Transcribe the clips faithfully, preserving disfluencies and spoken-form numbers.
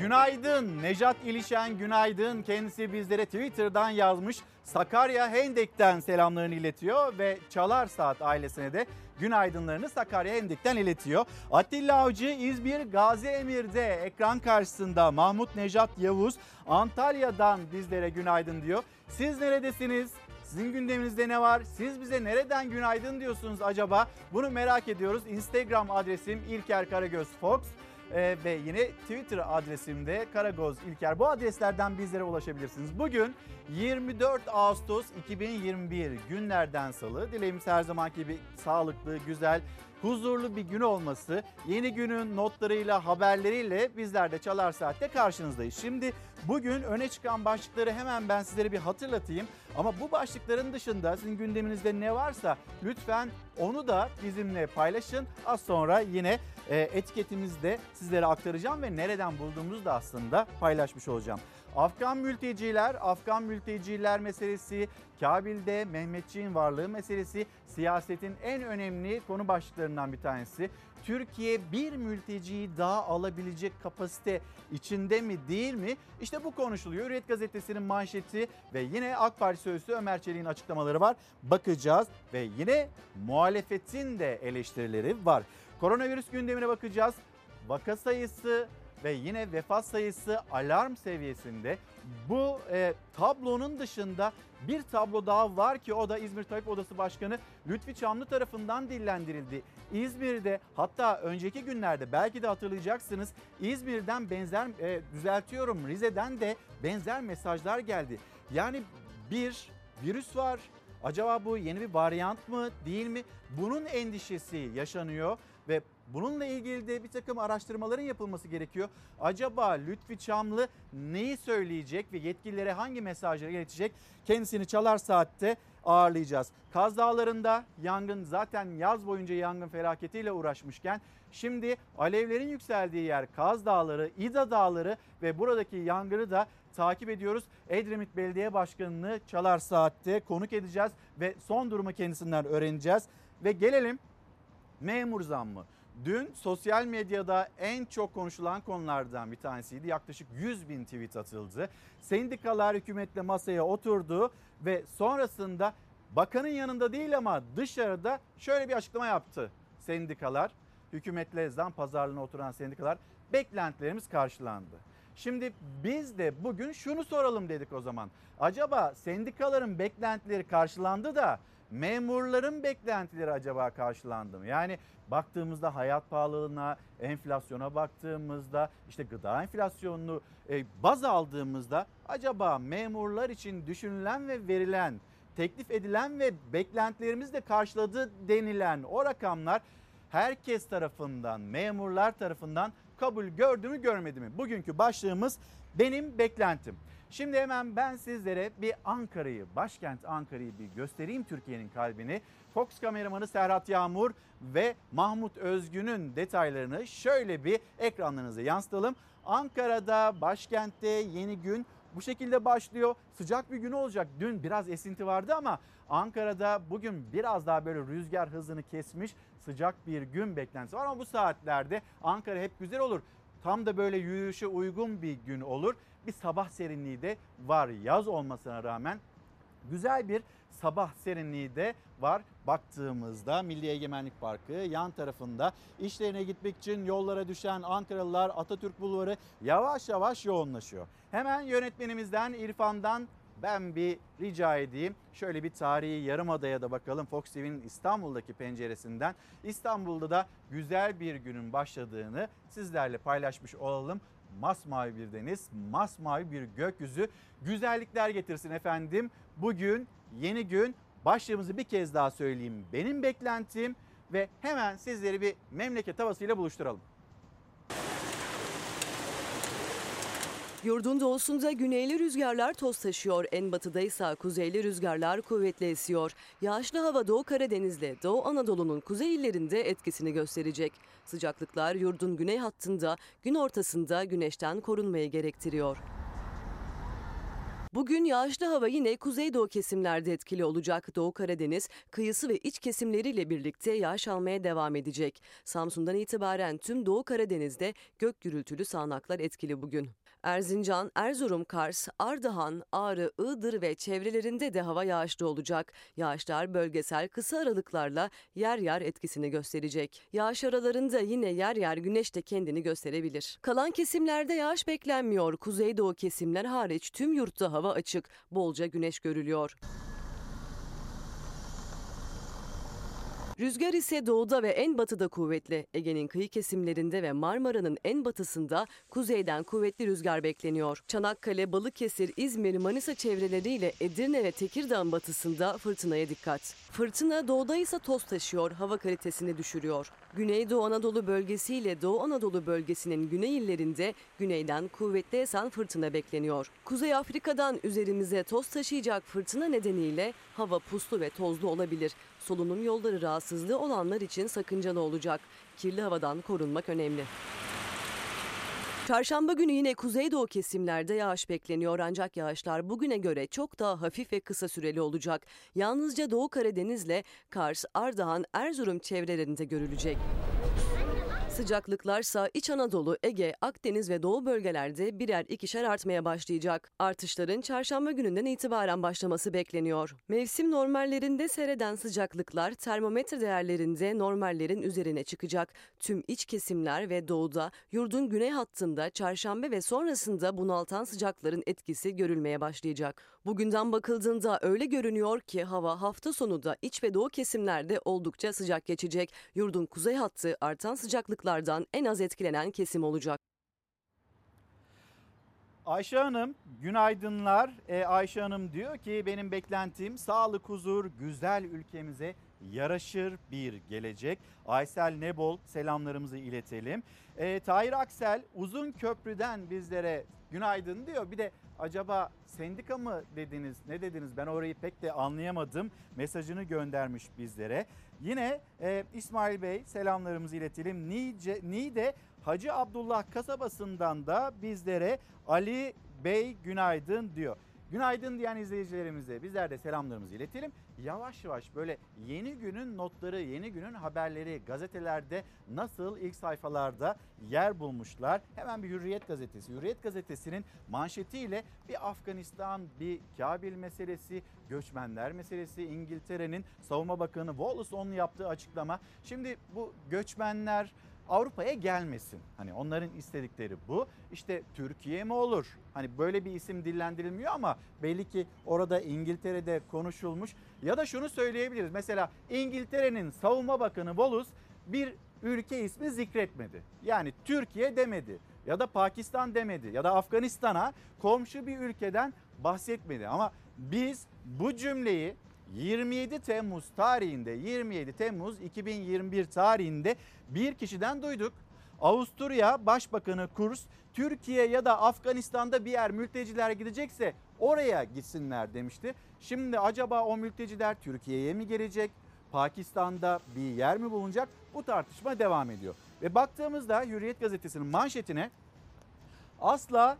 Günaydın Nejat İlişen, günaydın. Kendisi bizlere Twitter'dan yazmış. Sakarya Hendek'ten selamlarını iletiyor ve Çalar Saat ailesine de günaydınlarını Sakarya Hendek'ten iletiyor. Atilla Avcı İzmir Gazi Emir'de ekran karşısında, Mahmut Nejat Yavuz Antalya'dan bizlere günaydın diyor. Siz neredesiniz? Sizin gündeminizde ne var? Siz bize nereden günaydın diyorsunuz acaba? Bunu merak ediyoruz. Instagram adresim İlker Karagöz Fox. Ee, ve yine Twitter adresimde Karagöz İlker. Bu adreslerden bizlere ulaşabilirsiniz. Bugün yirmi dört Ağustos iki bin yirmi bir, günlerden salı. Dileğimiz her zamanki gibi sağlıklı, güzel, huzurlu bir gün olması. Yeni günün notlarıyla, haberleriyle bizler de Çalar Saat'te karşınızdayız. Şimdi bugün öne çıkan başlıkları hemen ben sizlere bir hatırlatayım. Ama bu başlıkların dışında sizin gündeminizde ne varsa lütfen onu da bizimle paylaşın. Az sonra yine etiketimizde sizlere aktaracağım ve nereden bulduğumuzu da aslında paylaşmış olacağım. Afgan mülteciler, Afgan mülteciler meselesi, Kabil'de Mehmetçiğin varlığı meselesi siyasetin en önemli konu başlıklarından bir tanesi. Türkiye bir mülteciyi daha alabilecek kapasite içinde mi, değil mi? İşte bu konuşuluyor. Hürriyet gazetesinin manşeti ve yine AK Parti sözcüsü Ömer Çelik'in açıklamaları var. Bakacağız ve yine muhalefetin de eleştirileri var. Koronavirüs gündemine bakacağız. Vaka sayısı ve yine vefat sayısı alarm seviyesinde. Bu e, tablonun dışında bir tablo daha var ki o da İzmir Tabip Odası Başkanı Lütfi Çamlı tarafından dillendirildi. İzmir'de, hatta önceki günlerde belki de hatırlayacaksınız, İzmir'den benzer, e, düzeltiyorum Rize'den de benzer mesajlar geldi. Yani bir virüs var, acaba bu yeni bir varyant mı, değil mi? Bunun endişesi yaşanıyor ve bununla ilgili de bir takım araştırmaların yapılması gerekiyor. Acaba Lütfi Çamlı neyi söyleyecek ve yetkililere hangi mesajları iletecek? Kendisini Çalar Saat'te ağırlayacağız. Kaz Dağları'nda yangın, zaten yaz boyunca yangın felaketiyle uğraşmışken şimdi alevlerin yükseldiği yer Kaz Dağları, İda Dağları ve buradaki yangını da takip ediyoruz. Edremit Belediye Başkanı'nı Çalar Saat'te konuk edeceğiz ve son durumu kendisinden öğreneceğiz. Ve gelelim memur zammı. Dün sosyal medyada en çok konuşulan konulardan bir tanesiydi. Yaklaşık yüz bin tweet atıldı. Sendikalar hükümetle masaya oturdu ve sonrasında bakanın yanında değil ama dışarıda şöyle bir açıklama yaptı. Sendikalar, hükümetle zam pazarlığına oturan sendikalar, beklentilerimiz karşılandı. Şimdi biz de bugün şunu soralım dedik o zaman. Acaba sendikaların beklentileri karşılandı da memurların beklentileri acaba karşılandı mı? Yani baktığımızda hayat pahalılığına, enflasyona baktığımızda, işte gıda enflasyonunu baz aldığımızda acaba memurlar için düşünülen ve verilen, teklif edilen ve beklentilerimiz de karşıladı denilen o rakamlar herkes tarafından, memurlar tarafından kabul gördü mü, görmedi mi? Bugünkü başlığımız benim beklentim. Şimdi hemen ben sizlere bir Ankara'yı, başkent Ankara'yı bir göstereyim, Türkiye'nin kalbini. Fox kameramanı Serhat Yağmur ve Mahmut Özgün'ün detaylarını şöyle bir ekranlarınıza yansıtalım. Ankara'da, başkentte yeni gün bu şekilde başlıyor. Sıcak bir gün olacak. Dün biraz esinti vardı ama Ankara'da bugün biraz daha böyle rüzgar hızını kesmiş, sıcak bir gün beklentisi var. Ama bu saatlerde Ankara hep güzel olur. Tam da böyle yürüyüşe uygun bir gün olur. Bir sabah serinliği de var, yaz olmasına rağmen güzel bir sabah serinliği de var. Baktığımızda Milli Egemenlik Parkı yan tarafında işlerine gitmek için yollara düşen Ankaralılar, Atatürk Bulvarı yavaş yavaş yoğunlaşıyor. Hemen yönetmenimizden, İrfan'dan ben bir rica edeyim. Şöyle bir tarihi Yarımada'ya da bakalım, Fox T V'nin İstanbul'daki penceresinden. İstanbul'da da güzel bir günün başladığını sizlerle paylaşmış olalım. Masmavi bir deniz, masmavi bir gökyüzü güzellikler getirsin efendim. Bugün yeni gün, başlığımızı bir kez daha söyleyeyim. Benim beklentim ve hemen sizleri bir memleket havasıyla buluşturalım. Yurdun doğusunda güneyli rüzgarlar toz taşıyor. En batıdaysa kuzeyli rüzgarlar kuvvetli esiyor. Yağışlı hava Doğu Karadeniz'le Doğu Anadolu'nun kuzey illerinde etkisini gösterecek. Sıcaklıklar yurdun güney hattında gün ortasında güneşten korunmayı gerektiriyor. Bugün yağışlı hava yine kuzeydoğu kesimlerde etkili olacak. Doğu Karadeniz, kıyısı ve iç kesimleriyle birlikte yağış almaya devam edecek. Samsun'dan itibaren tüm Doğu Karadeniz'de gök gürültülü sağanaklar etkili bugün. Erzincan, Erzurum, Kars, Ardahan, Ağrı, Iğdır ve çevrelerinde de hava yağışlı olacak. Yağışlar bölgesel kısa aralıklarla yer yer etkisini gösterecek. Yağış aralarında yine yer yer güneş de kendini gösterebilir. Kalan kesimlerde yağış beklenmiyor. Kuzeydoğu kesimler hariç tüm yurtta hava açık. Bolca güneş görülüyor. Rüzgar ise doğuda ve en batıda kuvvetli. Ege'nin kıyı kesimlerinde ve Marmara'nın en batısında kuzeyden kuvvetli rüzgar bekleniyor. Çanakkale, Balıkesir, İzmir, Manisa çevreleriyle Edirne ve Tekirdağ'ın batısında fırtınaya dikkat. Fırtına doğuda ise toz taşıyor, hava kalitesini düşürüyor. Güneydoğu Anadolu bölgesi ile Doğu Anadolu bölgesinin güney illerinde güneyden kuvvetli esen fırtına bekleniyor. Kuzey Afrika'dan üzerimize toz taşıyacak fırtına nedeniyle hava puslu ve tozlu olabilir. Solunum yolları rahatsızlığı olanlar için sakıncalı olacak. Kirli havadan korunmak önemli. Çarşamba günü yine kuzeydoğu kesimlerde yağış bekleniyor, ancak yağışlar bugüne göre çok daha hafif ve kısa süreli olacak. Yalnızca Doğu Karadeniz'le Kars, Ardahan, Erzurum çevrelerinde görülecek. Sıcaklıklarsa İç Anadolu, Ege, Akdeniz ve Doğu bölgelerde birer ikişer artmaya başlayacak. Artışların çarşamba gününden itibaren başlaması bekleniyor. Mevsim normallerinde seyreden sıcaklıklar termometre değerlerinde normallerin üzerine çıkacak. Tüm iç kesimler ve doğuda yurdun güney hattında çarşamba ve sonrasında bunaltan sıcakların etkisi görülmeye başlayacak. Bugünden bakıldığında öyle görünüyor ki hava hafta sonu da iç ve doğu kesimlerde oldukça sıcak geçecek. Yurdun kuzey hattı artan sıcaklıklar en az etkilenen kesim olacak. Ayşe Hanım, günaydınlar. Ee, Ayşe Hanım diyor ki benim beklentim sağlık, huzur, güzel ülkemize yaraşır bir gelecek. Aysel Nebol, selamlarımızı iletelim. Ee, Tahir Aksel uzun köprüden bizlere günaydın diyor. Bir de acaba sendika mı dediniz, ne dediniz, ben orayı pek de anlayamadım mesajını göndermiş bizlere. Yine e, İsmail Bey, selamlarımızı iletelim. Nice, Niğde Hacı Abdullah kasabasından da bizlere Ali Bey günaydın diyor. Günaydın diyen izleyicilerimize bizler de selamlarımızı iletelim. Yavaş yavaş böyle yeni günün notları, yeni günün haberleri gazetelerde nasıl ilk sayfalarda yer bulmuşlar. Hemen bir Hürriyet gazetesi. Hürriyet gazetesinin manşetiyle bir Afganistan, bir Kabil meselesi, göçmenler meselesi, İngiltere'nin savunma bakanı Wallace onun yaptığı açıklama. Şimdi bu göçmenler Avrupa'ya gelmesin. Hani onların istedikleri bu. İşte Türkiye mi olur? Hani böyle bir isim dillendirilmiyor ama belli ki orada İngiltere'de konuşulmuş. Ya da şunu söyleyebiliriz. Mesela İngiltere'nin savunma bakanı Wallace bir ülke ismi zikretmedi. Yani Türkiye demedi ya da Pakistan demedi ya da Afganistan'a komşu bir ülkeden bahsetmedi. Ama biz bu cümleyi yirmi yedi Temmuz tarihinde, yirmi yedi Temmuz iki bin yirmi bir tarihinde bir kişiden duyduk. Avusturya Başbakanı Kurz, Türkiye ya da Afganistan'da bir yer mülteciler gidecekse oraya gitsinler demişti. Şimdi acaba o mülteciler Türkiye'ye mi gelecek, Pakistan'da bir yer mi bulunacak, bu tartışma devam ediyor. Ve baktığımızda Hürriyet gazetesinin manşetine asla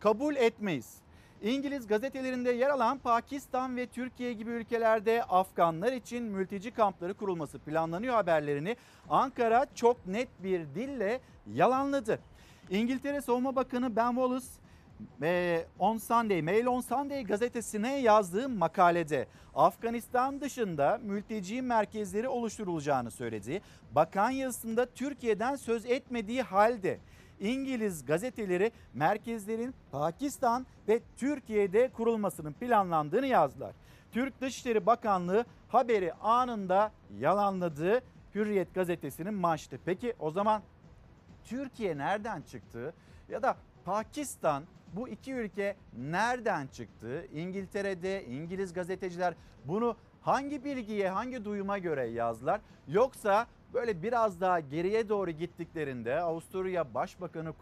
kabul etmeyiz. İngiliz gazetelerinde yer alan Pakistan ve Türkiye gibi ülkelerde Afganlar için mülteci kampları kurulması planlanıyor haberlerini Ankara çok net bir dille yalanladı. İngiltere Savunma Bakanı Ben Wallace On Sunday, Mail on Sunday gazetesine yazdığı makalede Afganistan dışında mülteci merkezleri oluşturulacağını söyledi. Bakan yazısında Türkiye'den söz etmediği halde İngiliz gazeteleri merkezlerin Pakistan ve Türkiye'de kurulmasının planlandığını yazdılar. Türk Dışişleri Bakanlığı haberi anında yalanladı. Hürriyet gazetesinin manşeti. Peki o zaman Türkiye nereden çıktı ya da Pakistan, bu iki ülke nereden çıktı? İngiltere'de İngiliz gazeteciler bunu hangi bilgiye, hangi duyuma göre yazdılar? Yoksa böyle biraz daha geriye doğru gittiklerinde Avusturya Başbakanı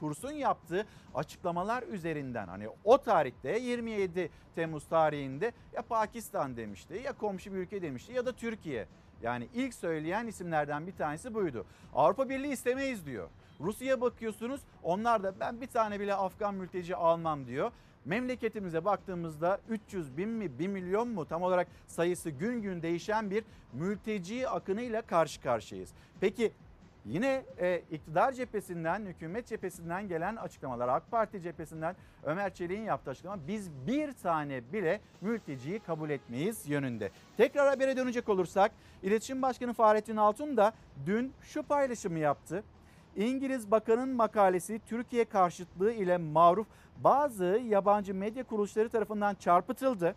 Kurz'un yaptığı açıklamalar üzerinden hani o tarihte yirmi yedi Temmuz tarihinde ya Pakistan demişti ya komşu bir ülke demişti ya da Türkiye. Yani ilk söyleyen isimlerden bir tanesi buydu. Avrupa Birliği istemeyiz diyor. Rusya'ya bakıyorsunuz, onlar da ben bir tane bile Afgan mülteci almam diyor. Memleketimize baktığımızda üç yüz bin mi, bir milyon mu, tam olarak sayısı gün gün değişen bir mülteci akınıyla karşı karşıyayız. Peki yine e, iktidar cephesinden, hükümet cephesinden gelen açıklamalar, AK Parti cephesinden Ömer Çelik'in yaptığı açıklama, biz bir tane bile mülteciyi kabul etmeyiz yönünde. Tekrar habere dönecek olursak, İletişim Başkanı Fahrettin Altun da dün şu paylaşımı yaptı. İngiliz Bakan'ın makalesi Türkiye karşıtlığı ile maruf bazı yabancı medya kuruluşları tarafından çarpıtıldı.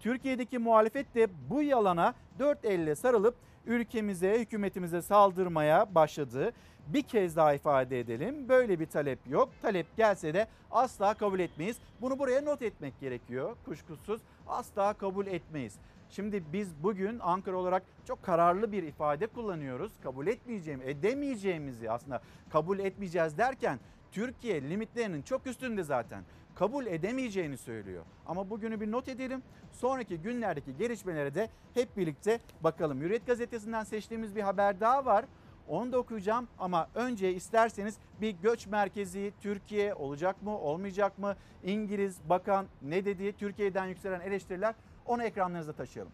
Türkiye'deki muhalefet de bu yalana dört elle sarılıp ülkemize, hükümetimize saldırmaya başladı. Bir kez daha ifade edelim, böyle bir talep yok. Talep gelse de asla kabul etmeyiz. Bunu buraya not etmek gerekiyor kuşkusuz. Asla kabul etmeyiz. Şimdi biz bugün Ankara olarak çok kararlı bir ifade kullanıyoruz. Kabul etmeyeceğim, edemeyeceğimizi, aslında kabul etmeyeceğiz derken Türkiye limitlerinin çok üstünde zaten. Kabul edemeyeceğini söylüyor. Ama bugünü bir not edelim. Sonraki günlerdeki gelişmelere de hep birlikte bakalım. Hürriyet gazetesinden seçtiğimiz bir haber daha var. Onu da okuyacağım ama önce isterseniz bir göç merkezi Türkiye olacak mı, olmayacak mı? İngiliz bakan ne dedi? Türkiye'den yükselen eleştiriler, onu ekranlarınıza taşıyalım.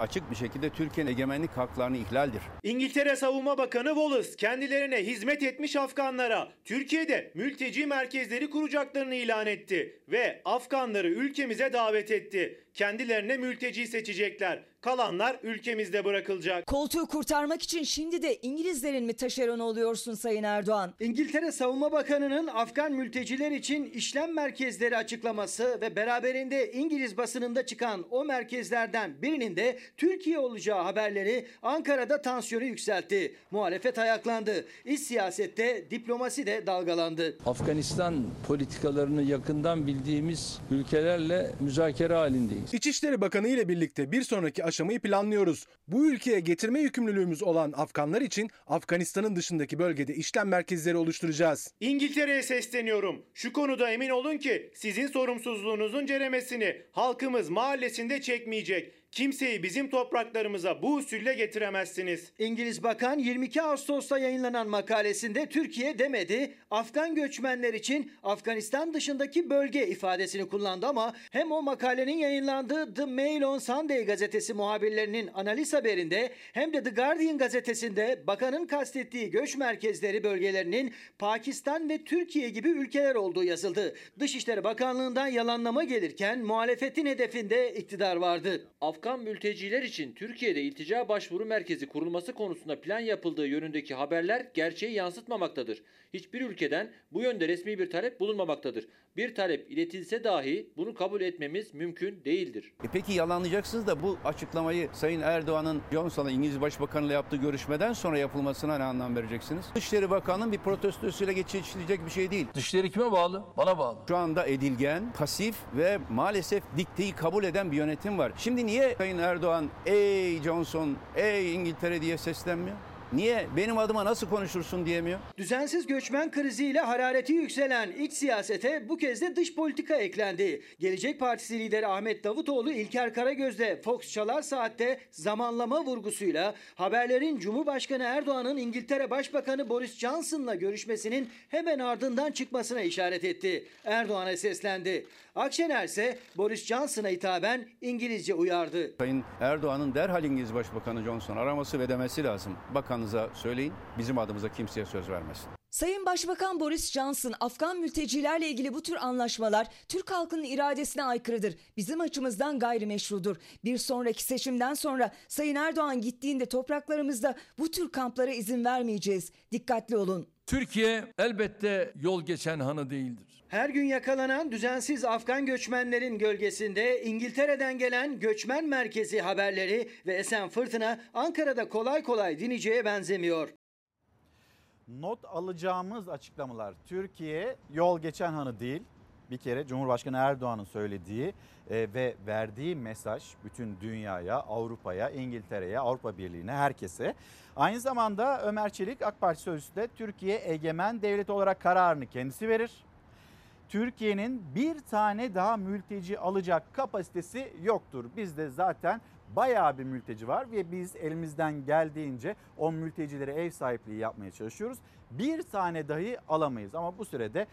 Açık bir şekilde Türkiye'nin egemenlik haklarını ihlaldir. İngiltere Savunma Bakanı Wallace kendilerine hizmet etmiş Afganlara Türkiye'de mülteci merkezleri kuracaklarını ilan etti ve Afganları ülkemize davet etti. Kendilerine mülteci seçecekler. Kalanlar ülkemizde bırakılacak. Koltuğu kurtarmak için şimdi de İngilizlerin mi taşeronu oluyorsun Sayın Erdoğan? İngiltere Savunma Bakanı'nın Afgan mülteciler için işlem merkezleri açıklaması ve beraberinde İngiliz basınında çıkan o merkezlerden birinin de Türkiye olacağı haberleri Ankara'da tansiyonu yükseltti. Muhalefet ayaklandı. İç siyasette, diplomasi de dalgalandı. Afganistan politikalarını yakından bildiğimiz ülkelerle müzakere halindeyiz. İçişleri Bakanı ile birlikte bir sonraki aşamayı planlıyoruz. Bu ülkeye getirme yükümlülüğümüz olan Afganlar için Afganistan'ın dışındaki bölgede işlem merkezleri oluşturacağız. İngiltere'ye sesleniyorum. Şu konuda emin olun ki sizin sorumsuzluğunuzun ceremesini halkımız mahallesinde çekmeyecek. Kimseyi bizim topraklarımıza bu usulle getiremezsiniz. İngiliz Bakan yirmi iki Ağustos'ta yayınlanan makalesinde Türkiye demedi, Afgan göçmenler için Afganistan dışındaki bölge ifadesini kullandı ama hem o makalenin yayınlandığı The Mail on Sunday gazetesi muhabirlerinin analiz haberinde hem de The Guardian gazetesinde bakanın kastettiği göç merkezleri bölgelerinin Pakistan ve Türkiye gibi ülkeler olduğu yazıldı. Dışişleri Bakanlığı'ndan yalanlama gelirken muhalefetin hedefinde iktidar vardı. Afgan mülteciler için Türkiye'de iltica başvuru merkezi kurulması konusunda plan yapıldığı yönündeki haberler gerçeği yansıtmamaktadır. Hiçbir ülkeden bu yönde resmi bir talep bulunmamaktadır. Bir talep iletilse dahi bunu kabul etmemiz mümkün değildir. E peki yalanlayacaksınız da bu açıklamayı Sayın Erdoğan'ın Johnson'la, İngiliz Başbakanı'yla yaptığı görüşmeden sonra yapılmasına ne anlam vereceksiniz? Dışişleri Bakanı'nın bir protestosuyla geçiştirilecek bir şey değil. Dışişleri kime bağlı? Bana bağlı. Şu anda edilgen, pasif ve maalesef dikteyi kabul eden bir yönetim var. Şimdi niye Sayın Erdoğan, ey Johnson, ey İngiltere diye seslenmiyor? Niye? Benim adıma nasıl konuşursun diyemiyor. Düzensiz göçmen kriziyle harareti yükselen iç siyasete bu kez de dış politika eklendi. Gelecek Partisi lideri Ahmet Davutoğlu, İlker Karagöz'de Fox Çalar Saat'te zamanlama vurgusuyla haberlerin Cumhurbaşkanı Erdoğan'ın İngiltere Başbakanı Boris Johnson'la görüşmesinin hemen ardından çıkmasına işaret etti. Erdoğan'a seslendi. Akşener ise Boris Johnson'a hitaben İngilizce uyardı. Sayın Erdoğan'ın derhal İngiliz Başbakanı Johnson araması ve demesi lazım. Bakan söyleyin, bizim adımıza kimseye söz vermesin. Sayın Başbakan Boris Johnson, Afgan mültecilerle ilgili bu tür anlaşmalar Türk halkının iradesine aykırıdır. Bizim açımızdan gayrimeşrudur. Bir sonraki seçimden sonra Sayın Erdoğan gittiğinde topraklarımızda bu tür kamplara izin vermeyeceğiz. Dikkatli olun. Türkiye elbette yol geçen hanı değildir. Her gün yakalanan düzensiz Afgan göçmenlerin gölgesinde İngiltere'den gelen göçmen merkezi haberleri ve esen fırtına Ankara'da kolay kolay dineceğe benzemiyor. Not alacağımız açıklamalar. Türkiye yol geçen hanı değil. Bir kere Cumhurbaşkanı Erdoğan'ın söylediği ve verdiği mesaj bütün dünyaya, Avrupa'ya, İngiltere'ye, Avrupa Birliği'ne, herkese. Aynı zamanda Ömer Çelik, AK Parti sözcüsü de Türkiye egemen devlet olarak kararını kendisi verir. Türkiye'nin bir tane daha mülteci alacak kapasitesi yoktur. Bizde zaten bayağı bir mülteci var ve biz elimizden geldiğince o mültecilere ev sahipliği yapmaya çalışıyoruz. Bir tane dahi alamayız ama bu sürede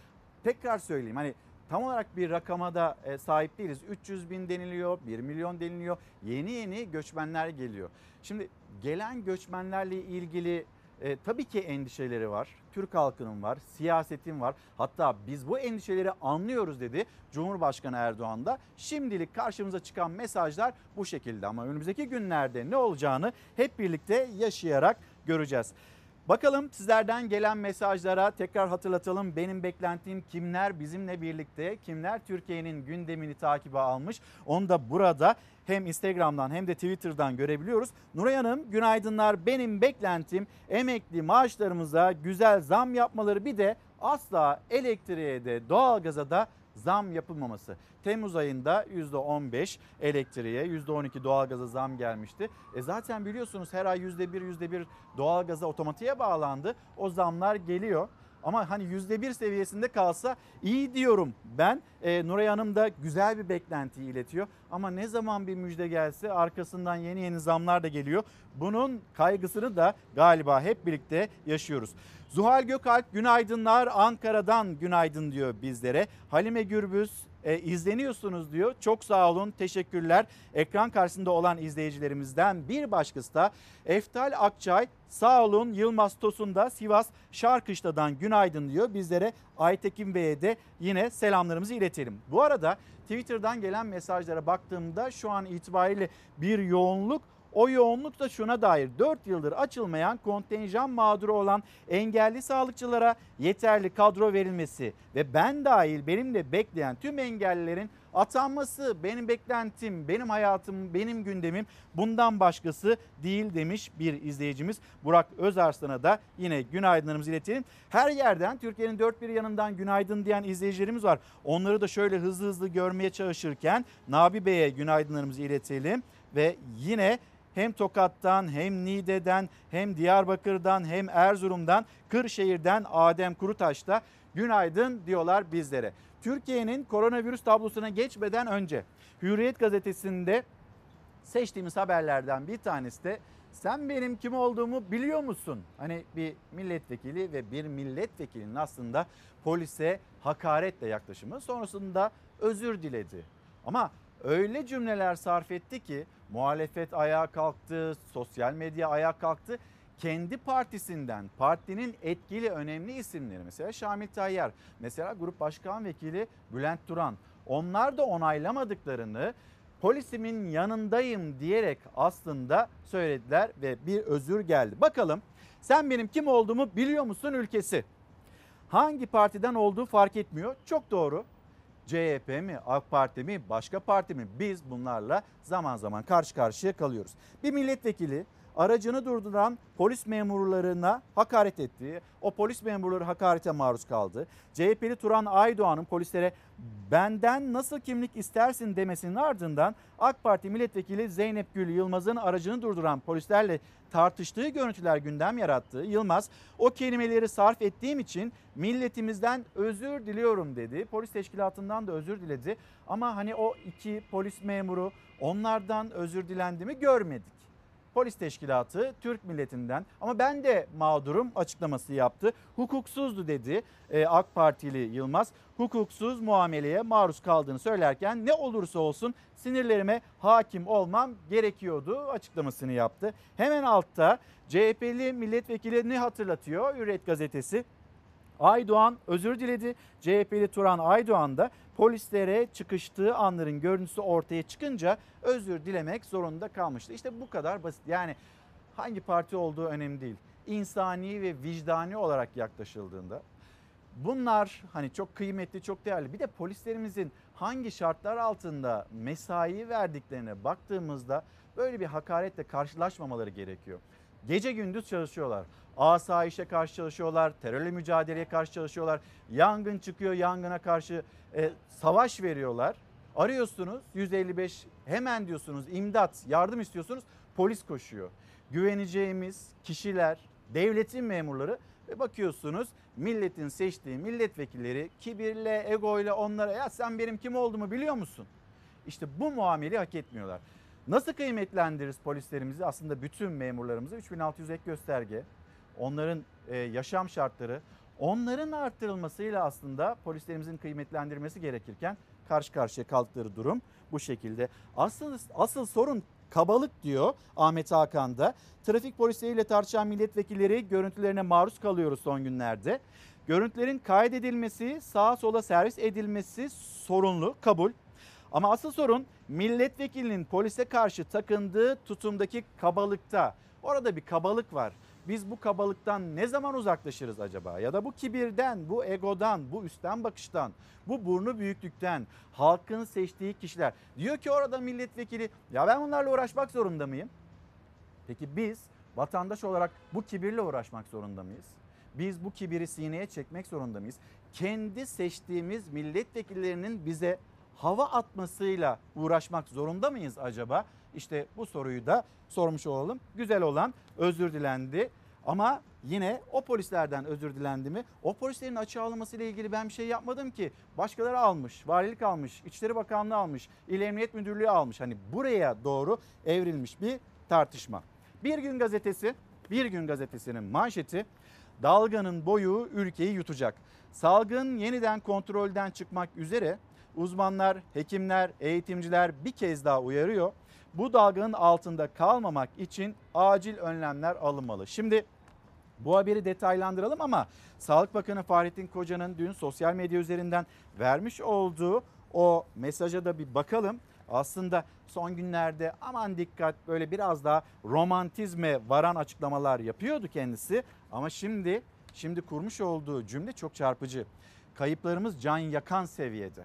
tekrar söyleyeyim, hani tam olarak bir rakama da sahip değiliz. üç yüz bin deniliyor, bir milyon deniliyor. Yeni yeni göçmenler geliyor. Şimdi gelen göçmenlerle ilgili e, tabii ki endişeleri var. Türk halkının var, siyasetin var. Hatta biz bu endişeleri anlıyoruz dedi Cumhurbaşkanı Erdoğan da. Şimdilik karşımıza çıkan mesajlar bu şekilde ama önümüzdeki günlerde ne olacağını hep birlikte yaşayarak göreceğiz. Bakalım sizlerden gelen mesajlara, tekrar hatırlatalım, benim beklentim kimler bizimle birlikte, kimler Türkiye'nin gündemini takibe almış, onu da burada hem Instagram'dan hem de Twitter'dan görebiliyoruz. Nuray Hanım, günaydınlar, benim beklentim emekli maaşlarımıza güzel zam yapmaları, bir de asla elektriğe de doğalgaza da zam yapılmaması. Temmuz ayında yüzde on beş elektriğe, yüzde on iki doğalgaza zam gelmişti. E zaten biliyorsunuz her ay yüzde bir, yüzde bir doğalgaza otomatiğe bağlandı. O zamlar geliyor. Ama hani yüzde bir seviyesinde kalsa iyi diyorum ben. E, Nuray Hanım da güzel bir beklentiyi iletiyor. Ama ne zaman bir müjde gelse arkasından yeni yeni zamlar da geliyor. Bunun kaygısını da galiba hep birlikte yaşıyoruz. Zuhal Gökalp, günaydınlar, Ankara'dan günaydın diyor bizlere. Halime Gürbüz, e, izleniyorsunuz diyor. Çok sağ olun, teşekkürler. Ekran karşısında olan izleyicilerimizden bir başkası da Eftal Akçay, sağ olun. Yılmaz Tosun da Sivas Şarkışla'dan günaydın diyor bizlere. Aytekin Bey'e de yine selamlarımızı iletelim. Bu arada Twitter'dan gelen mesajlara baktığımda şu an itibariyle bir yoğunluk. O yoğunluk da şuna dair: dört yıldır açılmayan kontenjan mağduru olan engelli sağlıkçılara yeterli kadro verilmesi ve ben dahil benimle bekleyen tüm engellilerin atanması benim beklentim, benim hayatım, benim gündemim, bundan başkası değil demiş bir izleyicimiz. Burak Özarslan'a da yine günaydınlarımızı iletelim. Her yerden, Türkiye'nin dört bir yanından günaydın diyen izleyicilerimiz var. Onları da şöyle hızlı hızlı görmeye çalışırken Nabi Bey'e günaydınlarımızı iletelim ve yine hem Tokat'tan, hem Niğde'den, hem Diyarbakır'dan, hem Erzurum'dan, Kırşehir'den Adem Kurutaş'ta günaydın diyorlar bizlere. Türkiye'nin koronavirüs tablosuna geçmeden önce Hürriyet gazetesinde seçtiğimiz haberlerden bir tanesi de "Sen benim kim olduğumu biliyor musun?" Hani bir milletvekili ve bir milletvekilinin aslında polise hakaretle yaklaşımı, sonrasında özür diledi. Ama öyle cümleler sarf etti ki muhalefet ayağa kalktı, sosyal medya ayağa kalktı. Kendi partisinden, partinin etkili önemli isimleri, mesela Şamil Tayyar, mesela Grup Başkan Vekili Bülent Turan, onlar da onaylamadıklarını, polisimin yanındayım diyerek aslında söylediler ve bir özür geldi. Bakalım, sen benim kim olduğumu biliyor musun ülkesi? Hangi partiden olduğu fark etmiyor, çok doğru. C H P mi, AK Parti mi, başka parti mi? Biz bunlarla zaman zaman karşı karşıya kalıyoruz. Bir milletvekili aracını durduran polis memurlarına hakaret etti. O polis memurları hakarete maruz kaldı. C H P'li Turan Aydoğan'ın polislere benden nasıl kimlik istersin demesinin ardından AK Parti milletvekili Zeynep Gül Yılmaz'ın aracını durduran polislerle tartıştığı görüntüler gündem yarattı. Yılmaz, o kelimeleri sarf ettiğim için milletimizden özür diliyorum dedi. Polis teşkilatından da özür diledi. Ama hani o iki polis memuru, onlardan özür dilendi mi görmedik. Polis teşkilatı Türk milletinden ama ben de mağdurum açıklaması yaptı. Hukuksuzdu dedi AK Partili Yılmaz. Hukuksuz muameleye maruz kaldığını söylerken ne olursa olsun sinirlerime hakim olmam gerekiyordu açıklamasını yaptı. Hemen altta C H P'li milletvekilini hatırlatıyor Hürriyet gazetesi. Aydoğan özür diledi. C H P'li Turan Aydoğan da polislere çıkıştığı anların görüntüsü ortaya çıkınca özür dilemek zorunda kalmıştı. İşte bu kadar basit. Yani hangi parti olduğu önemli değil. İnsani ve vicdani olarak yaklaşıldığında bunlar hani çok kıymetli, çok değerli. Bir de polislerimizin hangi şartlar altında mesai verdiklerine baktığımızda böyle bir hakaretle karşılaşmamaları gerekiyor. Gece gündüz çalışıyorlar. Asayişe karşı çalışıyorlar, terörle mücadeleye karşı çalışıyorlar, yangın çıkıyor, yangına karşı e, savaş veriyorlar. Arıyorsunuz yüz elli beş, hemen diyorsunuz imdat, yardım istiyorsunuz, polis koşuyor. Güveneceğimiz kişiler, devletin memurları ve bakıyorsunuz milletin seçtiği milletvekilleri kibirle, egoyla onlara ya sen benim kim olduğumu biliyor musun? İşte bu muameleyi hak etmiyorlar. Nasıl kıymetlendiririz polislerimizi, aslında bütün memurlarımızı? üç bin altı yüz ek gösterge. Onların yaşam şartları, Onların arttırılmasıyla aslında polislerimizin kıymetlendirmesi gerekirken karşı karşıya kaldıkları durum bu şekilde. Asıl, asıl sorun kabalık diyor Ahmet Hakan da. Trafik polisleriyle tartışan milletvekilleri görüntülerine maruz kalıyoruz son günlerde. Görüntülerin kaydedilmesi, sağa sola servis edilmesi sorunlu, kabul. Ama asıl sorun milletvekilinin polise karşı takındığı tutumdaki kabalıkta. Orada bir kabalık var. Biz bu kabalıktan ne zaman uzaklaşırız acaba? Ya da bu kibirden, bu egodan, bu üstten bakıştan, bu burnu büyüklükten, halkın seçtiği kişiler. Diyor ki orada milletvekili, ya ben bunlarla uğraşmak zorunda mıyım? Peki biz vatandaş olarak bu kibirle uğraşmak zorunda mıyız? Biz bu kibiri sineye çekmek zorunda mıyız? Kendi seçtiğimiz milletvekillerinin bize hava atmasıyla uğraşmak zorunda mıyız acaba? İşte bu soruyu da sormuş olalım. Güzel olan özür dilendi ama yine o polislerden özür dilendi mi? O polislerin açığa alınmasıyla ilgili ben bir şey yapmadım ki. Başkaları almış, valilik almış, İçişleri Bakanlığı almış, İl Emniyet Müdürlüğü almış. Hani buraya doğru evrilmiş bir tartışma. Bir Gün Gazetesi, Bir Gün Gazetesi'nin manşeti dalganın boyu ülkeyi yutacak. Salgın yeniden kontrolden çıkmak üzere. Uzmanlar, hekimler, eğitimciler bir kez daha uyarıyor. Bu dalganın altında kalmamak için acil önlemler alınmalı. Şimdi bu haberi detaylandıralım ama Sağlık Bakanı Fahrettin Koca'nın dün sosyal medya üzerinden vermiş olduğu o mesaja da bir bakalım. Aslında son günlerde aman dikkat böyle biraz daha romantizme varan açıklamalar yapıyordu kendisi. Ama şimdi, şimdi kurmuş olduğu cümle çok çarpıcı. Kayıplarımız can yakan seviyede.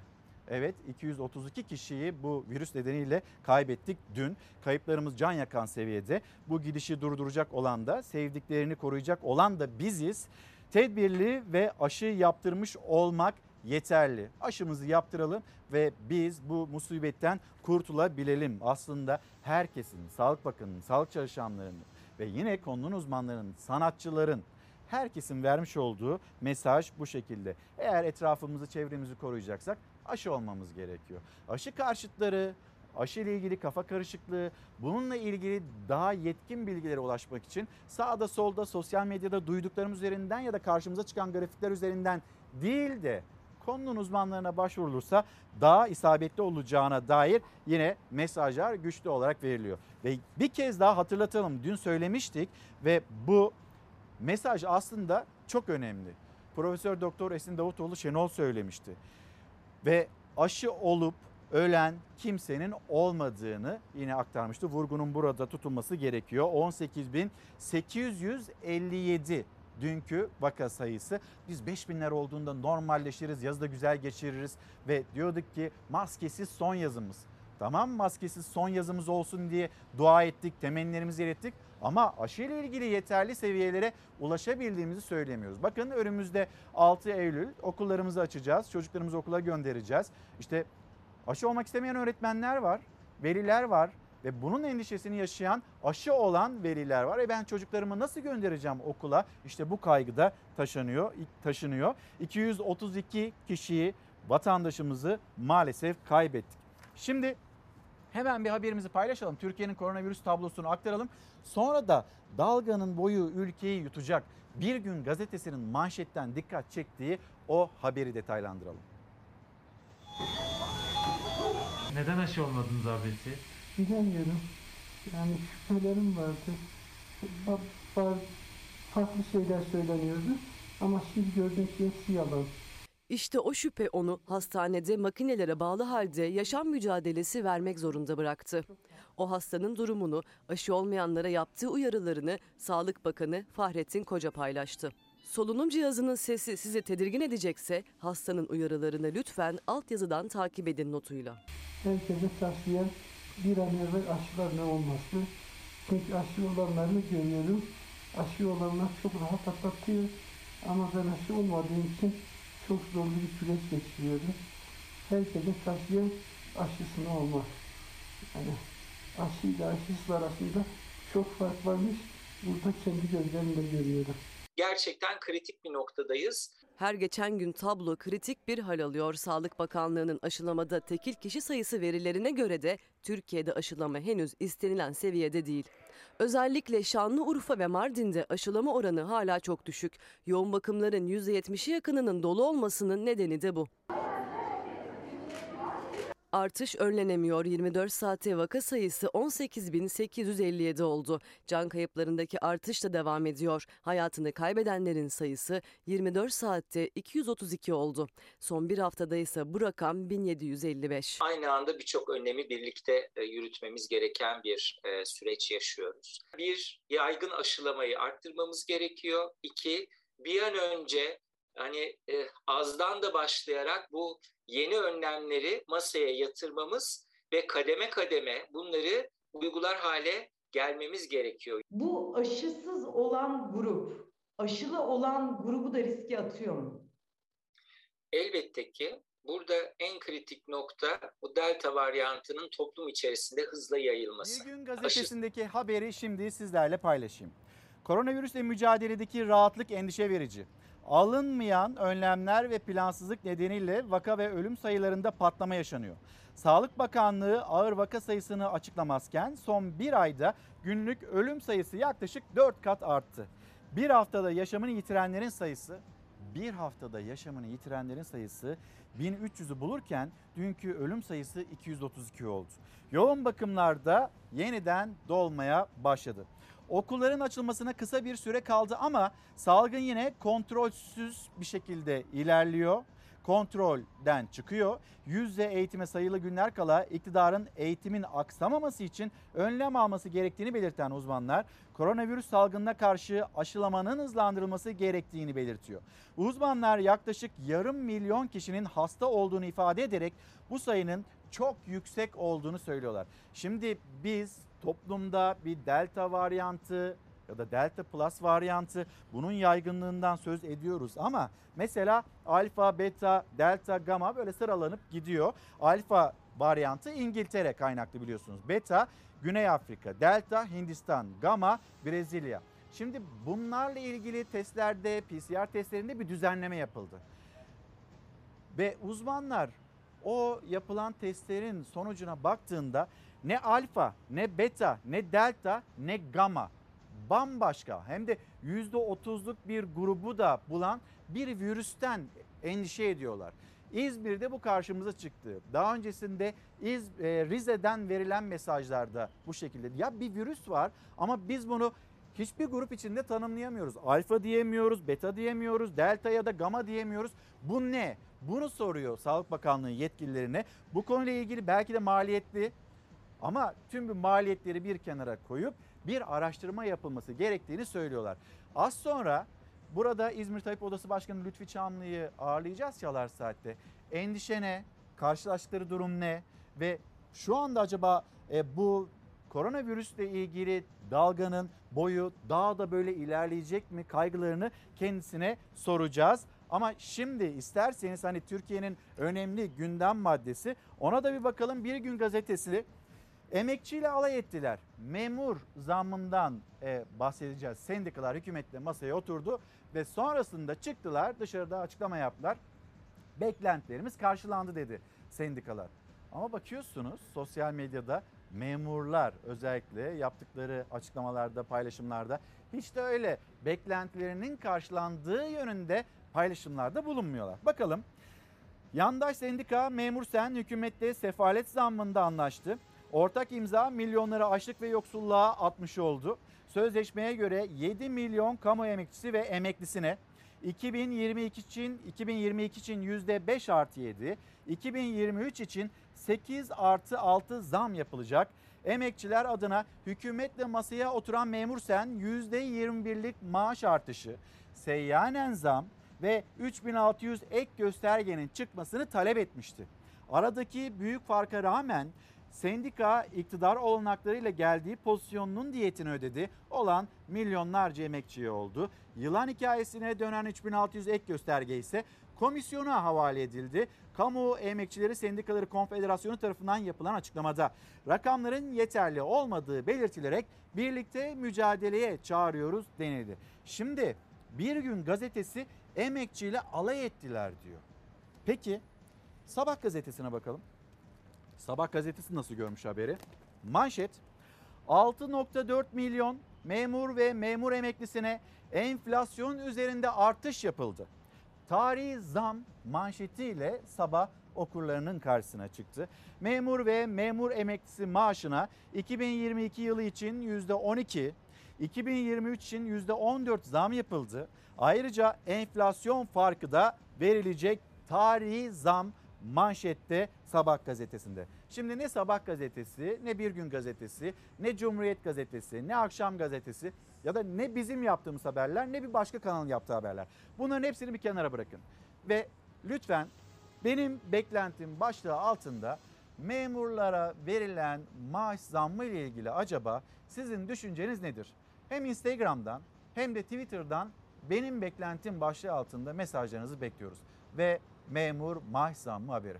Evet, iki yüz otuz iki kişiyi bu virüs nedeniyle kaybettik dün. Kayıplarımız can yakan seviyede. Bu gidişi durduracak olan da, sevdiklerini koruyacak olan da biziz. Tedbirli ve aşı yaptırmış olmak yeterli. Aşımızı yaptıralım ve biz bu musibetten kurtulabilelim. Aslında herkesin, Sağlık Bakanı'nın, sağlık çalışanlarının ve yine konunun uzmanlarının, sanatçıların, herkesin vermiş olduğu mesaj bu şekilde. Eğer etrafımızı, çevremizi koruyacaksak aşı olmamız gerekiyor. Aşı karşıtları, aşı ile ilgili kafa karışıklığı, bununla ilgili daha yetkin bilgilere ulaşmak için sağda solda sosyal medyada duyduklarımız üzerinden ya da karşımıza çıkan grafikler üzerinden değil de konunun uzmanlarına başvurulursa daha isabetli olacağına dair yine mesajlar güçlü olarak veriliyor. Ve bir kez daha hatırlatalım, dün söylemiştik ve bu mesaj aslında çok önemli. Profesör Doktor Esin Davutoğlu Şenol söylemişti. Ve aşı olup ölen kimsenin olmadığını yine aktarmıştı. Vurgunun burada tutulması gerekiyor. on sekiz bin sekiz yüz elli yedi dünkü vaka sayısı. Biz beş binler olduğunda normalleşiriz, yazı da güzel geçiririz ve diyorduk ki maskesiz son yazımız. Tamam, maskesiz son yazımız olsun diye dua ettik, temennilerimizi ilettik ama aşıyla ilgili yeterli seviyelere ulaşabildiğimizi söylemiyoruz. Bakın önümüzde altı Eylül okullarımızı açacağız, çocuklarımızı okula göndereceğiz. İşte aşı olmak istemeyen öğretmenler var, veliler var ve bunun endişesini yaşayan aşı olan veliler var. E ben çocuklarımı nasıl göndereceğim okula? İşte bu kaygıda taşınıyor, taşınıyor. iki yüz otuz iki kişiyi, vatandaşımızı maalesef kaybettik. Şimdi hemen bir haberimizi paylaşalım. Türkiye'nin koronavirüs tablosunu aktaralım. Sonra da dalganın boyu ülkeyi yutacak. Bir Gün Gazetesi'nin manşetten dikkat çektiği o haberi detaylandıralım. Neden aşı olmadınız abisi? Bilmiyorum. Yani şüphelerim vardı. Farklı şeyler söyleniyordu. Ama siz gördüğünüz şey yalan. İşte o şüphe onu hastanede makinelere bağlı halde yaşam mücadelesi vermek zorunda bıraktı. O hastanın durumunu, aşı olmayanlara yaptığı uyarılarını Sağlık Bakanı Fahrettin Koca paylaştı. Solunum cihazının sesi sizi tedirgin edecekse hastanın uyarılarını lütfen altyazıdan takip edin notuyla. Herkese tavsiye bir an evvel aşılarına olması. Çünkü aşı olanlarını görüyorum. Aşı olanlar çok rahat atlatıyor ama ben aşı olmadığım için çok zorlu bir süreç geçiriyordu. Herkese tavsiye aşısına olmak. Yani aşıyla aşısız arasında çok fark varmış. Burada kendi gözlerimle görüyorum. Gerçekten kritik bir noktadayız. Her geçen gün tablo kritik bir hal alıyor. Sağlık Bakanlığı'nın aşılamada tekil kişi sayısı verilerine göre de Türkiye'de aşılama henüz istenilen seviyede değil. Özellikle Şanlıurfa ve Mardin'de aşılama oranı hala çok düşük. Yoğun bakımların yüzde yetmişi yakınının dolu olmasının nedeni de bu. Artış önlenemiyor. yirmi dört saatte vaka sayısı on sekiz bin sekiz yüz elli yedi oldu. Can kayıplarındaki artış da devam ediyor. Hayatını kaybedenlerin sayısı yirmi dört saatte iki yüz otuz iki oldu. Son bir haftada ise bu rakam bin yedi yüz elli beş. Aynı anda birçok önlemi birlikte yürütmemiz gereken bir süreç yaşıyoruz. Bir, yaygın aşılamayı arttırmamız gerekiyor. İki, bir an önce hani e, azdan da başlayarak bu yeni önlemleri masaya yatırmamız ve kademe kademe bunları uygular hale gelmemiz gerekiyor. Bu aşısız olan grup, aşılı olan grubu da riske atıyor mu? Elbette ki. Burada en kritik nokta bu delta varyantının toplum içerisinde hızla yayılması. Bir Gün gazetesindeki Aşı... haberi şimdi sizlerle paylaşayım. Koronavirüsle mücadeledeki rahatlık endişe verici. Alınmayan önlemler ve plansızlık nedeniyle vaka ve ölüm sayılarında patlama yaşanıyor. Sağlık Bakanlığı ağır vaka sayısını açıklamazken son bir ayda günlük ölüm sayısı yaklaşık dört kat arttı. Bir haftada yaşamını yitirenlerin sayısı, bir haftada yaşamını yitirenlerin sayısı bin üç yüzü bulurken dünkü ölüm sayısı iki yüz otuz iki oldu. Yoğun bakımlarda yeniden dolmaya başladı. Okulların açılmasına kısa bir süre kaldı ama salgın yine kontrolsüz bir şekilde ilerliyor. Kontrolden çıkıyor. Yüzde eğitime sayılı günler kala iktidarın eğitimin aksamaması için önlem alması gerektiğini belirten uzmanlar koronavirüs salgınına karşı aşılamanın hızlandırılması gerektiğini belirtiyor. Uzmanlar yaklaşık yarım milyon kişinin hasta olduğunu ifade ederek bu sayının çok yüksek olduğunu söylüyorlar. Şimdi biz toplumda bir delta varyantı ya da delta plus varyantı bunun yaygınlığından söz ediyoruz ama mesela alfa, beta, delta, gamma böyle sıralanıp gidiyor. Alfa varyantı İngiltere kaynaklı biliyorsunuz. Beta Güney Afrika, delta Hindistan, gamma Brezilya. Şimdi bunlarla ilgili testlerde, P C R testlerinde bir düzenleme yapıldı. Ve uzmanlar o yapılan testlerin sonucuna baktığında ne alfa, ne beta, ne delta, ne gamma bambaşka hem de yüzde otuzluk bir grubu da bulan bir virüsten endişe ediyorlar. İzmir'de bu karşımıza çıktı. Daha öncesinde Rize'den verilen mesajlarda bu şekilde. Ya bir virüs var ama biz bunu hiçbir grup içinde tanımlayamıyoruz. Alfa diyemiyoruz, beta diyemiyoruz, delta ya da gamma diyemiyoruz. Bu ne? Bunu soruyor Sağlık Bakanlığı yetkililerine. Bu konuyla ilgili belki de maliyetli ama tüm bu maliyetleri bir kenara koyup bir araştırma yapılması gerektiğini söylüyorlar. Az sonra burada İzmir Tabip Odası Başkanı Lütfi Çamlı'yı ağırlayacağız Çalar Saat'te. Endişe ne? Karşılaştıkları durum ne? Ve şu anda acaba e, bu koronavirüsle ilgili dalganın boyu daha da böyle ilerleyecek mi? Kaygılarını kendisine soracağız. Ama şimdi isterseniz hani Türkiye'nin önemli gündem maddesi ona da bir bakalım. Bir Gün gazetesi emekçiyle alay ettiler. Memur zammından e, bahsedeceğiz. Sendikalar hükümetle masaya oturdu ve sonrasında çıktılar dışarıda açıklama yaptılar. Beklentilerimiz karşılandı dedi sendikalar. Ama bakıyorsunuz sosyal medyada memurlar özellikle yaptıkları açıklamalarda, paylaşımlarda hiç de öyle beklentilerinin karşılandığı yönünde paylaşımlarda bulunmuyorlar. Bakalım yandaş sendika Memur-Sen hükümetle sefalet zammında anlaştı. Ortak imza milyonları açlık ve yoksulluğa atmış oldu. Sözleşmeye göre yedi milyon kamu emekçisi ve emeklisine iki bin yirmi iki için iki bin yirmi iki için yüzde beş artı yedi, iki bin yirmi üç için sekiz artı altı zam yapılacak. Emekçiler adına hükümetle masaya oturan Memur-Sen yüzde yirmi birlik maaş artışı, seyyanen zam ve üç bin altı yüz ek göstergenin çıkmasını talep etmişti. Aradaki büyük farka rağmen sendika iktidar olanaklarıyla geldiği pozisyonunun diyetini ödedi. Olan milyonlarca emekçiye oldu. Yılan hikayesine dönen üç bin altı yüz ek gösterge ise komisyona havale edildi. Kamu Emekçileri Sendikaları Konfederasyonu tarafından yapılan açıklamada rakamların yeterli olmadığı belirtilerek birlikte mücadeleye çağırıyoruz denildi. Şimdi Bir Gün gazetesi emekçiyle alay ettiler diyor. Peki Sabah gazetesine bakalım. Sabah gazetesi nasıl görmüş haberi? Manşet, altı nokta dört milyon memur ve memur emeklisine enflasyon üzerinde artış yapıldı. Tarihi zam manşetiyle sabah okurlarının karşısına çıktı. Memur ve memur emeklisi maaşına iki bin yirmi iki yılı için yüzde on iki, iki bin yirmi üç için yüzde on dört zam yapıldı. Ayrıca enflasyon farkı da verilecek, tarihi zam manşette Sabah gazetesinde. Şimdi ne Sabah gazetesi, ne Bir Gün gazetesi, ne Cumhuriyet gazetesi, ne Akşam gazetesi ya da ne bizim yaptığımız haberler, ne bir başka kanalın yaptığı haberler. Bunların hepsini bir kenara bırakın. Ve lütfen benim beklentim başlığı altında memurlara verilen maaş zammı ile ilgili acaba sizin düşünceniz nedir? Hem Instagram'dan hem de Twitter'dan benim beklentim başlığı altında mesajlarınızı bekliyoruz. Ve memur maaş zammı haberi.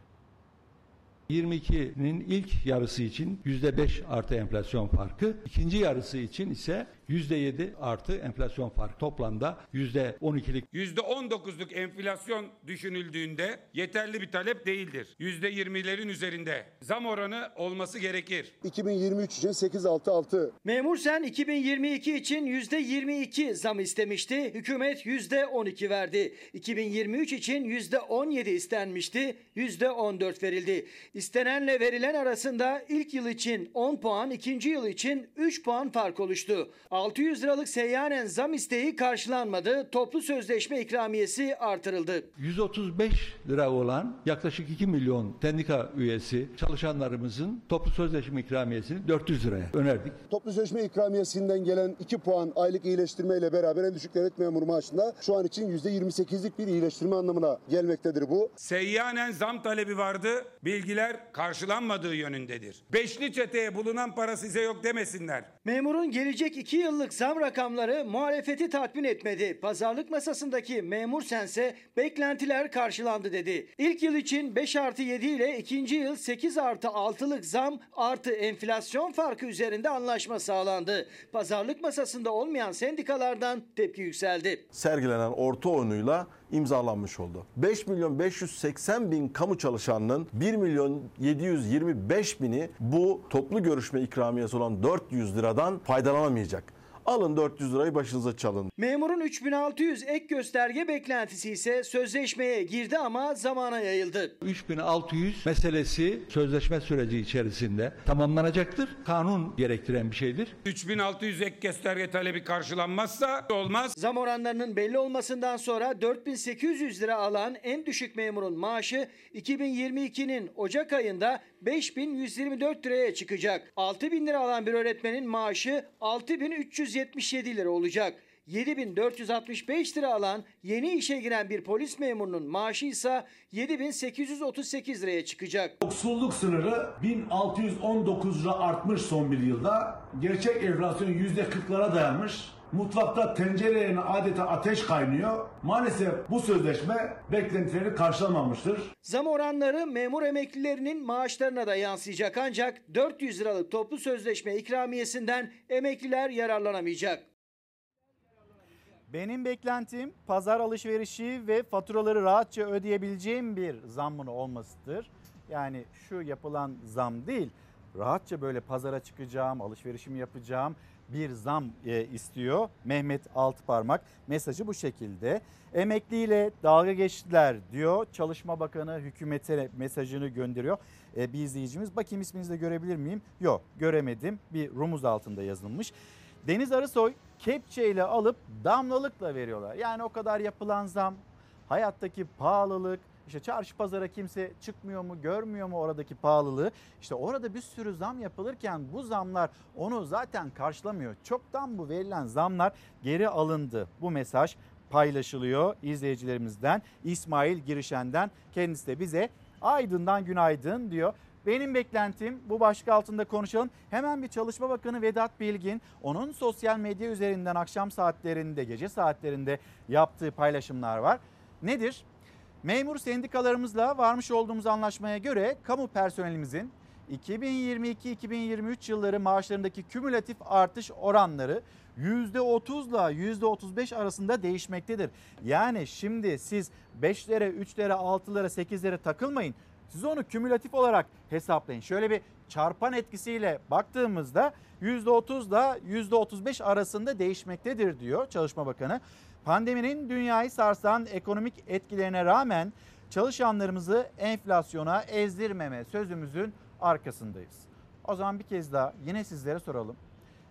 yirmi ikinin ilk yarısı için yüzde beş artı enflasyon farkı, ikinci yarısı için ise yüzde yedi artı enflasyon farkı. Toplamda yüzde on ikilik yüzde on dokuzluk enflasyon düşünüldüğünde yeterli bir talep değildir. yüzde yirmilerin üzerinde zam oranı olması gerekir. iki bin yirmi üç için sekiz altı altı. Memur-Sen iki bin yirmi iki için yüzde yirmi iki zam istemişti. Hükümet yüzde on iki verdi. iki bin yirmi üç için yüzde on yedi istenmişti. yüzde on dört verildi. İstenenle verilen arasında ilk yıl için on puan, ikinci yıl için üç puan fark oluştu. altı yüz liralık seyyanen zam isteği karşılanmadı. Toplu sözleşme ikramiyesi artırıldı. yüz otuz beş lira olan yaklaşık iki milyon sendika üyesi çalışanlarımızın toplu sözleşme ikramiyesini dört yüz liraya önerdik. Toplu sözleşme ikramiyesinden gelen iki puan aylık iyileştirmeyle beraber en düşük devlet memuru maaşında şu an için yüzde yirmi sekizlik bir iyileştirme anlamına gelmektedir bu. Seyyanen zam talebi vardı. Bilgiler karşılanmadığı yönündedir. Beşli çeteye bulunan para size yok demesinler. Memurun gelecek iki yıllık zam rakamları muhalefeti tatmin etmedi. Pazarlık masasındaki Memur-Sen ise beklentiler karşılandı dedi. İlk yıl için beş artı yedi ile ikinci yıl sekiz artı altılık zam artı enflasyon farkı üzerinde anlaşma sağlandı. Pazarlık masasında olmayan sendikalardan tepki yükseldi. Sergilenen orta oyunuyla imzalanmış oldu. beş milyon beş yüz seksen bin kamu çalışanının bir milyon yedi yüz yirmi beş bini bu toplu görüşme ikramiyesi olan dört yüz liradan faydalanamayacak. Alın dört yüz lirayı başınıza çalın. Memurun üç bin altı yüz ek gösterge beklentisi ise sözleşmeye girdi ama zamana yayıldı. üç bin altı yüz meselesi sözleşme süreci içerisinde tamamlanacaktır. Kanun gerektiren bir şeydir. üç bin altı yüz ek gösterge talebi karşılanmazsa olmaz. Zam oranlarının belli olmasından sonra dört bin sekiz yüz lira alan en düşük memurun maaşı iki bin yirmi ikinin Ocak ayında beş bin yüz yirmi dört liraya çıkacak. altı bin lira alan bir öğretmenin maaşı altı bin üç yüz yetmiş yedi lira olacak. yedi bin dört yüz altmış beş lira alan yeni işe giren bir polis memurunun maaşı ise yedi bin sekiz yüz otuz sekiz liraya çıkacak. Yoksulluk sınırı bin altı yüz on dokuz lira artmış son bir yılda. Gerçek enflasyon yüzde kırklara dayanmış. Mutfakta tencerelerine adeta ateş kaynıyor. Maalesef bu sözleşme beklentileri karşılamamıştır. Zam oranları memur emeklilerinin maaşlarına da yansıyacak ancak dört yüz liralık toplu sözleşme ikramiyesinden emekliler yararlanamayacak. Benim beklentim pazar alışverişi ve faturaları rahatça ödeyebileceğim bir zammın olmasıdır. Yani şu yapılan zam değil, rahatça böyle pazara çıkacağım, alışverişimi yapacağım bir zam istiyor. Mehmet Altıparmak mesajı bu şekilde. Emekliyle dalga geçtiler diyor. Çalışma Bakanı hükümete mesajını gönderiyor. E, bir izleyicimiz, bakayım isminizi de görebilir miyim? Yok, göremedim. Bir rumuz altında yazılmış. Deniz Arısoy, kepçeyle alıp damlalıkla veriyorlar. Yani o kadar yapılan zam, hayattaki pahalılık, İşte çarşı pazara kimse çıkmıyor mu, görmüyor mu oradaki pahalılığı? İşte orada bir sürü zam yapılırken bu zamlar onu zaten karşılamıyor. Çoktan bu verilen zamlar geri alındı. Bu mesaj paylaşılıyor izleyicilerimizden. İsmail Girişen'den, kendisi de bize Aydın'dan günaydın diyor. Benim beklentim, bu başlık altında konuşalım. Hemen bir Çalışma Bakanı Vedat Bilgin, onun sosyal medya üzerinden akşam saatlerinde, gece saatlerinde yaptığı paylaşımlar var. Nedir? Memur sendikalarımızla varmış olduğumuz anlaşmaya göre kamu personelimizin iki bin yirmi iki iki bin yirmi üç yılları maaşlarındaki kümülatif artış oranları yüzde otuzla yüzde otuz beş arasında değişmektedir. Yani şimdi siz beşlere, üçlere, altılara, sekizlere takılmayın. Siz onu kümülatif olarak hesaplayın. Şöyle bir çarpan etkisiyle baktığımızda yüzde otuzla yüzde otuz beş arasında değişmektedir diyor Çalışma Bakanı. Pandeminin dünyayı sarsan ekonomik etkilerine rağmen çalışanlarımızı enflasyona ezdirmeme sözümüzün arkasındayız. O zaman bir kez daha yine sizlere soralım.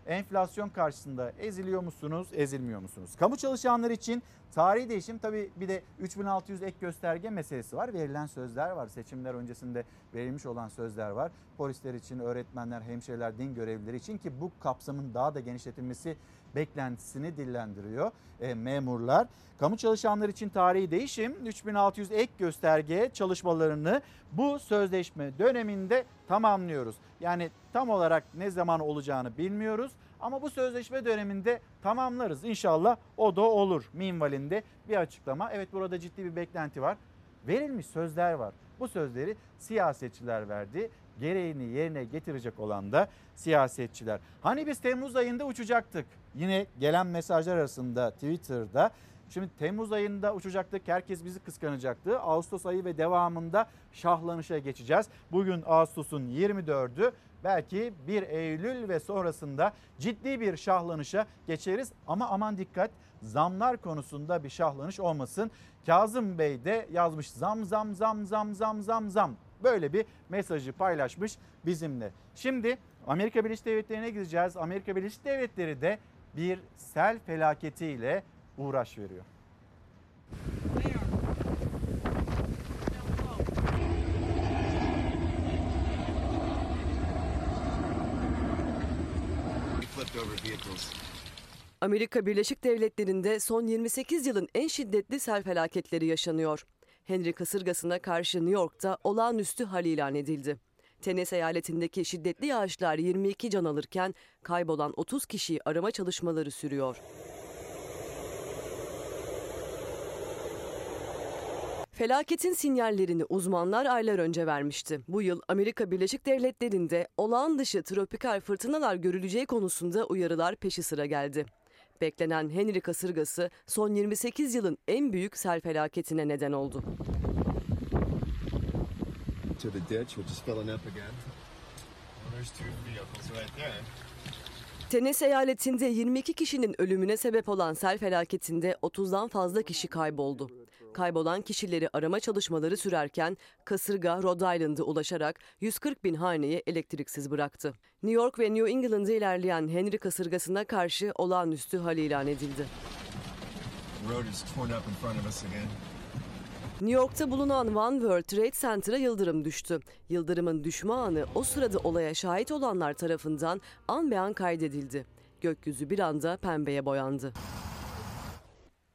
Enflasyon karşısında eziliyor musunuz, ezilmiyor musunuz? Kamu çalışanları için tarihi değişim, tabii bir de üç bin altı yüz ek gösterge meselesi var. Verilen sözler var, seçimler öncesinde verilmiş olan sözler var. Polisler için, öğretmenler, hemşireler, din görevlileri için ki bu kapsamın daha da genişletilmesi beklentisini dillendiriyor e, memurlar. Kamu çalışanları için tarihi değişim, üç bin altı yüz ek gösterge çalışmalarını bu sözleşme döneminde tamamlıyoruz. Yani tam olarak ne zaman olacağını bilmiyoruz ama bu sözleşme döneminde tamamlarız. İnşallah o da olur minvalinde bir açıklama. Evet, burada ciddi bir beklenti var. Verilmiş sözler var. Bu sözleri siyasetçiler verdi. Gereğini yerine getirecek olan da siyasetçiler. Hani biz Temmuz ayında uçacaktık? Yine gelen mesajlar arasında Twitter'da. Şimdi Temmuz ayında uçacaktık, herkes bizi kıskanacaktı. Ağustos ayı ve devamında şahlanışa geçeceğiz. Bugün Ağustos'un yirmi dördü, belki bir Eylül ve sonrasında ciddi bir şahlanışa geçeriz. Ama aman dikkat, zamlar konusunda bir şahlanış olmasın. Kazım Bey de yazmış, zam zam zam zam zam zam zam. Böyle bir mesajı paylaşmış bizimle. Şimdi Amerika Birleşik Devletleri'ne gideceğiz. Amerika Birleşik Devletleri de bir sel felaketiyle uğraş veriyor. Amerika Birleşik Devletleri'nde son yirmi sekiz yılın en şiddetli sel felaketleri yaşanıyor. Henry kasırgasına karşı New York'ta olağanüstü hal ilan edildi. Tennessee eyaletindeki şiddetli yağışlar yirmi iki can alırken kaybolan otuz kişiyi arama çalışmaları sürüyor. Felaketin sinyallerini uzmanlar aylar önce vermişti. Bu yıl Amerika Birleşik Devletleri'nde olağan dışı tropikal fırtınalar görüleceği konusunda uyarılar peşi sıra geldi. Beklenen Henry kasırgası son yirmi sekiz yılın en büyük sel felaketine neden oldu. Tennessee eyaletinde yirmi iki kişinin ölümüne sebep olan sel felaketinde otuzdan fazla kişi kayboldu. Kaybolan kişileri arama çalışmaları sürerken kasırga Rhode Island'a ulaşarak yüz kırk bin haneyi elektriksiz bıraktı. New York ve New England'da ilerleyen Henry kasırgasına karşı olağanüstü hal ilan edildi. New York'ta bulunan One World Trade Center'a yıldırım düştü. Yıldırımın düşme anı o sırada olaya şahit olanlar tarafından an be an kaydedildi. Gökyüzü bir anda pembeye boyandı.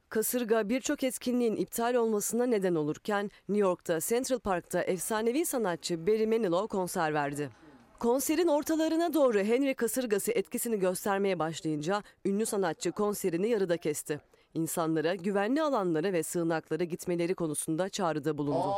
Kasırga birçok etkinliğin iptal olmasına neden olurken New York'ta Central Park'ta efsanevi sanatçı Barry Manilow konser verdi. Konserin ortalarına doğru Henry kasırgası etkisini göstermeye başlayınca ünlü sanatçı konserini yarıda kesti. İnsanlara güvenli alanlara ve sığınaklara gitmeleri konusunda çağrıda bulundu.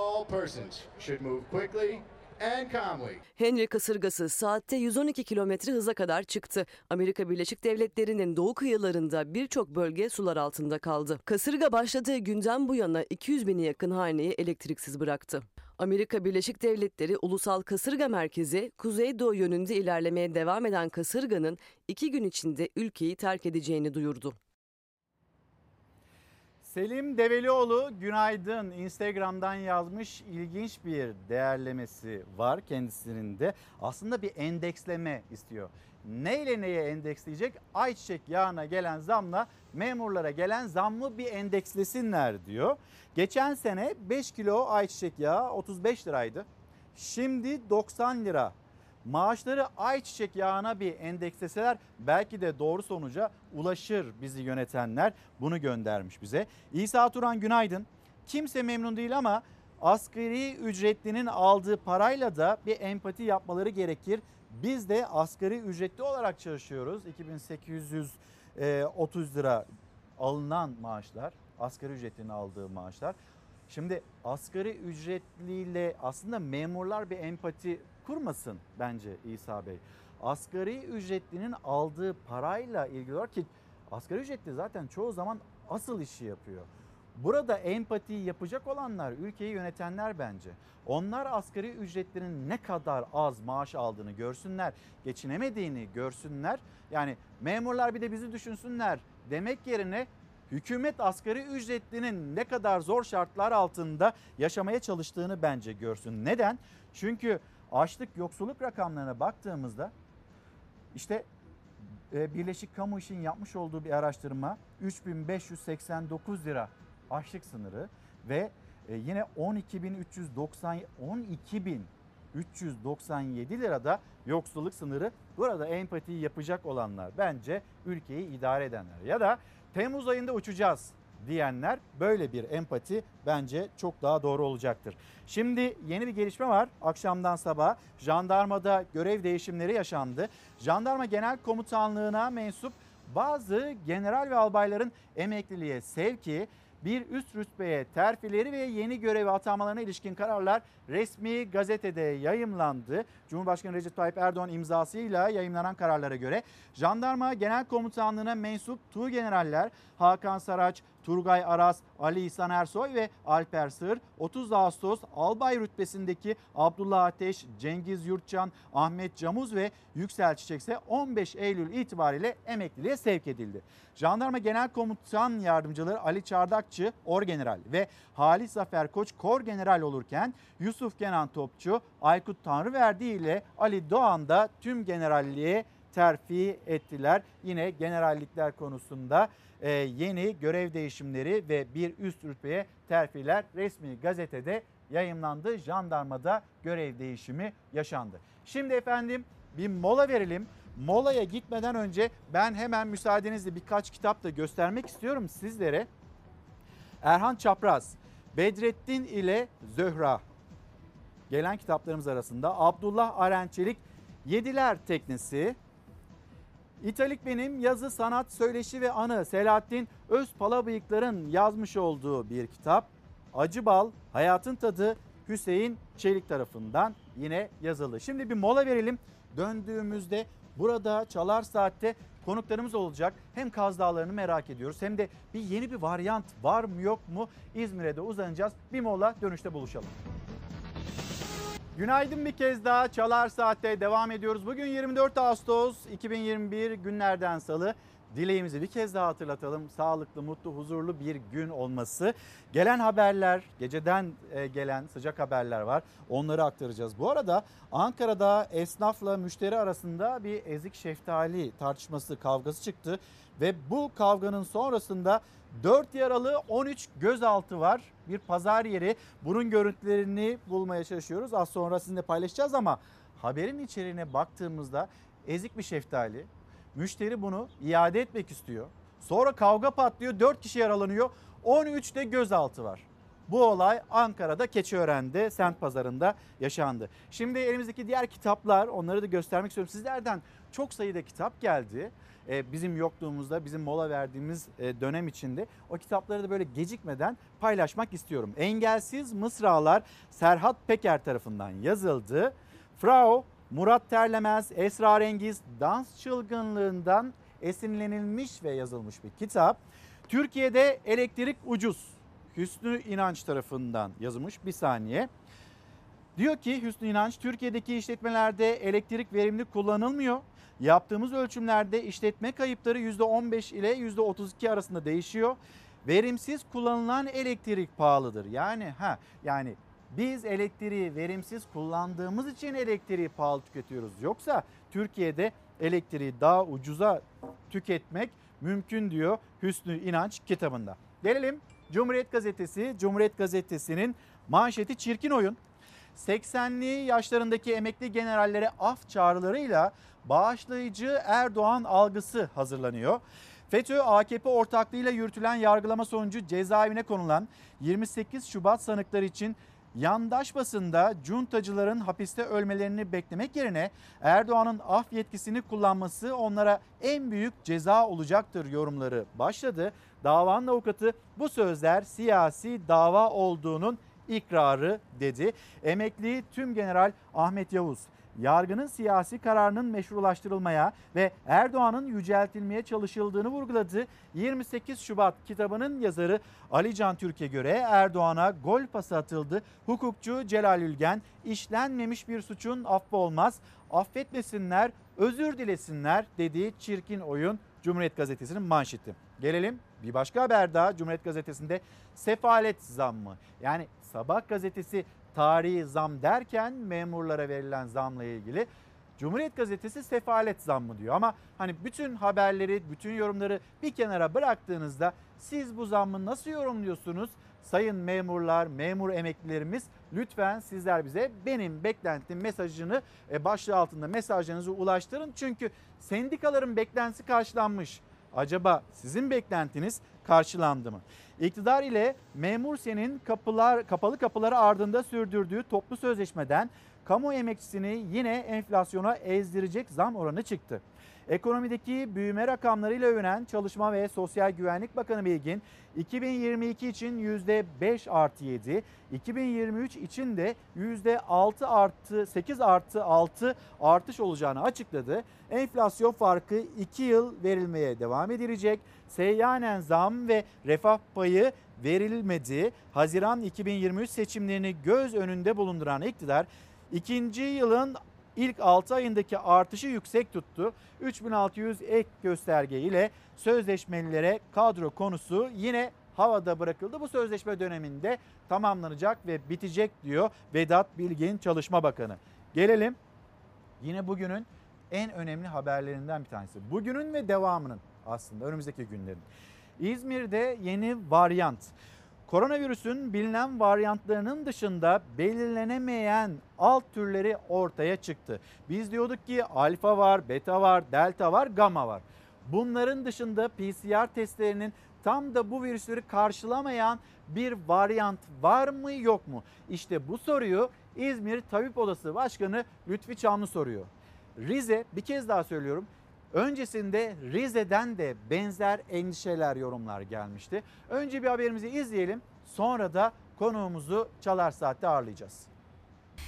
Henry kasırgası saatte yüz on iki kilometre hıza kadar çıktı. Amerika Birleşik Devletleri'nin doğu kıyılarında birçok bölge sular altında kaldı. Kasırga başladığı günden bu yana iki yüz bine yakın haneyi elektriksiz bıraktı. Amerika Birleşik Devletleri Ulusal Kasırga Merkezi, kuzeydoğu yönünde ilerlemeye devam eden kasırganın iki gün içinde ülkeyi terk edeceğini duyurdu. Selim Develioğlu günaydın, Instagram'dan yazmış, ilginç bir değerlemesi var kendisinin de. Aslında bir endeksleme istiyor. Neyle neye endeksleyecek? Ayçiçek yağına gelen zamla memurlara gelen zammı bir endekslesinler diyor. Geçen sene beş kilo ayçiçek yağı otuz beş liraydı. Şimdi doksan lira. Maaşları ayçiçek yağına bir endeksleseler belki de doğru sonuca ulaşır bizi yönetenler, bunu göndermiş bize. İsa Turan günaydın. Kimse memnun değil ama asgari ücretlinin aldığı parayla da bir empati yapmaları gerekir. Biz de asgari ücretli olarak çalışıyoruz. iki bin sekiz yüz otuz lira alınan maaşlar, asgari ücretlinin aldığı maaşlar. Şimdi asgari ücretliyle aslında memurlar bir empati kurmasın bence İsa Bey. Asgari ücretlinin aldığı parayla ilgili olarak ki asgari ücretli zaten çoğu zaman asıl işi yapıyor. Burada empatiyi yapacak olanlar ülkeyi yönetenler bence. Onlar asgari ücretlerin ne kadar az maaş aldığını görsünler, geçinemediğini görsünler. Yani memurlar bir de bizi düşünsünler demek yerine hükümet asgari ücretlinin ne kadar zor şartlar altında yaşamaya çalıştığını bence görsün. Neden? Çünkü açlık, yoksulluk rakamlarına baktığımızda işte Birleşik Kamu İş'in yapmış olduğu bir araştırma üç bin beş yüz seksen dokuz lira açlık sınırı ve yine on iki bin üç yüz doksan yedi lira da yoksulluk sınırı. Burada empatiyi yapacak olanlar bence ülkeyi idare edenler ya da Temmuz ayında uçacağız diyenler, böyle bir empati bence çok daha doğru olacaktır. Şimdi yeni bir gelişme var. Akşamdan sabaha jandarmada görev değişimleri yaşandı. Jandarma Genel Komutanlığı'na mensup bazı general ve albayların emekliliğe sevki, bir üst rütbeye terfileri ve yeni görevi atamalarına ilişkin kararlar resmi gazetede yayımlandı. Cumhurbaşkanı Recep Tayyip Erdoğan imzasıyla yayımlanan kararlara göre Jandarma Genel Komutanlığı'na mensup Tuğgeneraller Hakan Saraç, Turgay Aras, Ali İhsan Ersoy ve Alper Sığır otuz Ağustos albay rütbesindeki Abdullah Ateş, Cengiz Yurtcan, Ahmet Camuz ve Yüksel Çiçekse on beş Eylül itibariyle emekliliğe sevk edildi. Jandarma Genel Komutan Yardımcıları Ali Çardakçı Orgeneral ve Halis Zafer Koç Korgeneral olurken Yusuf Kenan Topçu, Aykut Tanrıverdi ile Ali Doğan da tüm generalliğe terfi ettiler. Yine generallikler konusunda e, yeni görev değişimleri ve bir üst rütbeye terfiler resmi gazetede yayımlandı. Jandarmada görev değişimi yaşandı. Şimdi efendim bir mola verelim. Molaya gitmeden önce ben hemen müsaadenizle birkaç kitap da göstermek istiyorum sizlere. Erhan Çapraz, Bedrettin ile Zöhra. Gelen kitaplarımız arasında Abdullah Arençelik, Yediler Teknesi. İtalik benim yazı, sanat, söyleşi ve anı Selahattin Özpalabıyıklar'ın yazmış olduğu bir kitap. Acı Bal, Hayatın Tadı Hüseyin Çelik tarafından yine yazılı. Şimdi bir mola verelim. Döndüğümüzde burada Çalar Saat'te konuklarımız olacak. Hem Kaz Dağları'nı merak ediyoruz hem de bir yeni bir varyant var mı yok mu İzmir'e de uzanacağız. Bir mola, dönüşte buluşalım. Günaydın bir kez daha. Çalar Saat'te devam ediyoruz. Bugün yirmi dört Ağustos iki bin yirmi bir günlerden salı. Dileğimizi bir kez daha hatırlatalım. Sağlıklı, mutlu, huzurlu bir gün olması. Gelen haberler, geceden gelen sıcak haberler var. Onları aktaracağız. Bu arada Ankara'da esnafla müşteri arasında bir ezik şeftali tartışması, kavgası çıktı. Ve bu kavganın sonrasında dört yaralı on üç gözaltı var. Bir pazar yeri. Bunun görüntülerini bulmaya çalışıyoruz. Az sonra sizinle paylaşacağız ama haberin içeriğine baktığımızda ezik bir şeftali. Müşteri bunu iade etmek istiyor. Sonra kavga patlıyor. dört kişi yaralanıyor. on üçte gözaltı var. Bu olay Ankara'da Keçiören'de, semt pazarında yaşandı. Şimdi elimizdeki diğer kitaplar, onları da göstermek istiyorum. Sizlerden çok sayıda kitap geldi. Bizim yokluğumuzda, bizim mola verdiğimiz dönem içinde o kitapları da böyle gecikmeden paylaşmak istiyorum. Engelsiz Mısralar Serhat Peker tarafından yazıldı. Frau Murat Terlemez, esrarengiz dans çılgınlığından esinlenilmiş ve yazılmış bir kitap. Türkiye'de elektrik ucuz. Hüsnü İnanç tarafından yazılmış. Bir saniye. Diyor ki Hüsnü İnanç, Türkiye'deki işletmelerde elektrik verimli kullanılmıyor. Yaptığımız ölçümlerde işletme kayıpları yüzde on beş ile yüzde otuz iki arasında değişiyor. Verimsiz kullanılan elektrik pahalıdır. Yani ha yani biz elektriği verimsiz kullandığımız için elektriği pahalı tüketiyoruz. Yoksa Türkiye'de elektriği daha ucuza tüketmek mümkün diyor Hüsnü İnanç kitabında. Gelelim Cumhuriyet Gazetesi. Cumhuriyet Gazetesi'nin manşeti çirkin oyun. seksenli yaşlarındaki emekli generallere af çağrılarıyla bağışlayıcı Erdoğan algısı hazırlanıyor. FETÖ A K P ortaklığıyla yürütülen yargılama sonucu cezaevine konulan yirmi sekiz Şubat sanıkları için yandaş basında cuntacıların hapiste ölmelerini beklemek yerine Erdoğan'ın af yetkisini kullanması onlara en büyük ceza olacaktır yorumları başladı. Davanın avukatı bu sözler siyasi dava olduğunun ikrarı dedi. Emekli Tümgeneral Ahmet Yavuz, yargının siyasi kararının meşrulaştırılmaya ve Erdoğan'ın yüceltilmeye çalışıldığını vurguladı. yirmi sekiz Şubat kitabının yazarı Ali Can Türk'e göre Erdoğan'a gol pası atıldı. Hukukçu Celal Ülgen, işlenmemiş bir suçun affı olmaz, affetmesinler, özür dilesinler dediği çirkin oyun Cumhuriyet Gazetesi'nin manşeti. Gelelim bir başka haber daha Cumhuriyet Gazetesi'nde, sefalet zammı. Yani Sabah Gazetesi tarihi zam derken memurlara verilen zamla ilgili Cumhuriyet Gazetesi sefalet zammı diyor. Ama hani bütün haberleri, bütün yorumları bir kenara bıraktığınızda siz bu zammı nasıl yorumluyorsunuz? Sayın memurlar, memur emeklilerimiz, lütfen sizler bize benim beklentim mesajını, başlığı altında mesajlarınızı ulaştırın. Çünkü sendikaların beklentisi karşılanmış. Acaba sizin beklentiniz karşılandı mı? İktidar ile Memur-Sen'in kapılar, kapalı kapıları ardında sürdürdüğü toplu sözleşmeden kamu emekçisini yine enflasyona ezdirecek zam oranı çıktı. Ekonomideki büyüme rakamlarıyla övünen Çalışma ve Sosyal Güvenlik Bakanı Bilgin, iki bin yirmi iki için yüzde beş artı yedi, iki bin yirmi üç için de yüzde altı artı sekiz artı altı artış olacağını açıkladı. Enflasyon farkı iki yıl verilmeye devam edilecek. Seyyanen zam ve refah payı verilmedi. Haziran iki bin yirmi üç seçimlerini göz önünde bulunduran iktidar, ikinci yılın İlk altı ayındaki artışı yüksek tuttu. üç bin altı yüz ek gösterge ile sözleşmelilere kadro konusu yine havada bırakıldı. Bu sözleşme döneminde tamamlanacak ve bitecek diyor Vedat Bilgin, Çalışma Bakanı. Gelelim yine bugünün en önemli haberlerinden bir tanesi. Bugünün ve devamının, aslında önümüzdeki günlerin. İzmir'de yeni varyant. Koronavirüsün bilinen varyantlarının dışında belirlenemeyen alt türleri ortaya çıktı. Biz diyorduk ki alfa var, beta var, delta var, gamma var. Bunların dışında P C R testlerinin tam da bu virüsleri karşılamayan bir varyant var mı yok mu? İşte bu soruyu İzmir Tabip Odası Başkanı Lütfi Çamlı soruyor. Rize, bir kez daha söylüyorum. Öncesinde Rize'den de benzer endişeler, yorumlar gelmişti. Önce bir haberimizi izleyelim, sonra da konuğumuzu Çalar Saat'te ağırlayacağız.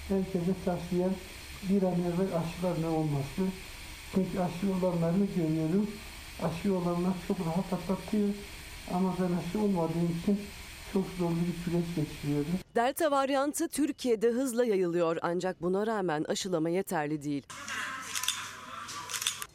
Herkese tavsiye, bir an evvel aşılarına olması. Peki aşı olanlarını görüyorum. Aşı olanlar çok rahat atlatıyor ama ben aşı olmadığım için çok zorlu bir süreç geçiriyordu. Delta varyantı Türkiye'de hızla yayılıyor ancak buna rağmen aşılama yeterli değil.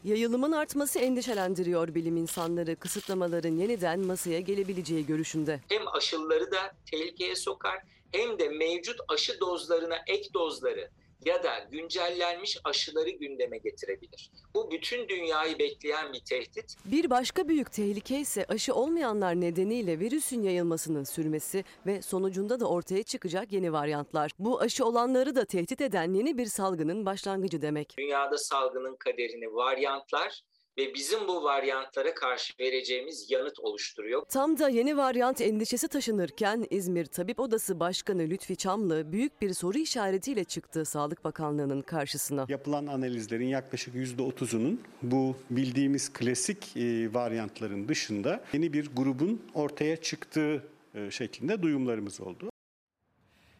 Yayılımın artması endişelendiriyor bilim insanları. Kısıtlamaların yeniden masaya gelebileceği görüşünde. Hem aşıları da tehlikeye sokar hem de mevcut aşı dozlarına ek dozları ya da güncellenmiş aşıları gündeme getirebilir. Bu bütün dünyayı bekleyen bir tehdit. Bir başka büyük tehlike ise aşı olmayanlar nedeniyle virüsün yayılmasının sürmesi ve sonucunda da ortaya çıkacak yeni varyantlar. Bu aşı olanları da tehdit eden yeni bir salgının başlangıcı demek. Dünyada salgının kaderini varyantlar ve bizim bu varyantlara karşı vereceğimiz yanıt oluşturuyor. Tam da yeni varyant endişesi taşınırken İzmir Tabip Odası Başkanı Lütfi Çamlı büyük bir soru işaretiyle çıktı Sağlık Bakanlığı'nın karşısına. Yapılan analizlerin yaklaşık yüzde otuzunun bu bildiğimiz klasik varyantların dışında yeni bir grubun ortaya çıktığı şeklinde duyumlarımız oldu.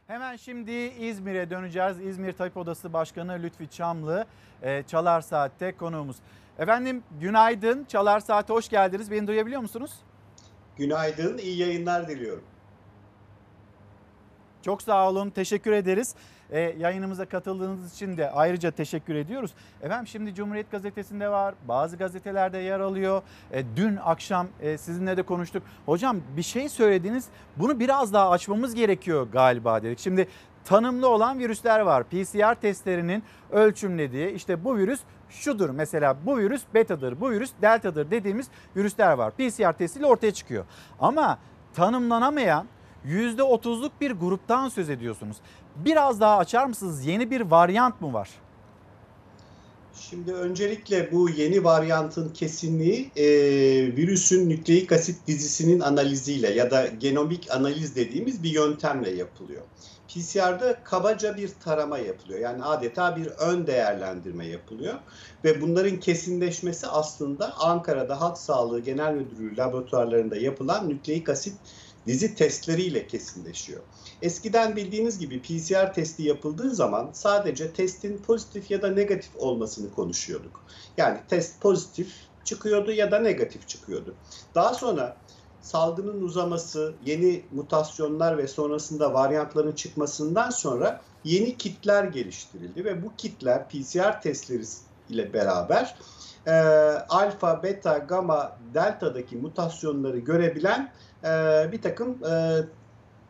Hemen şimdi İzmir'e döneceğiz. İzmir Tabip Odası Başkanı Lütfi Çamlı, Çalar Saat'te konuğumuz. Efendim günaydın, Çalar Saat'e hoş geldiniz. Beni duyabiliyor musunuz? Günaydın, iyi yayınlar diliyorum. Çok sağ olun, teşekkür ederiz. E, yayınımıza katıldığınız için de ayrıca teşekkür ediyoruz. Efendim şimdi Cumhuriyet Gazetesi'nde var, bazı gazetelerde yer alıyor. E, dün akşam e, sizinle de konuştuk. Hocam bir şey söylediniz, bunu biraz daha açmamız gerekiyor galiba dedik. Şimdi tanımlı olan virüsler var. P C R testlerinin ölçümlediği, işte bu virüs şudur mesela, bu virüs betadır, bu virüs deltadır dediğimiz virüsler var. P C R testiyle ortaya çıkıyor. Ama tanımlanamayan yüzde otuzluk bir gruptan söz ediyorsunuz. Biraz daha açar mısınız? Yeni bir varyant mı var? Şimdi öncelikle bu yeni varyantın kesinliği e, virüsün nükleik asit dizisinin analiziyle ya da genomik analiz dediğimiz bir yöntemle yapılıyor. P C R'da kabaca bir tarama yapılıyor. Yani adeta bir ön değerlendirme yapılıyor. Ve bunların kesinleşmesi aslında Ankara'da Halk Sağlığı Genel Müdürlüğü laboratuvarlarında yapılan nükleik asit dizi testleriyle kesinleşiyor. Eskiden bildiğiniz gibi P C R testi yapıldığı zaman sadece testin pozitif ya da negatif olmasını konuşuyorduk. Yani test pozitif çıkıyordu ya da negatif çıkıyordu. Daha sonra salgının uzaması, yeni mutasyonlar ve sonrasında varyantların çıkmasından sonra yeni kitler geliştirildi ve bu kitler P C R testleri ile beraber e, alfa, beta, gamma, delta'daki mutasyonları görebilen e, bir takım e,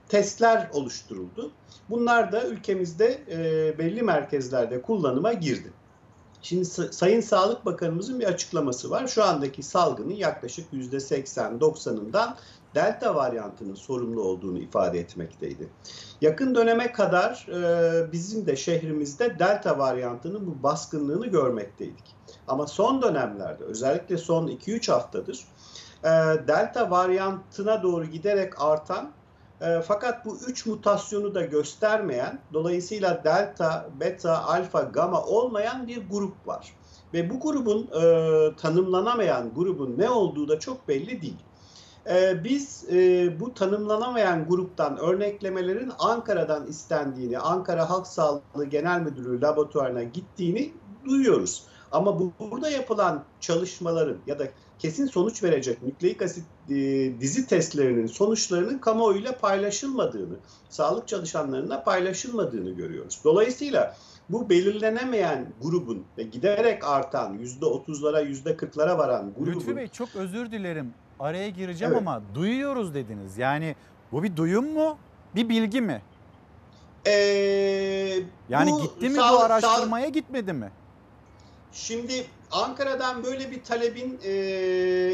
testler oluşturuldu. Bunlar da ülkemizde e, belli merkezlerde kullanıma girdi. Şimdi Sayın Sağlık Bakanımızın bir açıklaması var. Şu andaki salgının yaklaşık yüzde seksen doksanından delta varyantının sorumlu olduğunu ifade etmekteydi. Yakın döneme kadar e, bizim de şehrimizde delta varyantının bu baskınlığını görmekteydik. Ama son dönemlerde, özellikle son iki üç haftadır e, delta varyantına doğru giderek artan, E, fakat bu üç mutasyonu da göstermeyen, dolayısıyla delta, beta, alfa, gamma olmayan bir grup var. Ve bu grubun e, tanımlanamayan grubun ne olduğu da çok belli değil. E, biz e, bu tanımlanamayan gruptan örneklemelerin Ankara'dan istendiğini, Ankara Halk Sağlığı Genel Müdürlüğü laboratuvarına gittiğini duyuyoruz. Ama bu, burada yapılan çalışmaların ya da kesin sonuç verecek nükleik asit e, dizi testlerinin sonuçlarının kamuoyuyla paylaşılmadığını, sağlık çalışanlarına paylaşılmadığını görüyoruz. Dolayısıyla bu belirlenemeyen grubun ve giderek artan yüzde otuzlara, yüzde kırklara varan grubun... Lütfi Bey, çok özür dilerim, araya gireceğim, evet. Ama duyuyoruz dediniz. Yani bu bir duyum mu, bir bilgi mi? Ee, yani bu, gitti mi bu araştırmaya, gitmedi mi? Şimdi Ankara'dan böyle bir talebin e,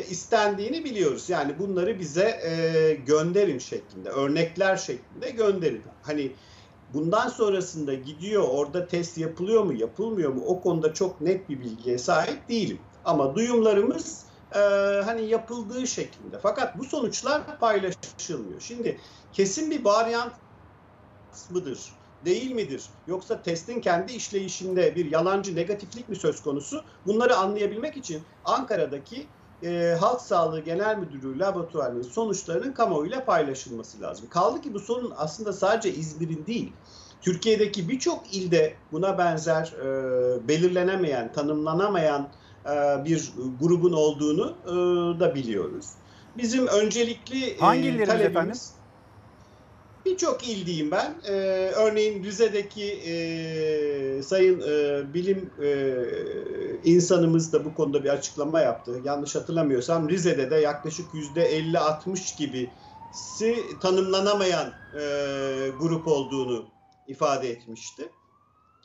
istendiğini biliyoruz. Yani bunları bize e, gönderin şeklinde, örnekler şeklinde gönderin. Hani bundan sonrasında gidiyor, orada test yapılıyor mu, yapılmıyor mu? O konuda çok net bir bilgiye sahip değilim. Ama duyumlarımız e, hani yapıldığı şeklinde. Fakat bu sonuçlar paylaşılmıyor. Şimdi kesin bir varyant mıdır, değil midir? Yoksa testin kendi işleyişinde bir yalancı negatiflik mi söz konusu? Bunları anlayabilmek için Ankara'daki e, Halk Sağlığı Genel Müdürlüğü laboratuvarının sonuçlarının kamuoyuyla paylaşılması lazım. Kaldı ki bu sorun aslında sadece İzmir'in değil, Türkiye'deki birçok ilde buna benzer e, belirlenemeyen, tanımlanamayan e, bir grubun olduğunu e, da biliyoruz. Bizim öncelikli e, hangileri talebimiz... efendim? Birçok il diyeyim ben. Ee, örneğin Rize'deki e, sayın e, bilim e, insanımız da bu konuda bir açıklama yaptı. Yanlış hatırlamıyorsam Rize'de de yaklaşık yüzde elli altmış gibisi tanımlanamayan e, grup olduğunu ifade etmişti.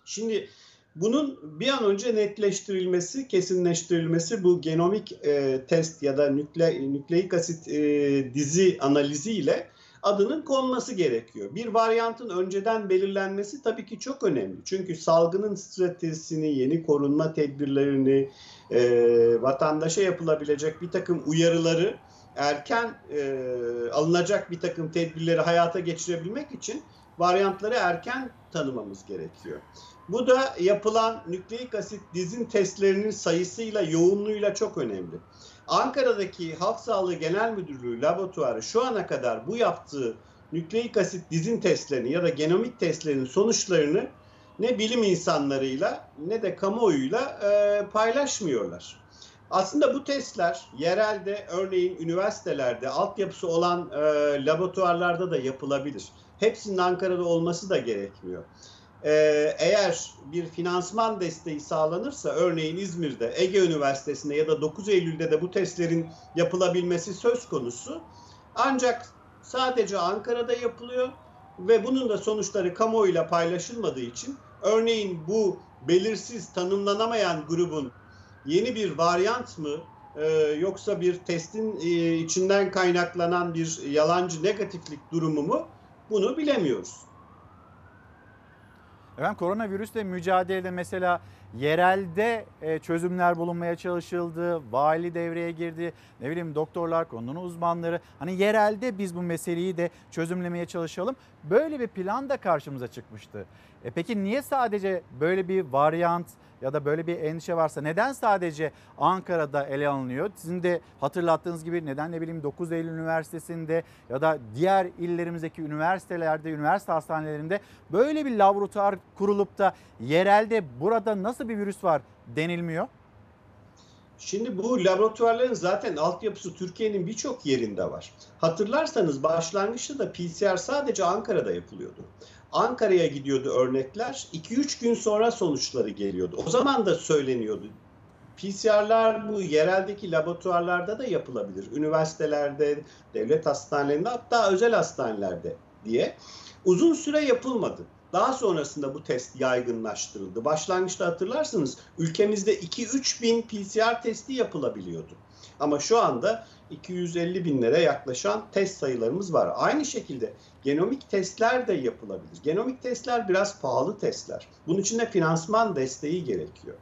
Şimdi bunun bir an önce netleştirilmesi, kesinleştirilmesi, bu genomik e, test ya da nükle, nükleik asit e, dizi analiziyle adının konması gerekiyor. Bir varyantın önceden belirlenmesi tabii ki çok önemli. Çünkü salgının stratejisini, yeni korunma tedbirlerini, e, vatandaşa yapılabilecek bir takım uyarıları, erken e, alınacak bir takım tedbirleri hayata geçirebilmek için varyantları erken tanımamız gerekiyor. Bu da yapılan nükleik asit dizin testlerinin sayısıyla, yoğunluğuyla çok önemli. Ankara'daki Halk Sağlığı Genel Müdürlüğü laboratuvarı şu ana kadar bu yaptığı nükleik asit dizin testlerini ya da genomik testlerinin sonuçlarını ne bilim insanlarıyla ne de kamuoyuyla e, paylaşmıyorlar. Aslında bu testler yerelde, örneğin üniversitelerde altyapısı olan e, laboratuvarlarda da yapılabilir. Hepsinin Ankara'da olması da gerekmiyor. Eğer bir finansman desteği sağlanırsa, örneğin İzmir'de, Ege Üniversitesi'nde ya da dokuz Eylül'de de bu testlerin yapılabilmesi söz konusu. Ancak sadece Ankara'da yapılıyor ve bunun da sonuçları kamuoyuyla paylaşılmadığı için, örneğin bu belirsiz, tanımlanamayan grubun yeni bir varyant mı, yoksa bir testin içinden kaynaklanan bir yalancı negatiflik durumu mu, bunu bilemiyoruz. Efendim koronavirüsle mücadelede mesela yerelde çözümler bulunmaya çalışıldı, vali devreye girdi, ne bileyim doktorlar, konunun uzmanları. Hani yerelde biz bu meseleyi de çözümlemeye çalışalım. Böyle bir plan da karşımıza çıkmıştı. E peki niye sadece böyle bir varyant ya da böyle bir endişe varsa neden sadece Ankara'da ele alınıyor? Sizin de hatırlattığınız gibi neden ne bileyim dokuz Eylül Üniversitesi'nde ya da diğer illerimizdeki üniversitelerde, üniversite hastanelerinde böyle bir laboratuvar kurulup da yerelde burada nasıl bir virüs var denilmiyor? Şimdi bu laboratuvarların zaten altyapısı Türkiye'nin birçok yerinde var. Hatırlarsanız başlangıçta da P C R sadece Ankara'da yapılıyordu. Ankara'ya gidiyordu örnekler, iki üç gün sonra sonuçları geliyordu. O zaman da söyleniyordu. P C R'lar bu yereldeki laboratuvarlarda da yapılabilir. Üniversitelerde, devlet hastanelerinde, hatta özel hastanelerde diye. Uzun süre yapılmadı. Daha sonrasında bu test yaygınlaştırıldı. Başlangıçta hatırlarsınız ülkemizde iki üç bin P C R testi yapılabiliyordu. Ama şu anda iki yüz elli binlere yaklaşan test sayılarımız var. Aynı şekilde genomik testler de yapılabilir. Genomik testler biraz pahalı testler. Bunun için de finansman desteği gerekiyor.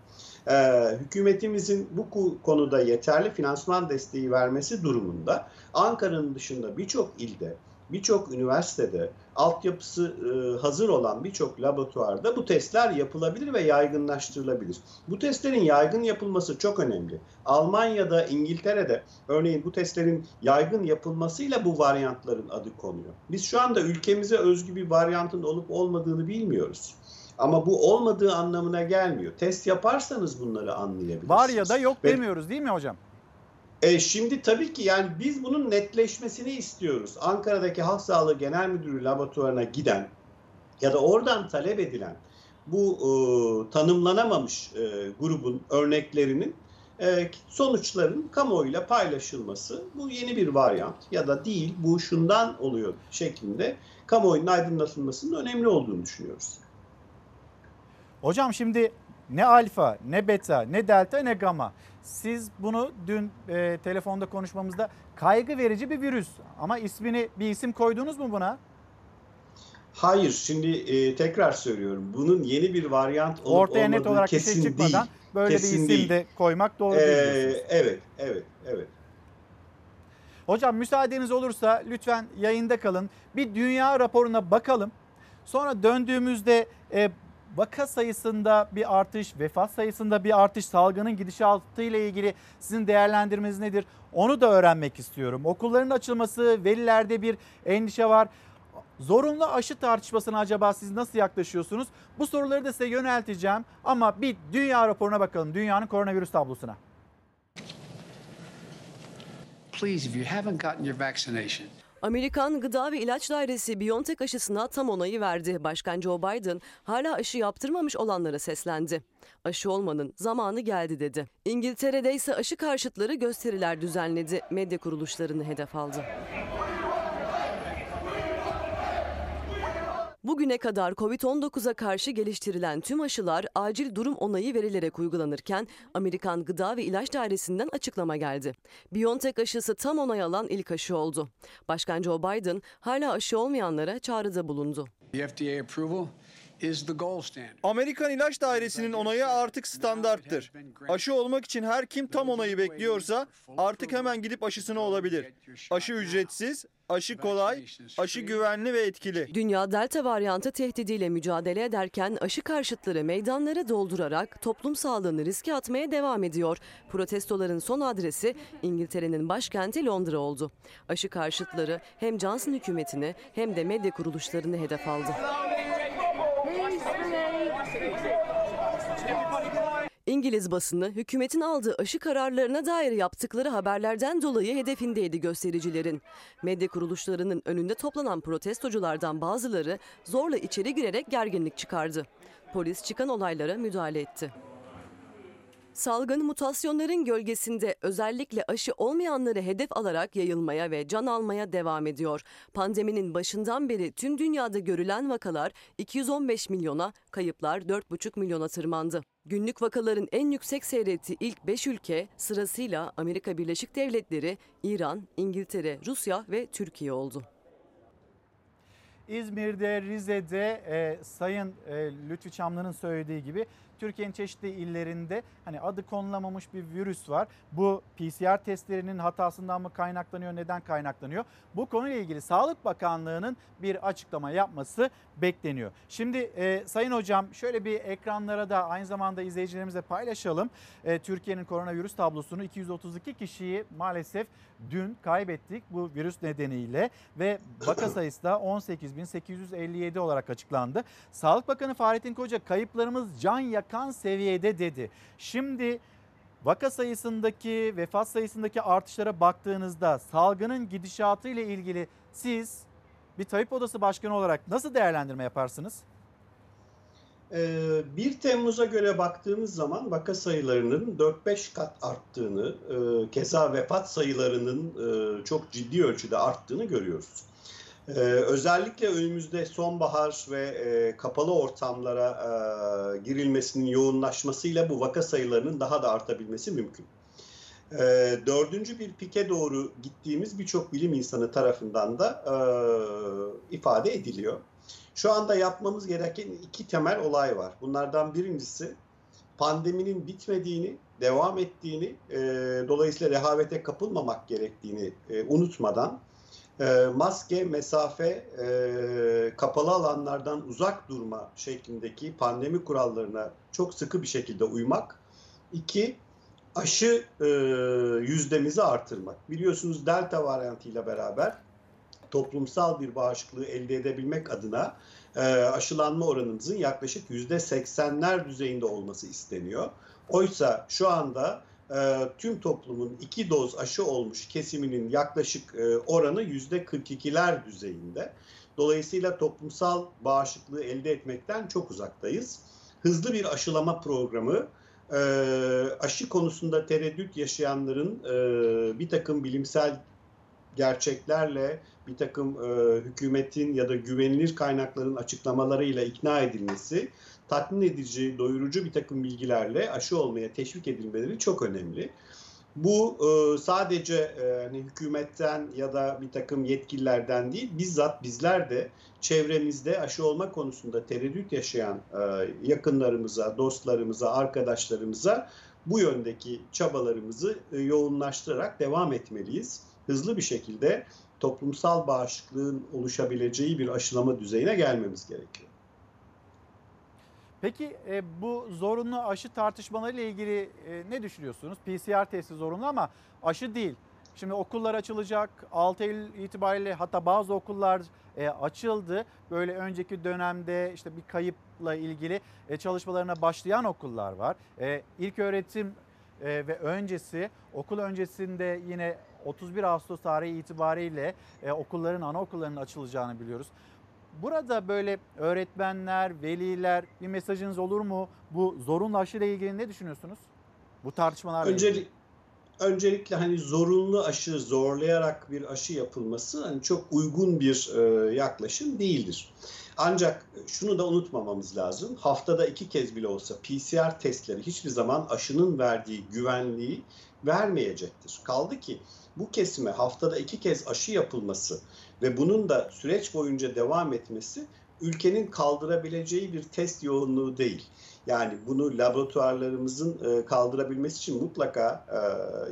Ee, hükümetimizin bu konuda yeterli finansman desteği vermesi durumunda Ankara'nın dışında birçok ilde, birçok üniversitede altyapısı hazır olan birçok laboratuvarda bu testler yapılabilir ve yaygınlaştırılabilir. Bu testlerin yaygın yapılması çok önemli. Almanya'da, İngiltere'de örneğin bu testlerin yaygın yapılmasıyla bu varyantların adı konuyor. Biz şu anda ülkemize özgü bir varyantın olup olmadığını bilmiyoruz. Ama bu olmadığı anlamına gelmiyor. Test yaparsanız bunları anlayabilirsiniz. Var ya da yok demiyoruz değil mi hocam? E şimdi tabii ki yani biz bunun netleşmesini istiyoruz. Ankara'daki Halk Sağlığı Genel Müdürlüğü laboratuvarına giden ya da oradan talep edilen bu e, tanımlanamamış e, grubun örneklerinin e, sonuçlarının kamuoyuyla paylaşılması, bu yeni bir varyant ya da değil bu şundan oluyor şeklinde kamuoyunun aydınlatılmasının önemli olduğunu düşünüyoruz. Hocam şimdi ne alfa, ne beta, ne delta, ne gamma. Siz bunu dün e, telefonda konuşmamızda kaygı verici bir virüs ama ismini bir isim koydunuz mu buna? Hayır, şimdi e, tekrar söylüyorum. Bunun yeni bir varyant olup ortaya net olarak bir şey çıkmadan böyle bir isim de koymak doğru değil. Ee, evet, evet, evet. Hocam müsaadeniz olursa lütfen yayında kalın. Bir dünya raporuna bakalım. Sonra döndüğümüzde E, vaka sayısında bir artış, vefat sayısında bir artış, salgının gidişatı ile ilgili sizin değerlendirmeniz nedir? Onu da öğrenmek istiyorum. Okulların açılması, velilerde bir endişe var. Zorunlu aşı tartışmasına acaba siz nasıl yaklaşıyorsunuz? Bu soruları da size yönelteceğim ama bir dünya raporuna bakalım, dünyanın koronavirüs tablosuna. Please, if you haven't gotten your vaccination. Amerikan Gıda ve İlaç Dairesi BioNTech aşısına tam onayı verdi. Başkan Joe Biden hala aşı yaptırmamış olanlara seslendi. Aşı olmanın zamanı geldi dedi. İngiltere'de ise aşı karşıtları gösteriler düzenledi. Medya kuruluşlarını hedef aldı. Bugüne kadar Covid on dokuza karşı geliştirilen tüm aşılar acil durum onayı verilerek uygulanırken Amerikan Gıda ve İlaç Dairesi'nden açıklama geldi. BioNTech aşısı tam onay alan ilk aşı oldu. Başkan Joe Biden hala aşı olmayanlara çağrıda bulundu. Amerikan İlaç Dairesi'nin onayı artık standarttır. Aşı olmak için her kim tam onayı bekliyorsa artık hemen gidip aşısına olabilir. Aşı ücretsiz, aşı kolay, aşı güvenli ve etkili. Dünya delta varyantı tehdidiyle mücadele ederken aşı karşıtları meydanlara doldurarak toplum sağlığını riske atmaya devam ediyor. Protestoların son adresi İngiltere'nin başkenti Londra oldu. Aşı karşıtları hem Johnson hükümetini hem de medya kuruluşlarını hedef aldı. İngiliz basını hükümetin aldığı aşı kararlarına dair yaptıkları haberlerden dolayı hedefindeydi göstericilerin. Medya kuruluşlarının önünde toplanan protestoculardan bazıları zorla içeri girerek gerginlik çıkardı. Polis çıkan olaylara müdahale etti. Salgın mutasyonların gölgesinde özellikle aşı olmayanları hedef alarak yayılmaya ve can almaya devam ediyor. Pandeminin başından beri tüm dünyada görülen vakalar iki yüz on beş milyona, kayıplar dört buçuk milyona tırmandı. Günlük vakaların en yüksek seyrettiği ilk beş ülke sırasıyla Amerika Birleşik Devletleri, İran, İngiltere, Rusya ve Türkiye oldu. İzmir'de, Rize'de e, Sayın e, Lütfi Çamlı'nın söylediği gibi Türkiye'nin çeşitli illerinde hani adı konulamamış bir virüs var. Bu P C R testlerinin hatasından mı kaynaklanıyor, neden kaynaklanıyor? Bu konuyla ilgili Sağlık Bakanlığı'nın bir açıklama yapması bekleniyor. Şimdi e, Sayın Hocam şöyle bir ekranlara da aynı zamanda izleyicilerimize paylaşalım. E, Türkiye'nin koronavirüs tablosunu iki yüz otuz iki kişiyi maalesef dün kaybettik bu virüs nedeniyle ve vaka sayısı da on sekiz bin sekiz yüz elli yedi olarak açıklandı. Sağlık Bakanı Fahrettin Koca kayıplarımız can yakan seviyede dedi. Şimdi vaka sayısındaki, vefat sayısındaki artışlara baktığınızda salgının gidişatı ile ilgili siz bir Tayyip Odası Başkanı olarak nasıl değerlendirme yaparsınız? bir Temmuz'a göre baktığımız zaman vaka sayılarının dört beş kat arttığını, keza vefat sayılarının çok ciddi ölçüde arttığını görüyoruz. Ee, özellikle önümüzde sonbahar ve e, kapalı ortamlara e, girilmesinin yoğunlaşmasıyla bu vaka sayılarının daha da artabilmesi mümkün. E, dördüncü bir pike doğru gittiğimiz birçok bilim insanı tarafından da e, ifade ediliyor. Şu anda yapmamız gereken iki temel olay var. Bunlardan birincisi pandeminin bitmediğini, devam ettiğini, e, dolayısıyla rehavete kapılmamak gerektiğini e, unutmadan, E, maske, mesafe, e, kapalı alanlardan uzak durma şeklindeki pandemi kurallarına çok sıkı bir şekilde uymak. İki, aşı e, yüzdemizi artırmak. Biliyorsunuz delta varyantıyla beraber toplumsal bir bağışıklığı elde edebilmek adına e, aşılanma oranımızın yaklaşık yüzde seksenler düzeyinde olması isteniyor. Oysa şu anda tüm toplumun iki doz aşı olmuş kesiminin yaklaşık oranı yüzde kırk ikiler düzeyinde. Dolayısıyla toplumsal bağışıklığı elde etmekten çok uzaktayız. Hızlı bir aşılama programı, aşı konusunda tereddüt yaşayanların bir takım bilimsel gerçeklerle, bir takım hükümetin ya da güvenilir kaynakların açıklamalarıyla ikna edilmesi, tatmin edici, doyurucu bir takım bilgilerle aşı olmaya teşvik edilmeleri çok önemli. Bu e, sadece e, hani hükümetten ya da bir takım yetkililerden değil, bizzat bizler de çevremizde aşı olma konusunda tereddüt yaşayan e, yakınlarımıza, dostlarımıza, arkadaşlarımıza bu yöndeki çabalarımızı e, yoğunlaştırarak devam etmeliyiz. Hızlı bir şekilde toplumsal bağışıklığın oluşabileceği bir aşılama düzeyine gelmemiz gerekiyor. Peki bu zorunlu aşı tartışmalarıyla ilgili ne düşünüyorsunuz? P C R testi zorunlu ama aşı değil. Şimdi okullar açılacak. altı Eylül itibariyle hatta bazı okullar açıldı. Böyle önceki dönemde işte bir kayıpla ilgili çalışmalarına başlayan okullar var. İlk öğretim ve öncesi, okul öncesinde yine otuz bir Ağustos tarihi itibariyle okulların, anaokullarının açılacağını biliyoruz. Burada böyle öğretmenler, veliler bir mesajınız olur mu? Bu zorunlu aşıyla ilgili ne düşünüyorsunuz? Bu tartışmalarla Öncelik, ilgili. Öncelikle hani zorunlu aşı, zorlayarak bir aşı yapılması hani çok uygun bir e, yaklaşım değildir. Ancak şunu da unutmamamız lazım. Haftada iki kez bile olsa P C R testleri hiçbir zaman aşının verdiği güvenliği vermeyecektir. Kaldı ki bu kesime haftada iki kez aşı yapılması ve bunun da süreç boyunca devam etmesi ülkenin kaldırabileceği bir test yoğunluğu değil. Yani bunu laboratuvarlarımızın kaldırabilmesi için mutlaka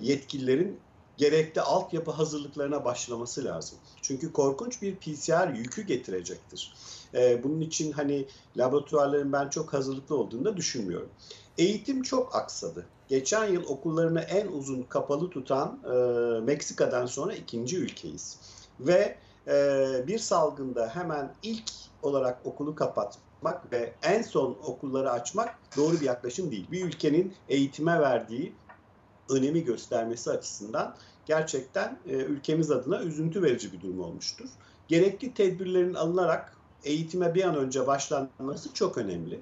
yetkililerin gerekli altyapı hazırlıklarına başlaması lazım. Çünkü korkunç bir P C R yükü getirecektir. Bunun için hani laboratuvarların ben çok hazırlıklı olduğunu da düşünmüyorum. Eğitim çok aksadı. Geçen yıl okullarını en uzun kapalı tutan e, Meksika'dan sonra ikinci ülkeyiz. Ve e, bir salgında hemen ilk olarak okulu kapatmak ve en son okulları açmak doğru bir yaklaşım değil. Bir ülkenin eğitime verdiği önemi göstermesi açısından gerçekten e, ülkemiz adına üzüntü verici bir durum olmuştur. Gerekli tedbirlerin alınarak eğitime bir an önce başlanması çok önemli.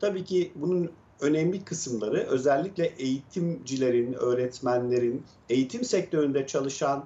Tabii ki bunun önemli kısımları özellikle eğitimcilerin, öğretmenlerin, eğitim sektöründe çalışan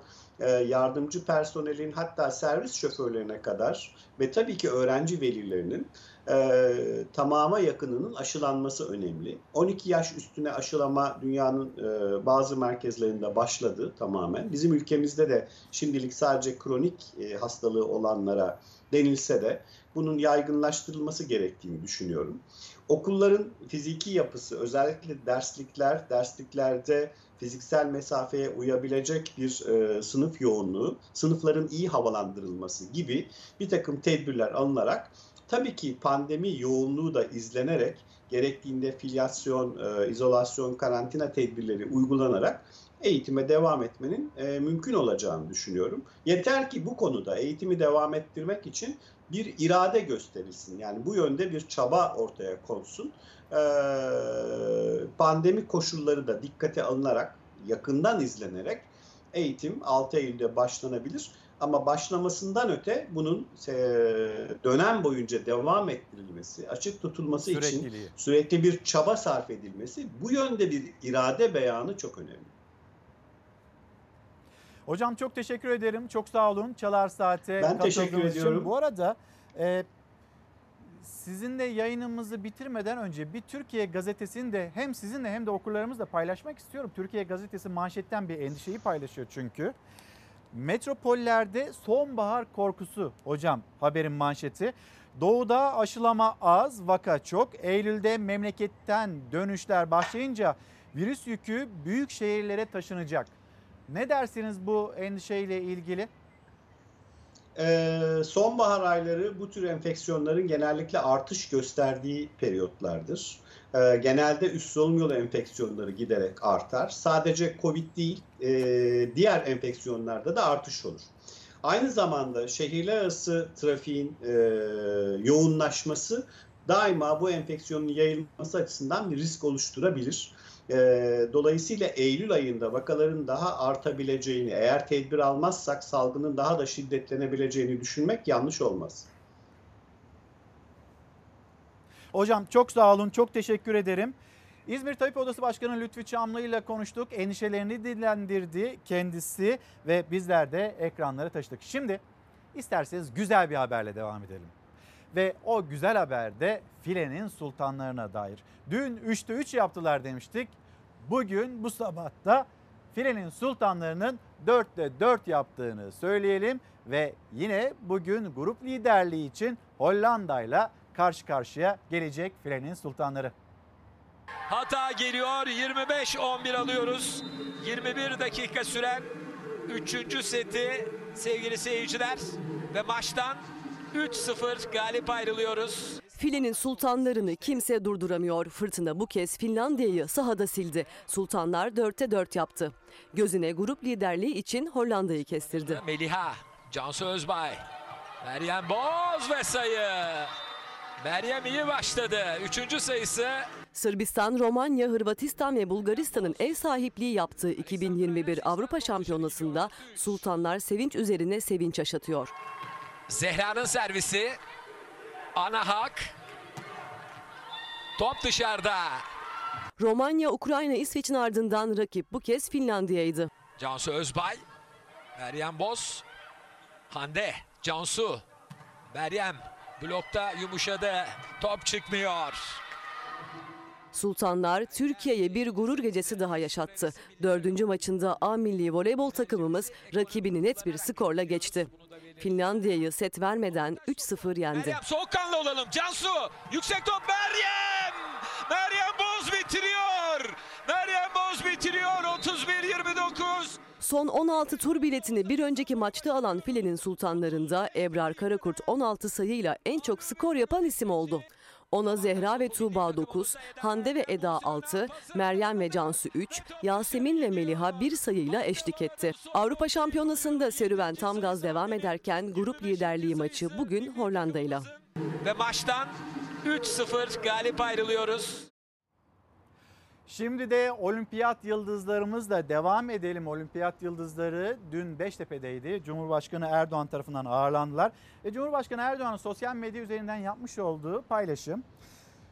yardımcı personelin hatta servis şoförlerine kadar ve tabii ki öğrenci velilerinin e, tamama yakınının aşılanması önemli. on iki yaş üstüne aşılama dünyanın e, bazı merkezlerinde başladı tamamen. Bizim ülkemizde de şimdilik sadece kronik e, hastalığı olanlara denilse de bunun yaygınlaştırılması gerektiğini düşünüyorum. Okulların fiziki yapısı, özellikle derslikler, dersliklerde fiziksel mesafeye uyabilecek bir e, sınıf yoğunluğu, sınıfların iyi havalandırılması gibi bir takım tedbirler alınarak, tabii ki pandemi yoğunluğu da izlenerek, gerektiğinde filyasyon, e, izolasyon, karantina tedbirleri uygulanarak eğitime devam etmenin e, mümkün olacağını düşünüyorum. Yeter ki bu konuda eğitimi devam ettirmek için bir irade gösterilsin. Yani bu yönde bir çaba ortaya konsun. Ee, pandemi koşulları da dikkate alınarak, yakından izlenerek eğitim altı Eylül'de başlanabilir. Ama başlamasından öte bunun dönem boyunca devam ettirilmesi, açık tutulması için sürekli bir çaba sarf edilmesi, bu yönde bir irade beyanı çok önemli. Hocam çok teşekkür ederim. Çok sağ olun. Çalar Saat'e ben teşekkür ediyorum. Bu arada e, sizinle yayınımızı bitirmeden önce bir Türkiye Gazetesi'ni de hem sizinle hem de okurlarımızla paylaşmak istiyorum. Türkiye Gazetesi manşetten bir endişeyi paylaşıyor çünkü. Metropollerde sonbahar korkusu hocam haberin manşeti. Doğuda aşılama az, vaka çok. Eylül'de memleketten dönüşler başlayınca virüs yükü büyük şehirlere taşınacak. Ne dersiniz bu endişeyle ilgili? Ee, sonbahar ayları bu tür enfeksiyonların genellikle artış gösterdiği periyotlardır. Ee, genelde üst solunum yolu enfeksiyonları giderek artar. Sadece COVID değil, e, diğer enfeksiyonlarda da artış olur. Aynı zamanda şehirler arası trafiğin e, yoğunlaşması daima bu enfeksiyonun yayılması açısından bir risk oluşturabilir. Dolayısıyla Eylül ayında vakaların daha artabileceğini, eğer tedbir almazsak salgının daha da şiddetlenebileceğini düşünmek yanlış olmaz. Hocam çok sağ olun, çok teşekkür ederim. İzmir Tabip Odası Başkanı Lütfi Çamlı ile konuştuk. Endişelerini dillendirdi kendisi ve bizler de ekranlara taşıdık. Şimdi isterseniz güzel bir haberle devam edelim. Ve o güzel haberde filenin sultanlarına dair. Dün üçte üç yaptılar demiştik. Bugün bu sabahta filenin sultanlarının dörtte dört yaptığını söyleyelim. Ve yine bugün grup liderliği için Hollanda'yla karşı karşıya gelecek filenin sultanları. Hata geliyor. yirmi beş on bir alıyoruz. yirmi bir dakika süren üçüncü seti sevgili seyirciler ve maçtan üç sıfır galip ayrılıyoruz. Filenin sultanlarını kimse durduramıyor. Fırtına bu kez Finlandiya'yı sahada sildi. Sultanlar dörtte dört yaptı. Gözüne grup liderliği için Hollanda'yı kestirdi. Meliha, Cansu Özbay, Meryem Boz ve sayı. Meryem iyi başladı. Üçüncü sayısı. Sırbistan, Romanya, Hırvatistan ve Bulgaristan'ın ev sahipliği yaptığı iki bin yirmi bir Avrupa Şampiyonası'nda sultanlar sevinç üzerine sevinç yaşatıyor. Zehra'nın servisi, ana hak, top dışarıda. Romanya, Ukrayna, İsveç'in ardından rakip bu kez Finlandiya'ydı. Cansu Özbay, Meryem Boz, Hande, Cansu, Meryem blokta yumuşadı, top çıkmıyor. Sultanlar Türkiye'ye bir gurur gecesi daha yaşattı. Dördüncü maçında A milli voleybol takımımız rakibini net bir skorla geçti. Finlandiya'yı set vermeden üç sıfır yendi. Meryem soğukkanlı olalım. Cansu yüksek top Meryem. Meryem Boz bitiriyor. Meryem Boz bitiriyor otuz bir yirmi dokuz. Son on altı tur biletini bir önceki maçta alan filenin sultanlarında Ebrar Karakurt on altı sayıyla en çok skor yapan isim oldu. Ona Zehra ve Tuğba dokuz, Hande ve Eda altı, Meryem ve Cansu üç, Yasemin ve Meliha bir sayıyla eşlik etti. Avrupa Şampiyonası'nda serüven tam gaz devam ederken grup liderliği maçı bugün Hollanda'yla. Ve maçtan üç sıfır galip ayrılıyoruz. Şimdi de olimpiyat yıldızlarımızla devam edelim. Olimpiyat yıldızları dün Beştepe'deydi. Cumhurbaşkanı Erdoğan tarafından ağırlandılar. Ve Cumhurbaşkanı Erdoğan'ın sosyal medya üzerinden yapmış olduğu paylaşım.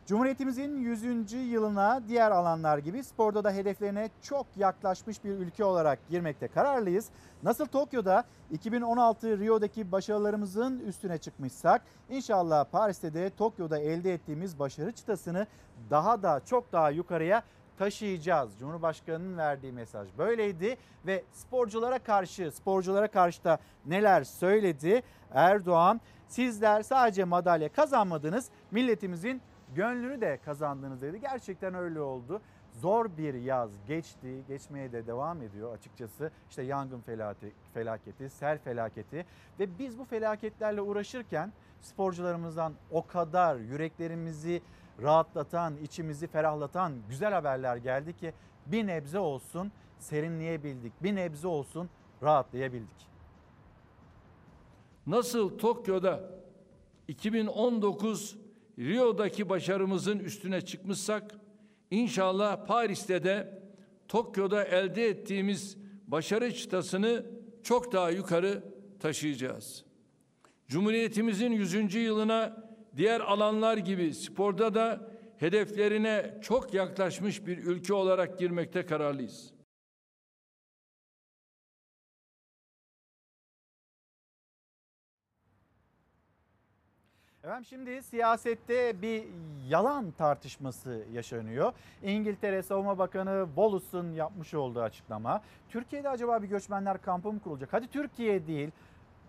Cumhuriyetimizin yüzüncü yılına diğer alanlar gibi sporda da hedeflerine çok yaklaşmış bir ülke olarak girmekte kararlıyız. Nasıl Tokyo'da iki bin on altı Rio'daki başarılarımızın üstüne çıkmışsak, inşallah Paris'te de Tokyo'da elde ettiğimiz başarı çıtasını daha da çok daha yukarıya taşıyacağız. Cumhurbaşkanı'nın verdiği mesaj böyleydi ve sporculara karşı, sporculara karşı da neler söyledi Erdoğan? Sizler sadece madalya kazanmadınız, milletimizin gönlünü de kazandınız dedi. Gerçekten öyle oldu. Zor bir yaz geçti, geçmeye de devam ediyor açıkçası. İşte yangın felaketi, sel felaketi ve biz bu felaketlerle uğraşırken sporcularımızdan o kadar yüreklerimizi rahatlatan, içimizi ferahlatan güzel haberler geldi ki bir nebze olsun serinleyebildik, bir nebze olsun rahatlayabildik. Nasıl Tokyo'da iki bin on dokuz Rio'daki başarımızın üstüne çıkmışsak, inşallah Paris'te de Tokyo'da elde ettiğimiz başarı çıtasını çok daha yukarı taşıyacağız. Cumhuriyetimizin yüzüncü yılına diğer alanlar gibi sporda da hedeflerine çok yaklaşmış bir ülke olarak girmekte kararlıyız. Efendim şimdi siyasette bir yalan tartışması yaşanıyor. İngiltere Savunma Bakanı Wallace'ın yapmış olduğu açıklama. Türkiye'de acaba bir göçmenler kampı mı kurulacak? Hadi Türkiye değil,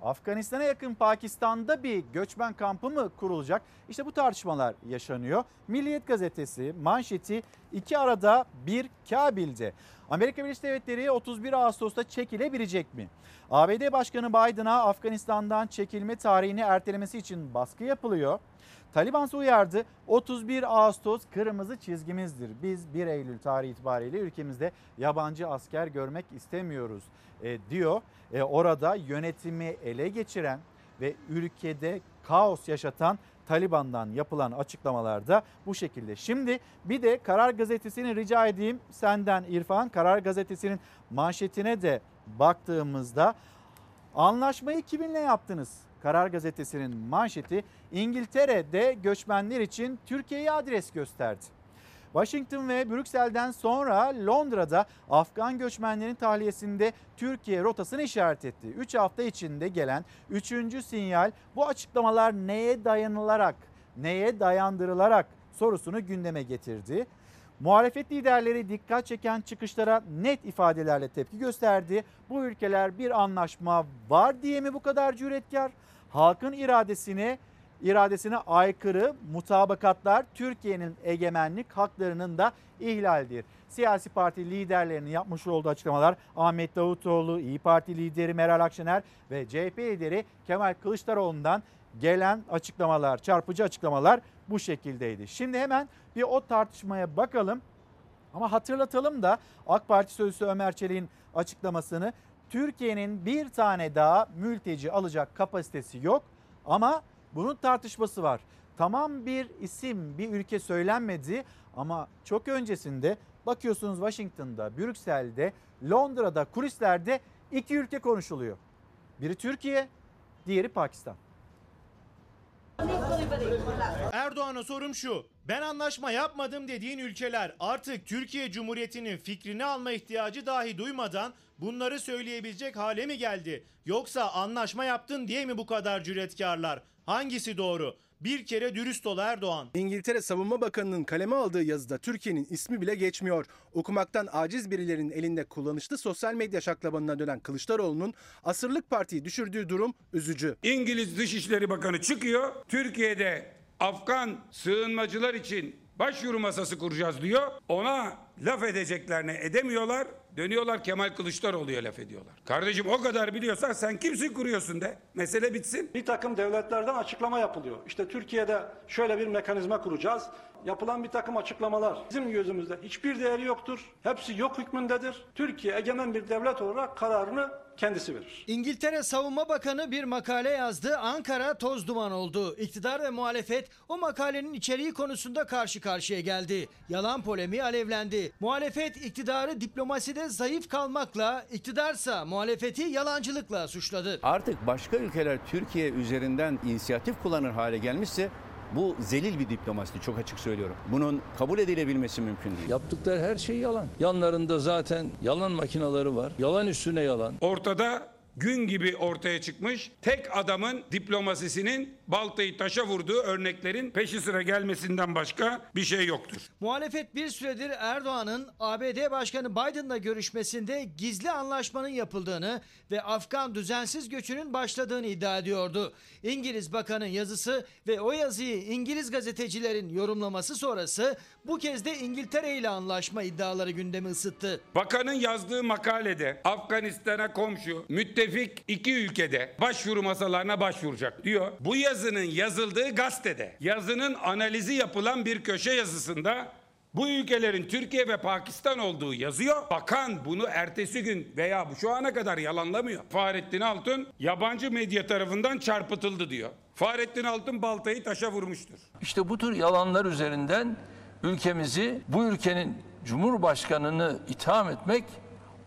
Afganistan'a yakın Pakistan'da bir göçmen kampı mı kurulacak? İşte bu tartışmalar yaşanıyor. Milliyet gazetesi manşeti iki arada bir Kabil'de. Amerika Birleşik Devletleri otuz bir Ağustos'ta çekilebilecek mi? A B D Başkanı Biden'a Afganistan'dan çekilme tarihini ertelemesi için baskı yapılıyor. Taliban'sa uyardı. otuz bir Ağustos kırmızı çizgimizdir. Biz bir Eylül tarihi itibariyle ülkemizde yabancı asker görmek istemiyoruz e, diyor. E, orada yönetimi ele geçiren ve ülkede kaos yaşatan Taliban'dan yapılan açıklamalarda bu şekilde. Şimdi bir de Karar Gazetesi'ni rica edeyim senden İrfan. Karar Gazetesi'nin manşetine de baktığımızda anlaşmayı kiminle yaptınız? Karar Gazetesi'nin manşeti İngiltere'de göçmenler için Türkiye'ye adres gösterdi. Washington ve Brüksel'den sonra Londra'da Afgan göçmenlerin tahliyesinde Türkiye rotasını işaret etti. üç hafta içinde gelen üçüncü sinyal, bu açıklamalar neye dayanılarak, neye dayandırılarak sorusunu gündeme getirdi. Muhalefet liderleri dikkat çeken çıkışlara net ifadelerle tepki gösterdi. Bu ülkeler bir anlaşma var diye mi bu kadar cüretkar? Halkın iradesine, iradesine aykırı mutabakatlar Türkiye'nin egemenlik haklarının da ihlaldir. Siyasi parti liderlerinin yapmış olduğu açıklamalar, Ahmet Davutoğlu, İyi Parti lideri Meral Akşener ve C H P lideri Kemal Kılıçdaroğlu'ndan gelen açıklamalar, çarpıcı açıklamalar bu şekildeydi. Şimdi hemen bir o tartışmaya bakalım ama hatırlatalım da AK Parti sözcüsü Ömer Çelik'in açıklamasını. Türkiye'nin bir tane daha mülteci alacak kapasitesi yok ama bunun tartışması var. Tamam, bir isim, bir ülke söylenmedi ama çok öncesinde bakıyorsunuz Washington'da, Brüksel'de, Londra'da, kulislerde iki ülke konuşuluyor. Biri Türkiye, diğeri Pakistan. Erdoğan'a sorum şu: ben anlaşma yapmadım dediğin ülkeler artık Türkiye Cumhuriyeti'nin fikrini alma ihtiyacı dahi duymadan bunları söyleyebilecek hale mi geldi? Yoksa anlaşma yaptın diye mi bu kadar cüretkarlar? Hangisi doğru? Bir kere dürüst ol Erdoğan. İngiltere Savunma Bakanı'nın kaleme aldığı yazıda Türkiye'nin ismi bile geçmiyor. Okumaktan aciz birilerinin elinde kullanışlı sosyal medya şaklabanına dönen Kılıçdaroğlu'nun asırlık partiyi düşürdüğü durum üzücü. İngiliz Dışişleri Bakanı çıkıyor, Türkiye'de Afgan sığınmacılar için başvuru masası kuracağız diyor. Ona laf edeceklerine edemiyorlar. Dönüyorlar Kemal Kılıçdaroğlu'ya laf ediyorlar. Kardeşim o kadar biliyorsan sen kimsin kuruyorsun de. Mesele bitsin. Bir takım devletlerden açıklama yapılıyor. İşte Türkiye'de şöyle bir mekanizma kuracağız. Yapılan bir takım açıklamalar bizim gözümüzde hiçbir değeri yoktur. Hepsi yok hükmündedir. Türkiye egemen bir devlet olarak kararını kendisi verir. İngiltere Savunma Bakanı bir makale yazdı. Ankara toz duman oldu. İktidar ve muhalefet o makalenin içeriği konusunda karşı karşıya geldi. Yalan polemiği alevlendi. Muhalefet iktidarı diplomaside zayıf kalmakla, iktidarsa muhalefeti yalancılıkla suçladı. Artık başka ülkeler Türkiye üzerinden inisiyatif kullanır hale gelmişse Bu zelil bir diplomasi, çok açık söylüyorum. Bunun kabul edilebilmesi mümkün değil. Yaptıkları her şey yalan. Yanlarında zaten yalan makineleri var. Yalan üstüne yalan. Ortada gün gibi ortaya çıkmış tek adamın diplomasisinin baltayı taşa vurduğu örneklerin peşi sıra gelmesinden başka bir şey yoktur. Muhalefet bir süredir Erdoğan'ın A B D Başkanı Biden'la görüşmesinde gizli anlaşmanın yapıldığını ve Afgan düzensiz göçünün başladığını iddia ediyordu. İngiliz Bakan'ın yazısı ve o yazıyı İngiliz gazetecilerin yorumlaması sonrası bu kez de İngiltere ile anlaşma iddiaları gündemi ısıttı. Bakanın yazdığı makalede Afganistan'a komşu müttefik iki ülkede başvuru masalarına başvuracak diyor. Bu yazının yazıldığı gazetede, yazının analizi yapılan bir köşe yazısında bu ülkelerin Türkiye ve Pakistan olduğu yazıyor. Bakan bunu ertesi gün veya şu ana kadar yalanlamıyor. Fahrettin Altun yabancı medya tarafından çarpıtıldı diyor. Fahrettin Altun baltayı taşa vurmuştur. İşte bu tür yalanlar üzerinden ülkemizi, bu ülkenin Cumhurbaşkanını itham etmek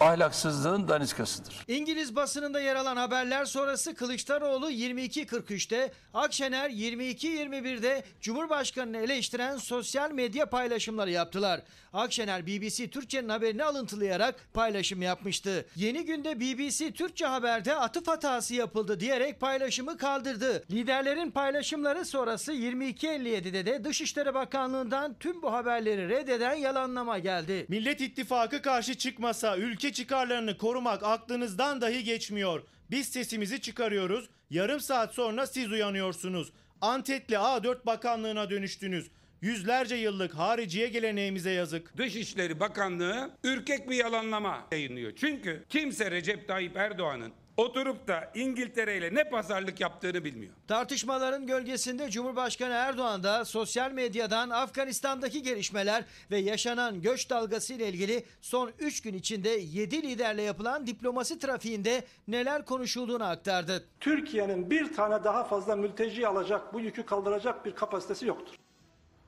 ahlaksızlığın daniskasıdır. İngiliz basınında yer alan haberler sonrası Kılıçdaroğlu yirmi iki kırk üçte, Akşener yirmi iki yirmi birde Cumhurbaşkanı'nı eleştiren sosyal medya paylaşımları yaptılar. Akşener B B C Türkçe'nin haberini alıntılayarak paylaşım yapmıştı. Yeni günde B B C Türkçe haberde atıf hatası yapıldı diyerek paylaşımı kaldırdı. Liderlerin paylaşımları sonrası yirmi iki elli yedide de Dışişleri Bakanlığı'ndan tüm bu haberleri reddeden yalanlama geldi. Millet İttifakı karşı çıkmasa ülke çıkarlarını korumak aklınızdan dahi geçmiyor. Biz sesimizi çıkarıyoruz. Yarım saat sonra siz uyanıyorsunuz. Antetli A dört bakanlığına dönüştünüz. Yüzlerce yıllık hariciye geleneğimize yazık. Dışişleri Bakanlığı ürkek bir yalanlama yayınlıyor. Çünkü kimse Recep Tayyip Erdoğan'ın oturup da İngiltere ile ne pazarlık yaptığını bilmiyor. Tartışmaların gölgesinde Cumhurbaşkanı Erdoğan da sosyal medyadan Afganistan'daki gelişmeler ve yaşanan göç dalgası ile ilgili son üç gün içinde yedi liderle yapılan diplomasi trafiğinde neler konuşulduğunu aktardı. Türkiye'nin bir tane daha fazla mülteci alacak, bu yükü kaldıracak bir kapasitesi yoktur.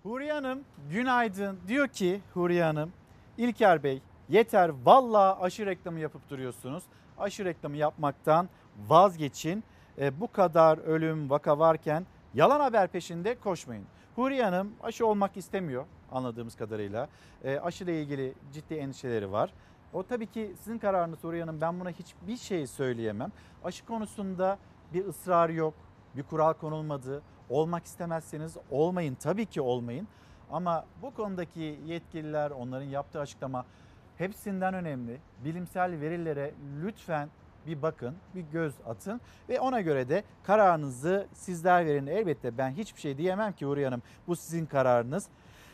Huriye Hanım günaydın. Diyor ki Huriye Hanım, İlker Bey yeter vallahi aşı reklamı yapıp duruyorsunuz. Aşı reklamı yapmaktan vazgeçin. E, bu kadar ölüm vaka varken yalan haber peşinde koşmayın. Huriye Hanım aşı olmak istemiyor anladığımız kadarıyla. E, aşıyla ilgili ciddi endişeleri var. O tabii ki sizin kararınız Huriye Hanım, ben buna hiçbir şey söyleyemem. Aşı konusunda bir ısrar yok, bir kural konulmadı. Olmak istemezseniz olmayın, tabii ki olmayın. Ama bu konudaki yetkililer, onların yaptığı açıklama hepsinden önemli. Bilimsel verilere lütfen bir bakın, bir göz atın ve ona göre de kararınızı sizler verin. Elbette ben hiçbir şey diyemem ki Huriye Hanım, bu sizin kararınız.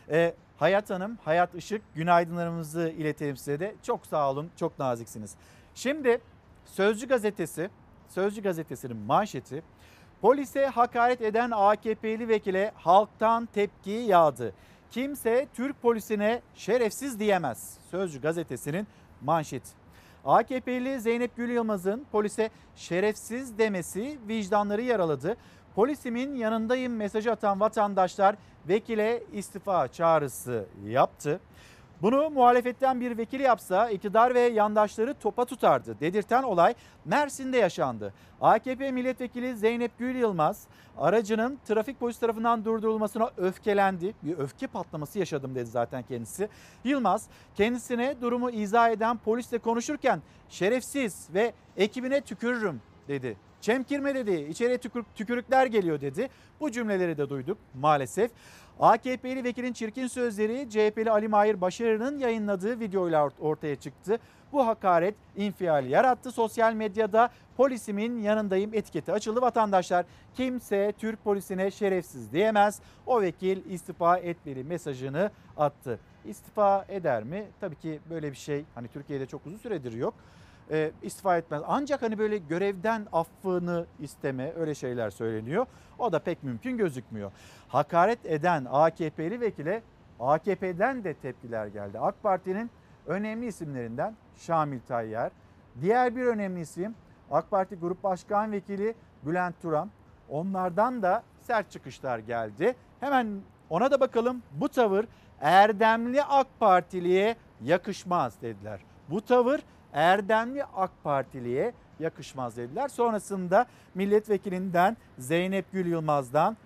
Ee, Hayat Hanım, Hayat Işık, günaydınlarımızı iletelim size de. Çok sağ olun, çok naziksiniz. Şimdi Sözcü Gazetesi, Sözcü Gazetesi'nin manşeti: polise hakaret eden A K P'li vekile halktan tepki yağdı. Kimse Türk polisine şerefsiz diyemez. Sözcü Gazetesi'nin manşeti. A K P'li Zeynep Gül Yılmaz'ın polise şerefsiz demesi vicdanları yaraladı. Polisimin yanındayım mesajı atan vatandaşlar vekile istifa çağrısı yaptı. Bunu muhalefetten bir vekil yapsa iktidar ve yandaşları topa tutardı dedirten olay Mersin'de yaşandı. A K P milletvekili Zeynep Gül Yılmaz aracının trafik polisi tarafından durdurulmasına öfkelendi. Bir öfke patlaması yaşadım dedi zaten kendisi. Yılmaz kendisine durumu izah eden polisle konuşurken şerefsiz ve ekibine tükürürüm dedi. Çemkirme dedi, içeriye tükürük, tükürükler geliyor dedi. Bu cümleleri de duyduk maalesef. A K P'li vekilin çirkin sözleri C H P'li Ali Mahir Başarı'nın yayınladığı videoyla ortaya çıktı. Bu hakaret infial yarattı. Sosyal medyada polisimin yanındayım etiketi açıldı. Vatandaşlar kimse Türk polisine şerefsiz diyemez, o vekil istifa etmeli mesajını attı. İstifa eder mi? Tabii ki böyle bir şey hani Türkiye'de çok uzun süredir yok. E, istifa etmez. Ancak hani böyle görevden affını isteme, öyle şeyler söyleniyor. O da pek mümkün gözükmüyor. Hakaret eden A K P'li vekile A K P'den de tepkiler geldi. AK Parti'nin önemli isimlerinden Şamil Tayyar. Diğer bir önemli isim AK Parti Grup Başkan Vekili Bülent Turan. Onlardan da sert çıkışlar geldi. Hemen ona da bakalım. Bu tavır erdemli AK Partili'ye yakışmaz dediler. Bu tavır erdemli AK Partili'ye yakışmaz dediler. Sonrasında milletvekilinden Zeynep Gül Yılmaz'dan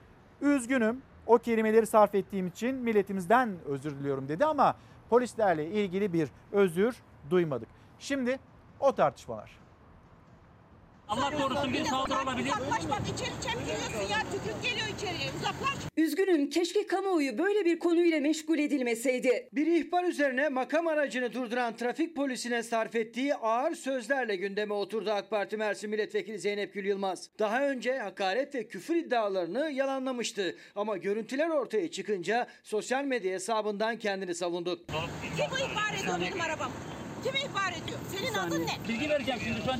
üzgünüm o kelimeleri sarf ettiğim için milletimizden özür diliyorum dedi ama polislerle ilgili bir özür duymadık. Şimdi o tartışmalar. Allah korusun bir saldırı olabilir. Uzaklaş bak, içeri çemkiliyorsun ya, tükürük geliyor içeriye, uzaklaş. Üzgünüm, keşke kamuoyu böyle bir konuyla meşgul edilmeseydi. Bir ihbar üzerine makam aracını durduran trafik polisine sarf ettiği ağır sözlerle gündeme oturdu AK Parti Mersin Milletvekili Zeynep Gül Yılmaz. Daha önce hakaret ve küfür iddialarını yalanlamıştı ama görüntüler ortaya çıkınca sosyal medya hesabından kendini savundu. Kim bu ihbar ediyor benim arabam? Kim ihbar ediyor? Senin adın ne? Bilgi vereceğim şimdi lütfen.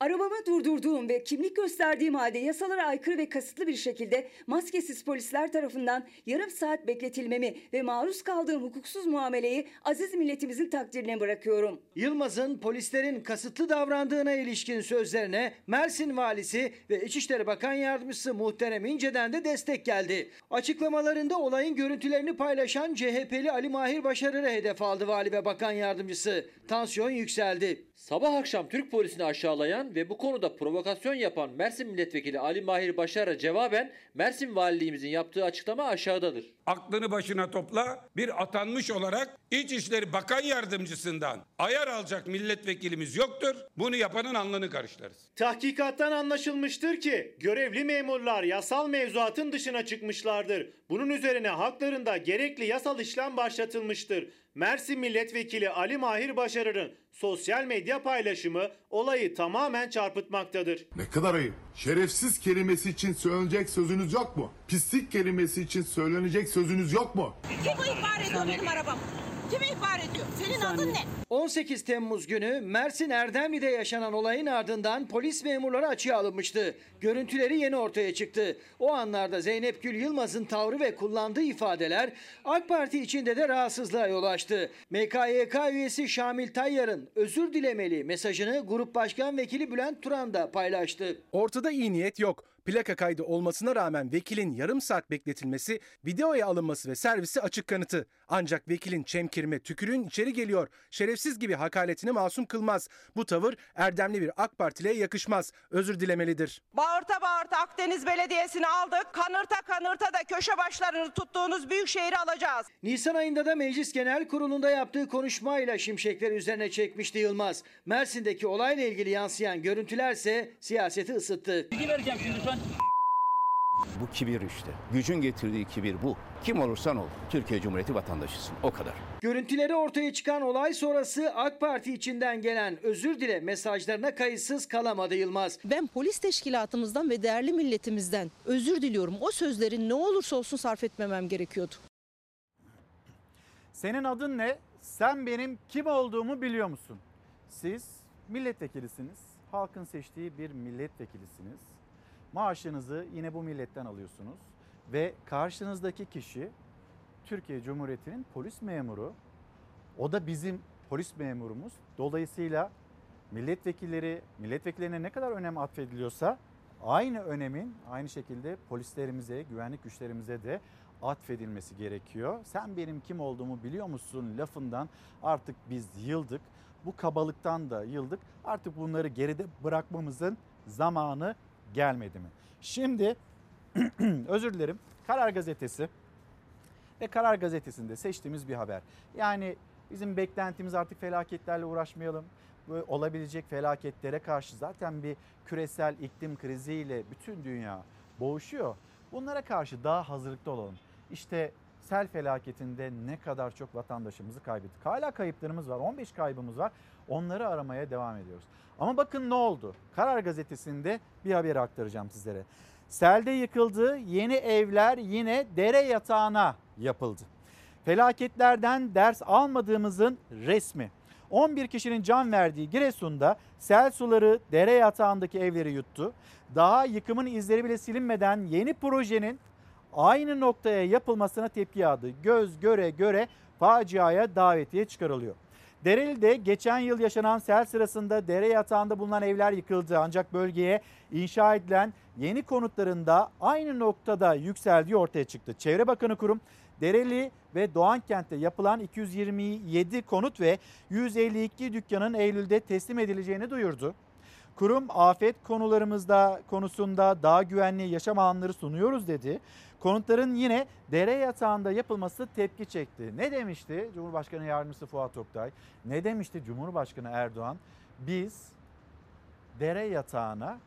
Arabamı durdurduğum ve kimlik gösterdiğim halde yasalara aykırı ve kasıtlı bir şekilde maskesiz polisler tarafından yarım saat bekletilmemi ve maruz kaldığım hukuksuz muameleyi aziz milletimizin takdirine bırakıyorum. Yılmaz'ın polislerin kasıtlı davrandığına ilişkin sözlerine Mersin Valisi ve İçişleri Bakan Yardımcısı Muhterem İnce'den de destek geldi. Açıklamalarında olayın görüntülerini paylaşan C H P'li Ali Mahir Başarır'a hedef aldı Vali ve Bakan Yardımcısı. Tansiyon yükseldi. Sabah akşam Türk polisini aşağılayan ve bu konuda provokasyon yapan Mersin Milletvekili Ali Mahir Başar'a cevaben Mersin Valiliğimizin yaptığı açıklama aşağıdadır. Aklını başına topla, bir atanmış olarak İçişleri Bakan Yardımcısından ayar alacak milletvekilimiz yoktur. Bunu yapanın alnını karışlarız. Tahkikattan anlaşılmıştır ki görevli memurlar yasal mevzuatın dışına çıkmışlardır. Bunun üzerine haklarında gerekli yasal işlem başlatılmıştır. Mersin Milletvekili Ali Mahir Başarır'ın sosyal medya paylaşımı olayı tamamen çarpıtmaktadır. Ne kadar ayıp. Şerefsiz kelimesi için söylenecek sözünüz yok mu? Pislik kelimesi için söylenecek sözünüz yok mu? Kim ihbar ediyor benim arabam? Kim ihbar ediyor? Senin adın ne? on sekiz Temmuz günü Mersin Erdemli'de yaşanan olayın ardından polis memurları açığa alınmıştı. Görüntüleri yeni ortaya çıktı. O anlarda Zeynep Gül Yılmaz'ın tavrı ve kullandığı ifadeler AK Parti içinde de rahatsızlığa yol açtı. M K Y K üyesi Şamil Tayyar'ın özür dilemeli mesajını Grup Başkan Vekili Bülent Turan da paylaştı. Ortada iyi niyet yok. Plaka kaydı olmasına rağmen vekilin yarım saat bekletilmesi, videoya alınması ve servisi açık kanıtı. Ancak vekilin çemkirme, tükürüğün içeri geliyor, şerefsiz gibi hakaretini masum kılmaz. Bu tavır erdemli bir AK Partili'ye yakışmaz. Özür dilemelidir. Bağırta bağırta Akdeniz Belediyesi'ni aldık. Kanırta kanırta da köşe başlarını tuttuğunuz büyükşehir'i alacağız. Nisan ayında da Meclis Genel Kurulu'nda yaptığı konuşmayla şimşekleri üzerine çekmişti Yılmaz. Mersin'deki olayla ilgili yansıyan görüntülerse siyaseti ısıttı. Bilgi vereceğim şimdi lütfen. Bu kibir işte. Gücün getirdiği kibir bu. Kim olursan ol, Türkiye Cumhuriyeti vatandaşısın. O kadar. Görüntüleri ortaya çıkan olay sonrası AK Parti içinden gelen özür dile mesajlarına kayıtsız kalamadı Yılmaz. Ben polis teşkilatımızdan ve değerli milletimizden özür diliyorum. O sözlerin ne olursa olsun sarf etmemem gerekiyordu. Senin adın ne? Sen benim kim olduğumu biliyor musun? Siz milletvekilisiniz. Halkın seçtiği bir milletvekilisiniz. Maaşınızı yine bu milletten alıyorsunuz ve karşınızdaki kişi Türkiye Cumhuriyeti'nin polis memuru. O da bizim polis memurumuz. Dolayısıyla milletvekilleri, milletvekillerine ne kadar önem atfediliyorsa aynı önemin aynı şekilde polislerimize, güvenlik güçlerimize de atfedilmesi gerekiyor. Sen benim kim olduğumu biliyor musun lafından artık biz yıldık. Bu kabalıktan da yıldık. Artık bunları geride bırakmamızın zamanı gelmedi mi? Şimdi özür dilerim, Karar Gazetesi ve Karar Gazetesi'nde seçtiğimiz bir haber. Yani bizim beklentimiz artık felaketlerle uğraşmayalım. Böyle olabilecek felaketlere karşı zaten bir küresel iklim kriziyle bütün dünya boğuşuyor. Bunlara karşı daha hazırlıklı olalım. İşte sel felaketinde ne kadar çok vatandaşımızı kaybettik. Hala kayıplarımız var, on beş kaybımız var. Onları aramaya devam ediyoruz. Ama bakın ne oldu? Karar Gazetesi'nde bir haberi aktaracağım sizlere. Selde yıkıldı, yeni evler yine dere yatağına yapıldı. Felaketlerden ders almadığımızın resmi. on bir kişinin can verdiği Giresun'da sel suları dere yatağındaki evleri yuttu. Daha yıkımın izleri bile silinmeden yeni projenin aynı noktaya yapılmasına tepki yağdı. Göz göre göre faciaya davetiye çıkarılıyor. Dereli'de geçen yıl yaşanan sel sırasında dere yatağında bulunan evler yıkıldı. Ancak bölgeye inşa edilen yeni konutların da aynı noktada yükseldiği ortaya çıktı. Çevre Bakanı Kurum, Dereli ve Doğankent'te yapılan iki yüz yirmi yedi konut ve yüz elli iki dükkanın Eylül'de teslim edileceğini duyurdu. Kurum afet konularımızda konusunda daha güvenli yaşam alanları sunuyoruz dedi. konutların yine dere yatağında yapılması tepki çekti. Ne demişti Cumhurbaşkanı Yardımcısı Fuat Oktay? Ne demişti Cumhurbaşkanı Erdoğan? Biz dere yatağına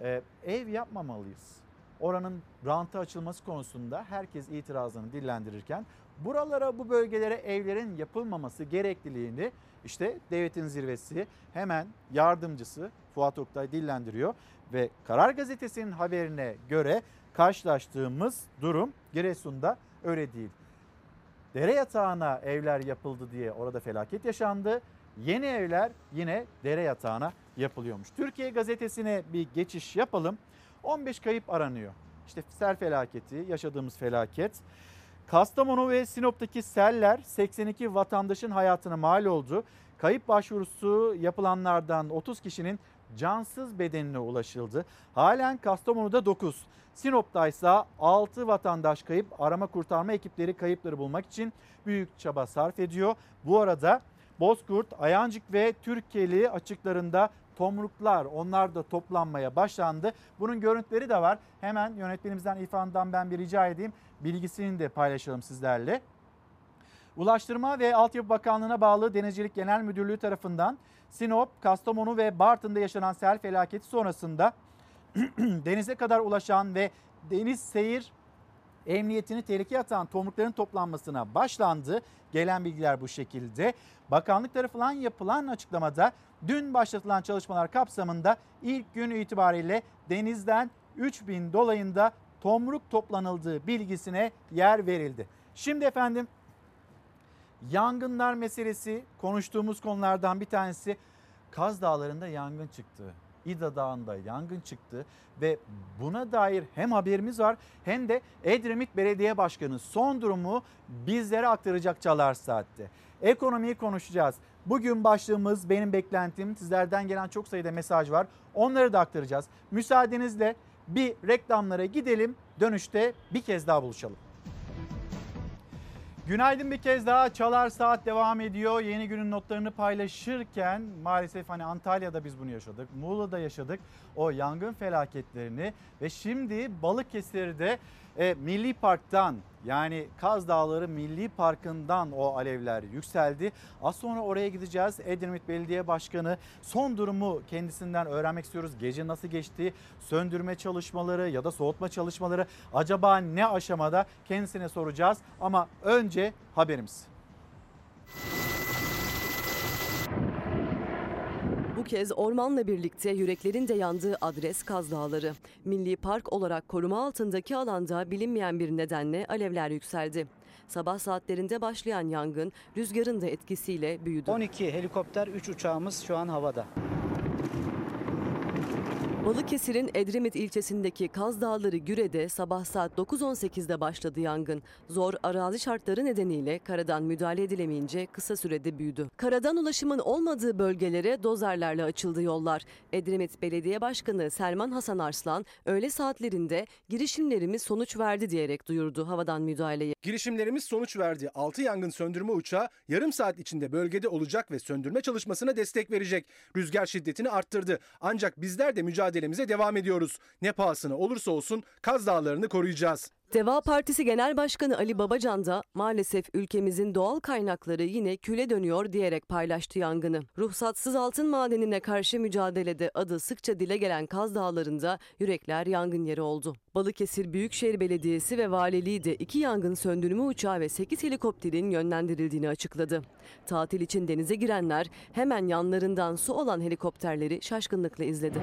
e, ev yapmamalıyız. Oranın ranta açılması konusunda herkes itirazını dillendirirken buralara, bu bölgelere evlerin yapılmaması gerekliliğini işte devletin zirvesi hemen yardımcısı Fuat Oktay dillendiriyor. Ve Karar Gazetesi'nin haberine göre karşılaştığımız durum Giresun'da öyle değil. Dere yatağına evler yapıldı diye orada felaket yaşandı. Yeni evler yine dere yatağına yapılıyormuş. Türkiye Gazetesi'ne bir geçiş yapalım. on beş kayıp aranıyor. İşte sel felaketi, yaşadığımız felaket. Kastamonu ve Sinop'taki seller seksen iki vatandaşın hayatına mal oldu. Kayıp başvurusu yapılanlardan otuz kişinin cansız bedenine ulaşıldı. Halen Kastamonu'da dokuz, Sinop'ta ise altı vatandaş kayıp. Arama kurtarma ekipleri kayıpları bulmak için büyük çaba sarf ediyor. Bu arada Bozkurt, Ayancık ve Türkeli açıklarında tomruklar, onlar da toplanmaya başlandı. Bunun görüntüleri de var. Hemen yönetmenimizden İrfan'dan ben bir rica edeyim. Bilgisini de paylaşalım sizlerle. Ulaştırma ve Altyapı Bakanlığı'na bağlı Denizcilik Genel Müdürlüğü tarafından Sinop, Kastamonu ve Bartın'da yaşanan sel felaketi sonrasında denize kadar ulaşan ve deniz seyir emniyetini tehlikeye atan tomrukların toplanmasına başlandı. Gelen bilgiler bu şekilde. Bakanlık tarafından yapılan açıklamada dün başlatılan çalışmalar kapsamında ilk gün itibariyle denizden üç bin dolayında tomruk toplanıldığı bilgisine yer verildi. Şimdi efendim, yangınlar meselesi konuştuğumuz konulardan bir tanesi. Kaz Dağları'nda yangın çıktı. İda Dağı'nda yangın çıktı ve buna dair hem haberimiz var hem de Edremit Belediye Başkanı son durumu bizlere aktaracak Çalar Saat'te. Ekonomiyi konuşacağız. Bugün başlığımız benim beklentim. Sizlerden gelen çok sayıda mesaj var. Onları da aktaracağız. Müsaadenizle bir reklamlara gidelim. Dönüşte bir kez daha buluşalım. Günaydın bir kez daha. Çalar Saat devam ediyor. Yeni günün notlarını paylaşırken maalesef hani Antalya'da biz bunu yaşadık. Muğla'da yaşadık o yangın felaketlerini ve şimdi Balıkesir'de e, Milli Park'tan, yani Kaz Dağları Milli Parkı'ndan o alevler yükseldi. Az sonra oraya gideceğiz. Edremit Belediye Başkanı son durumu kendisinden öğrenmek istiyoruz. Gece nasıl geçti? Söndürme çalışmaları ya da soğutma çalışmaları acaba ne aşamada? Kendisine soracağız ama önce haberimiz. Bu kez ormanla birlikte yüreklerin de yandığı adres Kaz Dağları. Milli Park olarak koruma altındaki alanda bilinmeyen bir nedenle alevler yükseldi. Sabah saatlerinde başlayan yangın rüzgarın da etkisiyle büyüdü. on iki helikopter, üç uçağımız şu an havada. Balıkesir'in Edremit ilçesindeki Kaz Dağları Güre'de sabah saat dokuz on sekizde başladı yangın. Zor arazi şartları nedeniyle karadan müdahale edilemeyince kısa sürede büyüdü. Karadan ulaşımın olmadığı bölgelere dozerlerle açıldı yollar. Edremit Belediye Başkanı Selman Hasan Arslan öğle saatlerinde girişimlerimiz sonuç verdi diyerek duyurdu havadan müdahaleyi. Girişimlerimiz sonuç verdi. altı yangın söndürme uçağı yarım saat içinde bölgede olacak ve söndürme çalışmasına destek verecek. Rüzgar şiddetini arttırdı. Ancak bizler de mücadele Mücadelemize devam ediyoruz. Ne pahasına olursa olsun Kaz Dağları'nı koruyacağız. Deva Partisi Genel Başkanı Ali Babacan da maalesef ülkemizin doğal kaynakları yine küle dönüyor diyerek paylaştı yangını. Ruhsatsız altın madenine karşı mücadelede adı sıkça dile gelen Kaz Dağları'nda yürekler yangın yeri oldu. Balıkesir Büyükşehir Belediyesi ve Valiliği de iki yangın söndürme uçağı ve sekiz helikopterin yönlendirildiğini açıkladı. Tatil için denize girenler hemen yanlarından su olan helikopterleri şaşkınlıkla izledi.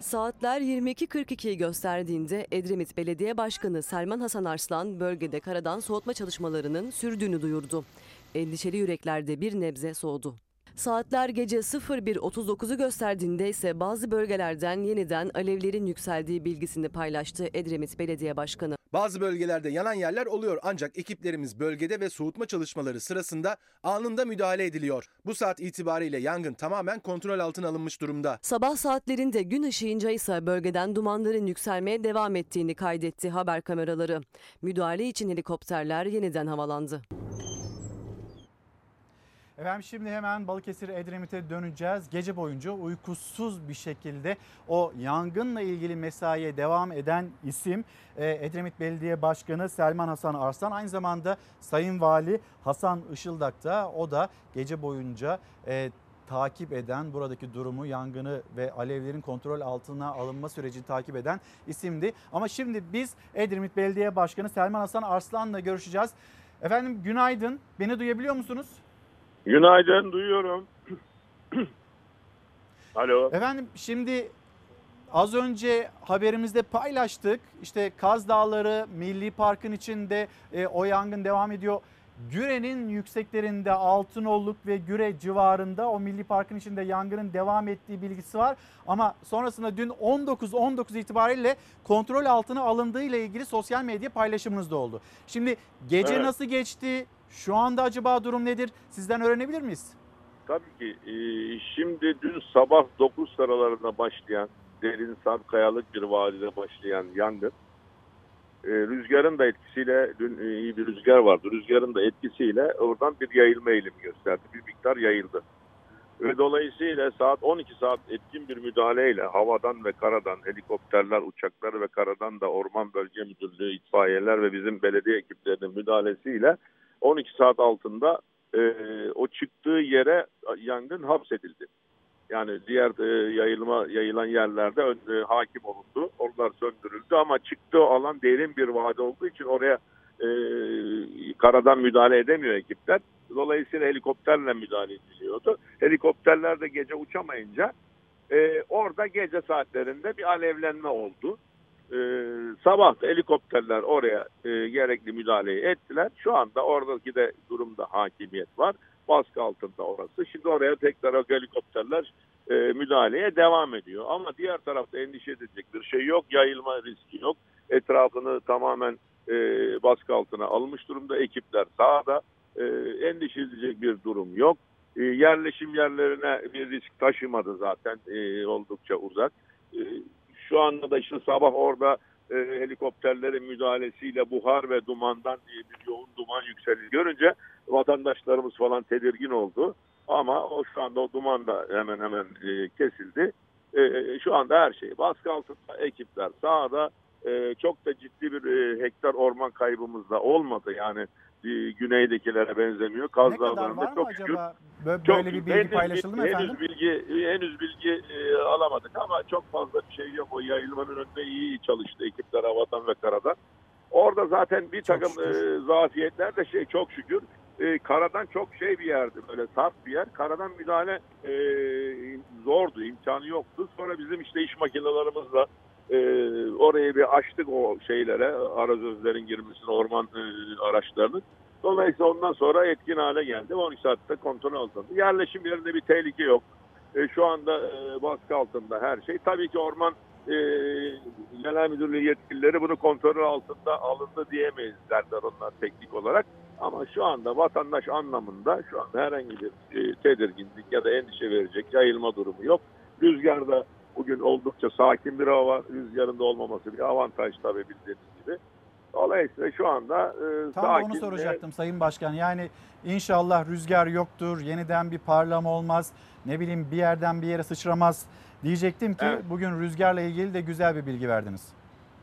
Saatler yirmi iki kırk ikiyi gösterdiğinde Edremit Belediye Başkanı Selman Hasan Arslan bölgede karadan soğutma çalışmalarının sürdüğünü duyurdu. Endişeli yüreklerde bir nebze soğudu. Saatler gece sıfır bir otuz dokuzu gösterdiğinde ise bazı bölgelerden yeniden alevlerin yükseldiği bilgisini paylaştı Edremit Belediye Başkanı. Bazı bölgelerde yanan yerler oluyor ancak ekiplerimiz bölgede ve soğutma çalışmaları sırasında anında müdahale ediliyor. Bu saat itibariyle yangın tamamen kontrol altına alınmış durumda. Sabah saatlerinde gün ışığınca ise bölgeden dumanların yükselmeye devam ettiğini kaydetti haber kameraları. Müdahale için helikopterler yeniden havalandı. Efendim şimdi hemen Balıkesir Edremit'e döneceğiz. Gece boyunca uykusuz bir şekilde o yangınla ilgili mesaiye devam eden isim Edremit Belediye Başkanı Selman Hasan Arslan. Aynı zamanda Sayın Vali Hasan Işıldak da, o da gece boyunca e, takip eden, buradaki durumu, yangını ve alevlerin kontrol altına alınma sürecini takip eden isimdi. Ama şimdi biz Edremit Belediye Başkanı Selman Hasan Arslan'la görüşeceğiz. Efendim günaydın. Beni duyabiliyor musunuz? Günaydın, duyuyorum. Alo. Efendim şimdi az önce haberimizde paylaştık. İşte Kaz Dağları Milli Parkı'nın içinde e, o yangın devam ediyor. Güre'nin yükseklerinde, Altınolluk ve Güre civarında o milli parkın içinde yangının devam ettiği bilgisi var. Ama sonrasında dün on dokuz on dokuz itibariyle kontrol altına alındığı ile ilgili sosyal medya paylaşımınız da oldu. Şimdi gece evet, nasıl geçti? Şu anda acaba durum nedir? Sizden öğrenebilir miyiz? Tabii ki. Şimdi dün sabah dokuz sıralarında başlayan, derin sarp kayalık bir vadide başlayan yangın, rüzgarın da etkisiyle, dün iyi bir rüzgar vardı, rüzgarın da etkisiyle oradan bir yayılma eğilimi gösterdi. Bir miktar yayıldı. Ve dolayısıyla saat on iki saat etkin bir müdahaleyle havadan ve karadan, helikopterler, uçaklar ve karadan da Orman Bölge Müdürlüğü, itfaiyeler ve bizim belediye ekiplerinin müdahalesiyle on iki saat altında e, o çıktığı yere yangın hapsedildi. Yani diğer e, yayılma yayılan yerlerde e, hakim olundu. Oralar söndürüldü ama çıktığı alan derin bir vadi olduğu için oraya e, karadan müdahale edemiyor ekipler. Dolayısıyla helikopterle müdahale ediliyordu. Helikopterler de gece uçamayınca e, orada gece saatlerinde bir alevlenme oldu. E, sabah da helikopterler oraya e, gerekli müdahaleyi ettiler. Şu anda oradaki de durumda hakimiyet var. Baskı altında orası. Şimdi oraya tekrar helikopterler e, müdahaleye devam ediyor. Ama diğer tarafta endişe edilecek bir şey yok. Yayılma riski yok. Etrafını tamamen e, baskı altına almış durumda. Ekipler sahada. E, endişe edilecek bir durum yok. E, yerleşim yerlerine bir risk taşımadı zaten. E, oldukça uzak. E, şu anda da işte sabah orada e, helikopterlerin müdahalesiyle buhar ve dumandan diye bir yoğun duman yükselir görünce vatandaşlarımız falan tedirgin oldu. Ama o şu anda o duman da hemen hemen e, kesildi. E, şu anda her şey baskı altında, ekipler sahada. E, çok da ciddi bir e, hektar orman kaybımız da olmadı. Yani e, güneydekilere benzemiyor. Kaz Dağları'nda çok şükür. Böyle, çok, böyle bir bilgi henüz, paylaşıldı mı efendim? Henüz bilgi, henüz bilgi e, alamadık ama çok fazla bir şey yok. O yayılmanın önünde iyi çalıştı ekipler havadan ve karadan. Orada zaten bir çok takım e, zafiyetler de şey, çok şükür. E, karadan çok şey bir yerdi, böyle sarp bir yer. Karadan müdahale e, zordu, imkanı yoktu. Sonra bizim işte iş makinelerimizle e, orayı bir açtık o şeylere, arazözlerin girmesine, orman e, araçlarının. Dolayısıyla ondan sonra etkin hale geldi. on iki saatte kontrol altında. Yerleşim yerinde bir tehlike yok. E, şu anda e, baskı altında her şey. Tabii ki Orman e, Genel Müdürlüğü yetkilileri bunu kontrol altında alındı diyemeyiz derler onlar teknik olarak. Ama şu anda vatandaş anlamında şu anda herhangi bir tedirginlik ya da endişe verecek yayılma durumu yok. Rüzgarda bugün oldukça sakin bir hava var. Rüzgarın da olmaması bir avantaj tabii bildiğiniz gibi. Dolayısıyla şu anda e, tam sakin. Tam onu soracaktım ve... Sayın Başkan. Yani inşallah rüzgar yoktur, yeniden bir parlama olmaz, ne bileyim bir yerden bir yere sıçramaz diyecektim ki evet, bugün rüzgarla ilgili de güzel bir bilgi verdiniz.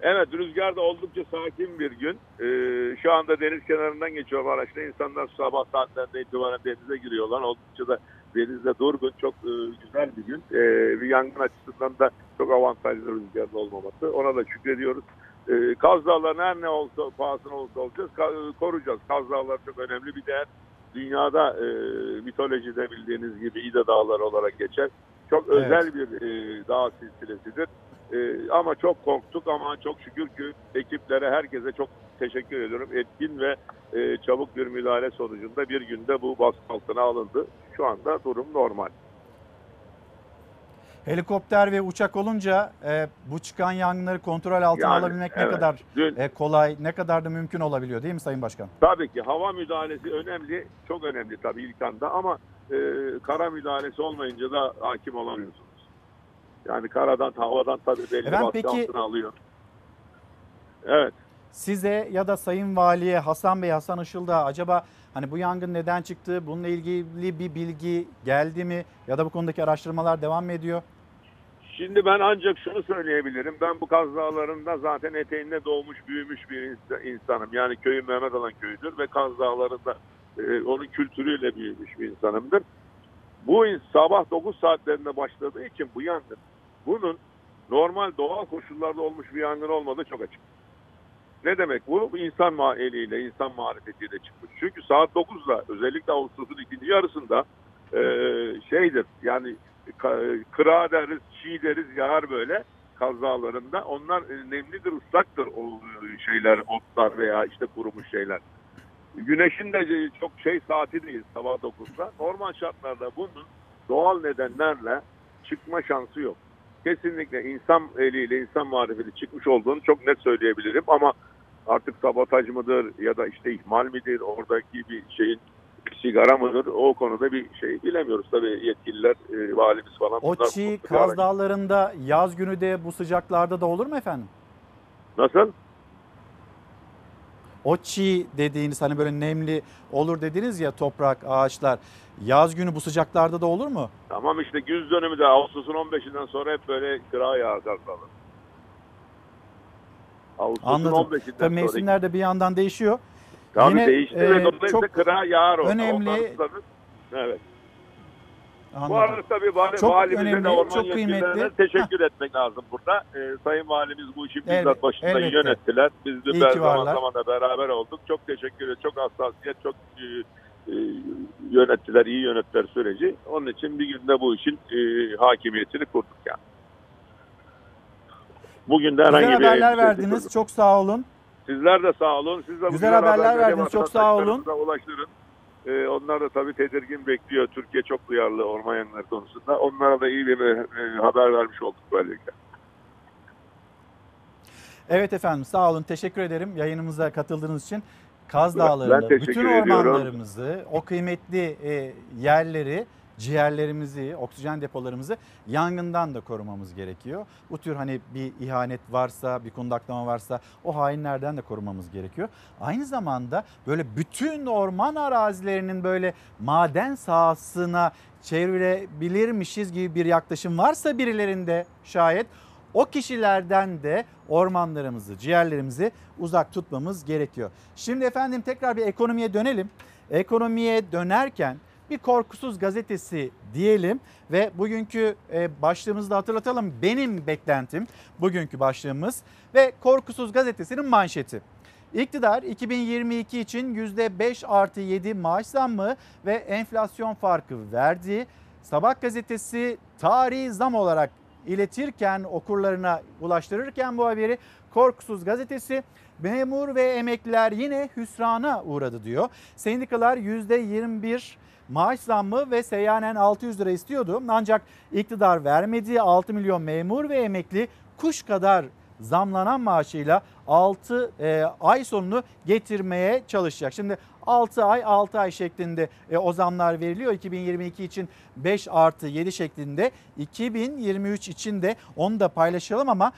Evet, rüzgar da oldukça sakin bir gün. Ee, şu anda deniz kenarından geçiyorum araçla. İnsanlar sabah saatlerinde itibaren denize giriyorlar. Oldukça da denizde durgun, çok e, güzel bir gün. Ee, bir yangın açısından da çok avantajlı rüzgarda olmaması. Ona da şükrediyoruz. Ee, Kaz Dağları'nı her ne olsa, pahasına olsa olacağız, ka- koruyacağız. Kaz Dağları çok önemli bir değer. Dünyada e, mitolojide bildiğiniz gibi İda Dağları olarak geçer. Çok evet, özel bir e, dağ silsilesidir. Ee, ama çok korktuk ama çok şükür ki ekiplere, herkese çok teşekkür ediyorum. Etkin ve e, çabuk bir müdahale sonucunda bir günde bu baskı altına alındı. Şu anda durum normal. Helikopter ve uçak olunca e, bu çıkan yangınları kontrol altına yani, alabilmek evet, ne kadar Dün, e, kolay, ne kadar da mümkün olabiliyor değil mi Sayın Başkan? Tabii ki hava müdahalesi önemli, çok önemli tabii ilk anda ama e, kara müdahalesi olmayınca da hakim olamıyorsunuz. Yani karadan, havadan tabii belli baskı altına alıyor. Evet. size ya da Sayın Valiye, Hasan Bey, Hasan Işıldağ, acaba hani bu yangın neden çıktı? Bununla ilgili bir bilgi geldi mi? Ya da bu konudaki araştırmalar devam mı ediyor? Şimdi ben ancak şunu söyleyebilirim. Ben bu Kaz Dağları'nda zaten eteğinde doğmuş, büyümüş bir insanım. Yani köyüm Mehmet Alan köyüdür ve Kaz Dağları'nda e, onun kültürüyle büyümüş bir insanımdır. Bu sabah dokuz saatlerinde başladığı için bu yangın, bunun normal doğal koşullarda olmuş bir yangın olmadığı çok açık. Ne demek bu? Bu insan eliyle, insan marifetiyle çıkmış. Çünkü saat dokuzda özellikle Ağustos'un ikinci yarısında e, şeydir yani kıra deriz, çiğ deriz, yağar böyle Kaz Dağları'nda. Onlar nemlidir, ıslaktır o şeyler, otlar veya işte kurumuş şeyler. Güneşin de çok şey saati değil sabah dokuzda. Normal şartlarda bunun doğal nedenlerle çıkma şansı yok. Kesinlikle insan eliyle, insan marifeti çıkmış olduğunu çok net söyleyebilirim ama artık sabotaj mıdır ya da işte ihmal midir, oradaki bir şeyin sigara mıdır, o konuda bir şey bilemiyoruz. Tabii yetkililer, e, valimiz falan. O çiğ Kaz Dağları'nda yaz günü de bu sıcaklarda da olur mu efendim? Nasıl? O çiğ dediğiniz hani böyle nemli olur dediniz ya, toprak, ağaçlar. Yaz günü bu sıcaklarda da olur mu? Tamam işte güz dönümü de Ağustos'un on beşinden sonra hep böyle kıra yağar Kaz Dağları. Ağustos'un on beşinden tabii mevsimler de bir yandan değişiyor. Tabii yine, değişti e, ve dolayısıyla çok kıra yağar oldu. Önemli. Evet. Anladım. Bu arada tabii vali, çok valimize önemli, de orman çok yetkililerine teşekkür Heh. etmek lazım burada. Ee, Sayın Valimiz bu işi bizzat evet, başında elbette. yönettiler. Biz de zaman zaman da beraber olduk. Çok teşekkür ederim. Çok hassasiyet, çok e, yönettiler, iyi yönettiler süreci. Onun için bir günde bu işin e, hakimiyetini kurduk yani. Bugün de herhangi Güzel bir haberler verdiniz. Kurduk. Çok sağ olun. Sizler de sağ olun. Siz de Güzel haberler haber verdiniz. Çok sağ olun. Ulaştırın. Ee, onlar da tabii tedirgin bekliyor. Türkiye çok duyarlı orman yangınları konusunda. Onlara da iyi bir e, haber vermiş olduk böylelikle. Evet efendim, sağ olun. Teşekkür ederim yayınımıza katıldığınız için. Kaz Dağları'nda bütün ormanlarımızı, ediyorum. o kıymetli e, yerleri, ciğerlerimizi, oksijen depolarımızı yangından da korumamız gerekiyor. Bu tür hani bir ihanet varsa, bir kundaklama varsa o hainlerden de korumamız gerekiyor. Aynı zamanda böyle bütün orman arazilerinin böyle maden sahasına çevirebilirmişiz gibi bir yaklaşım varsa birilerinde, şayet o kişilerden de ormanlarımızı, ciğerlerimizi uzak tutmamız gerekiyor. Şimdi efendim tekrar bir ekonomiye dönelim. Ekonomiye dönerken bir Korkusuz Gazetesi diyelim ve bugünkü başlığımızı da hatırlatalım. Benim beklentim bugünkü başlığımız ve Korkusuz Gazetesi'nin manşeti. İktidar iki bin yirmi iki için yüzde beş artı yedi maaş zammı ve enflasyon farkı verdi. Sabah gazetesi tarihi zam olarak iletirken, okurlarına ulaştırırken bu haberi, Korkusuz Gazetesi memur ve emekliler yine hüsrana uğradı diyor. Sendikalar yüzde yirmi bir maaş zammı ve seyyanen altı yüz lira istiyordu. Ancak iktidar vermedi. altı milyon memur ve emekli kuş kadar zamlanan maaşıyla altı e, ay sonunu getirmeye çalışacak. Şimdi altı ay altı ay şeklinde e, o zamlar veriliyor. iki bin yirmi iki için beş artı yedi şeklinde. iki bin yirmi üç için de onu da paylaşalım ama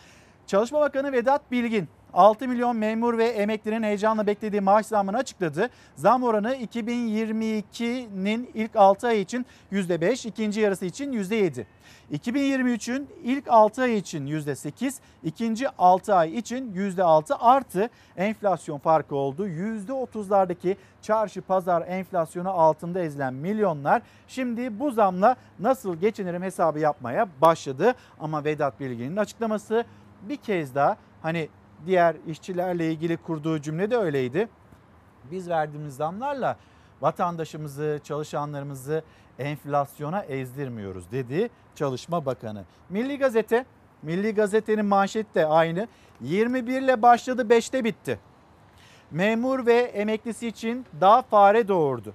Çalışma Bakanı Vedat Bilgin altı milyon memur ve emeklinin heyecanla beklediği maaş zammını açıkladı. Zam oranı iki bin yirmi ikinin ilk altı ayı için yüzde beş, ikinci yarısı için yüzde yedi. iki bin yirmi üçün ilk altı ayı için yüzde sekiz, ikinci altı ay için yüzde altı artı enflasyon farkı oldu. yüzde otuzlardaki çarşı pazar enflasyonu altında ezilen milyonlar şimdi bu zamla nasıl geçinirim hesabı yapmaya başladı. Ama Vedat Bilgin'in açıklaması bir kez daha, hani diğer işçilerle ilgili kurduğu cümle de öyleydi. Biz verdiğimiz zamlarla vatandaşımızı, çalışanlarımızı enflasyona ezdirmiyoruz dedi Çalışma Bakanı. Milli Gazete, Milli Gazete'nin manşeti de aynı. yirmi bir ile başladı, beşte bitti. Memur ve emeklisi için daha fare doğurdu.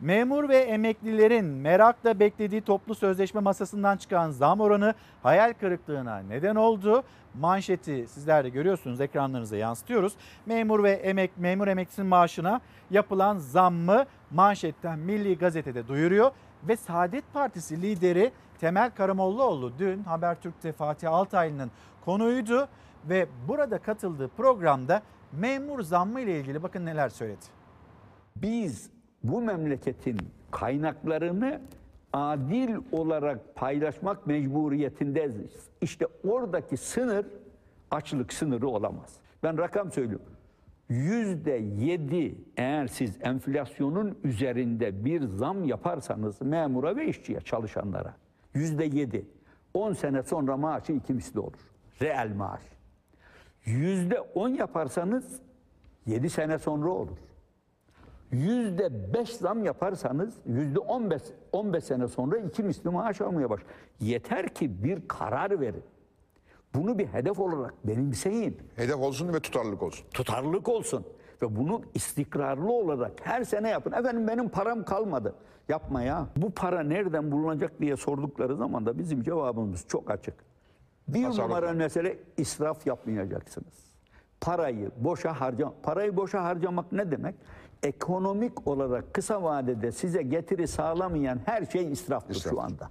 Memur ve emeklilerin merakla beklediği toplu sözleşme masasından çıkan zam oranı hayal kırıklığına neden oldu. Manşeti sizler de görüyorsunuz, ekranlarınıza yansıtıyoruz. Memur ve emek, memur emeklisinin maaşına yapılan zammı manşetten Milli Gazete'de duyuruyor. Ve Saadet Partisi lideri Temel Karamollaoğlu dün Habertürk'te Fatih Altaylı'nın konuğuydu ve burada katıldığı programda memur zammı ile ilgili bakın neler söyledi. Biz bu memleketin kaynaklarını adil olarak paylaşmak mecburiyetindeyiz. İşte oradaki sınır açlık sınırı olamaz. Ben rakam söylüyorum. Yüzde yedi eğer siz enflasyonun üzerinde bir zam yaparsanız memura ve işçiye, çalışanlara yüzde yedi. on sene sonra maaşı iki misli olur. Reel maaş. Yüzde on yaparsanız yedi sene sonra olur. Yüzde beş zam yaparsanız yüzde on beş, on beş sene sonra iki misli maaş almaya başlar. Yeter ki bir karar verin. Bunu bir hedef olarak benimseyin. Hedef olsun ve tutarlılık olsun. Tutarlılık olsun. Ve bunu istikrarlı olarak her sene yapın. Efendim benim param kalmadı. Yapma ya. Bu para nereden bulunacak diye sordukları zaman da bizim cevabımız çok açık. Bir Tasarruf. numara mesele israf yapmayacaksınız. Parayı boşa harca Parayı boşa harcamak ne demek? Ekonomik olarak kısa vadede size getiri sağlamayan her şey israftır israf. şu anda.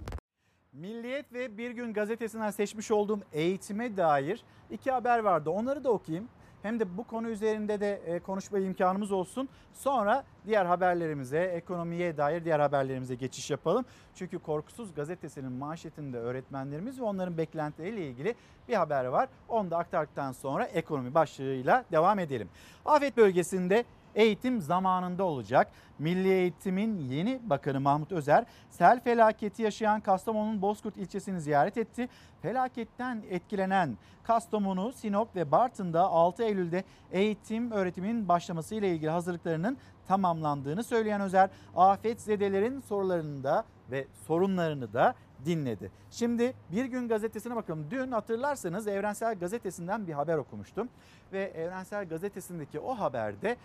Milliyet ve Bir Gün gazetesinden seçmiş olduğum eğitime dair iki haber vardı. Onları da okuyayım. Hem de bu konu üzerinde de konuşma imkanımız olsun. Sonra diğer haberlerimize, ekonomiye dair diğer haberlerimize geçiş yapalım. Çünkü Korkusuz gazetesinin manşetinde öğretmenlerimiz ve onların beklentileriyle ilgili bir haber var. Onu da aktardıktan sonra ekonomi başlığıyla devam edelim. Afet bölgesinde eğitim zamanında olacak. Milli Eğitim'in yeni bakanı Mahmut Özer, sel felaketi yaşayan Kastamonu'nun Bozkurt ilçesini ziyaret etti. Felaketten etkilenen Kastamonu, Sinop ve Bartın'da altı Eylül'de eğitim öğretimin başlaması ile ilgili hazırlıklarının tamamlandığını söyleyen Özer, afetzedelerin sorularını da ve sorunlarını da dinledi. Şimdi Bir Gün gazetesine bakalım. Dün hatırlarsanız Evrensel Gazetesi'nden bir haber okumuştum ve Evrensel Gazetesi'ndeki o haberde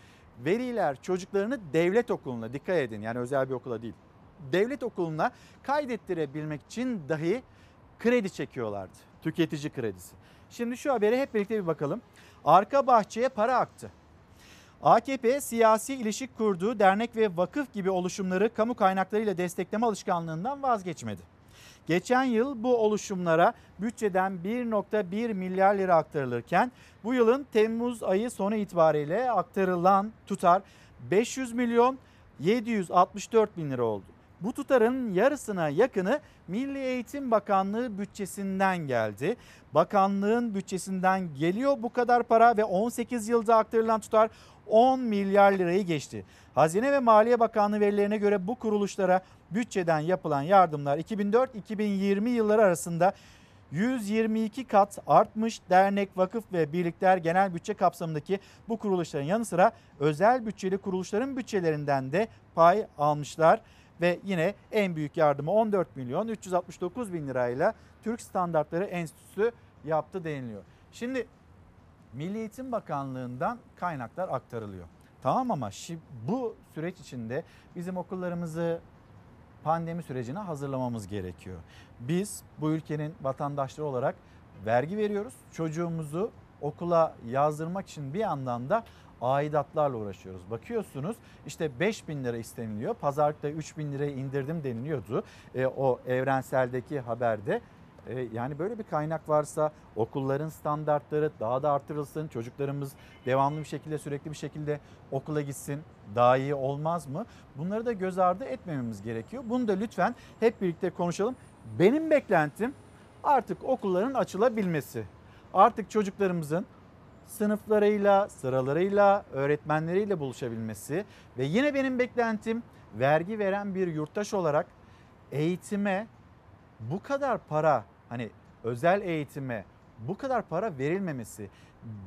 veliler çocuklarını devlet okuluna, dikkat edin yani özel bir okula değil, devlet okuluna kaydettirebilmek için dahi kredi çekiyorlardı. Tüketici kredisi. Şimdi şu habere hep birlikte bir bakalım. Arka bahçeye para aktı. A K P siyasi ilişik kurduğu dernek ve vakıf gibi oluşumları kamu kaynaklarıyla destekleme alışkanlığından vazgeçmedi. Geçen yıl bu oluşumlara bütçeden bir nokta bir milyar lira aktarılırken bu yılın Temmuz ayı sonu itibariyle aktarılan tutar beş yüz milyon yedi yüz altmış dört bin lira oldu. Bu tutarın yarısına yakını Milli Eğitim Bakanlığı bütçesinden geldi. Bakanlığın bütçesinden geliyor bu kadar para ve on sekiz yılda aktarılan tutar on milyar lirayı geçti. Hazine ve Maliye Bakanlığı verilerine göre bu kuruluşlara bütçeden yapılan yardımlar iki bin dört iki bin yirmi yılları arasında yüz yirmi iki kat artmış. Dernek, vakıf ve birlikler genel bütçe kapsamındaki bu kuruluşların yanı sıra özel bütçeli kuruluşların bütçelerinden de pay almışlar. Ve yine en büyük yardımı on dört milyon üç yüz altmış dokuz bin lirayla Türk Standartları Enstitüsü yaptı deniliyor. Şimdi Milli Eğitim Bakanlığı'ndan kaynaklar aktarılıyor. Tamam ama şimdi bu süreç içinde bizim okullarımızı pandemi sürecine hazırlamamız gerekiyor. Biz bu ülkenin vatandaşları olarak vergi veriyoruz. Çocuğumuzu okula yazdırmak için bir yandan da aidatlarla uğraşıyoruz. Bakıyorsunuz işte beş bin lira isteniliyor. Pazarlıkta üç bin liraya indirdim deniliyordu. E, o Evrensel'deki haberde. E, yani böyle bir kaynak varsa okulların standartları daha da artırılsın. Çocuklarımız devamlı bir şekilde sürekli bir şekilde okula gitsin. Daha iyi olmaz mı? Bunları da göz ardı etmememiz gerekiyor. Bunu da lütfen hep birlikte konuşalım. Benim beklentim artık okulların açılabilmesi. Artık çocuklarımızın sınıflarıyla, sıralarıyla, öğretmenleriyle buluşabilmesi ve yine benim beklentim vergi veren bir yurttaş olarak eğitime bu kadar para, hani özel eğitime bu kadar para verilmemesi,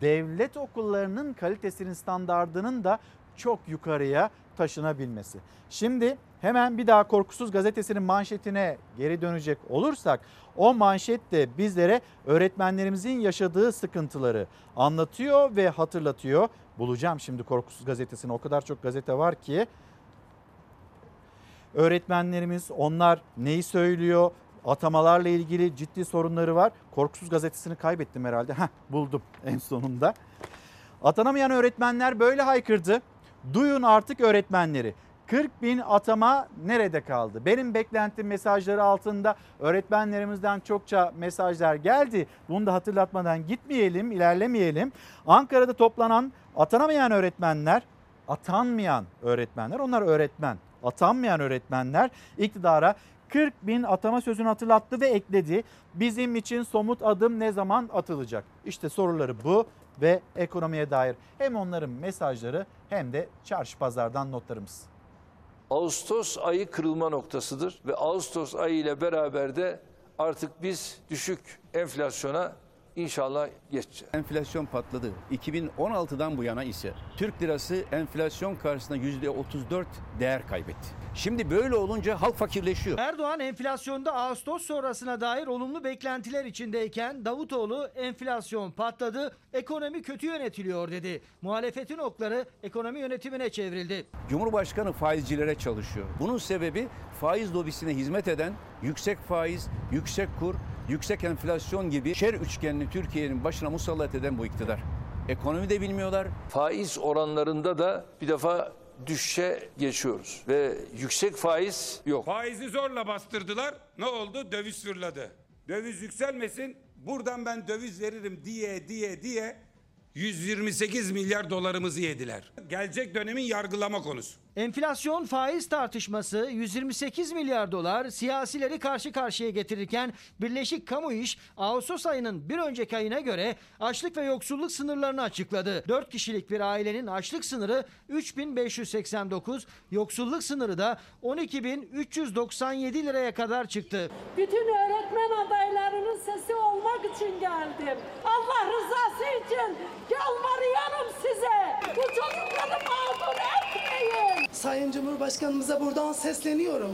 devlet okullarının kalitesinin, standardının da çok yukarıya taşınabilmesi. Şimdi hemen bir daha Korkusuz gazetesinin manşetine geri dönecek olursak o manşet de bizlere öğretmenlerimizin yaşadığı sıkıntıları anlatıyor ve hatırlatıyor. Bulacağım şimdi Korkusuz gazetesini, o kadar çok gazete var ki. Öğretmenlerimiz onlar neyi söylüyor, atamalarla ilgili ciddi sorunları var. Korkusuz gazetesini kaybettim herhalde. Heh, buldum en sonunda. Atanamayan öğretmenler böyle haykırdı. Duyun artık öğretmenleri. kırk bin atama nerede kaldı? Benim beklentim mesajları altında öğretmenlerimizden çokça mesajlar geldi. Bunu da hatırlatmadan gitmeyelim, ilerlemeyelim. Ankara'da toplanan atanamayan öğretmenler, atanmayan öğretmenler, onlar öğretmen, atanmayan öğretmenler iktidara kırk bin atama sözünü hatırlattı ve ekledi. Bizim için somut adım ne zaman atılacak? İşte soruları bu ve ekonomiye dair hem onların mesajları hem de çarşı pazardan notlarımız. Ağustos ayı kırılma noktasıdır ve Ağustos ayı ile beraber de artık biz düşük enflasyona İnşallah geçecek. Enflasyon patladı. iki bin on altıdan bu yana ise Türk lirası enflasyon karşısında yüzde otuz dört değer kaybetti. Şimdi böyle olunca halk fakirleşiyor. Erdoğan enflasyonda Ağustos sonrasına dair olumlu beklentiler içindeyken Davutoğlu enflasyon patladı, ekonomi kötü yönetiliyor dedi. Muhalefetin okları ekonomi yönetimine çevrildi. Cumhurbaşkanı faizcilere çalışıyor. Bunun sebebi faiz lobisine hizmet eden yüksek faiz, yüksek kur, yüksek enflasyon gibi şer üçgenini Türkiye'nin başına musallat eden bu iktidar. Ekonomi de bilmiyorlar. Faiz oranlarında da bir defa düşüşe geçiyoruz ve yüksek faiz yok. Faizi zorla bastırdılar. Ne oldu? Döviz fırladı. Döviz yükselmesin, buradan ben döviz veririm diye diye diye yüz yirmi sekiz milyar dolarımızı yediler. Gelecek dönemin yargılama konusu. Enflasyon faiz tartışması yüz yirmi sekiz milyar dolar siyasileri karşı karşıya getirirken Birleşik Kamu İş Ağustos ayının bir önceki ayına göre açlık ve yoksulluk sınırlarını açıkladı. dört kişilik bir ailenin açlık sınırı üç bin beş yüz seksen dokuz, yoksulluk sınırı da on iki bin üç yüz doksan yedi liraya kadar çıktı. Bütün öğretmen adaylarının sesi olmak için geldim. Allah rızası için yalvarıyorum size. Bu çocukları mağdur etmeyin. Sayın Cumhurbaşkanımıza buradan sesleniyorum.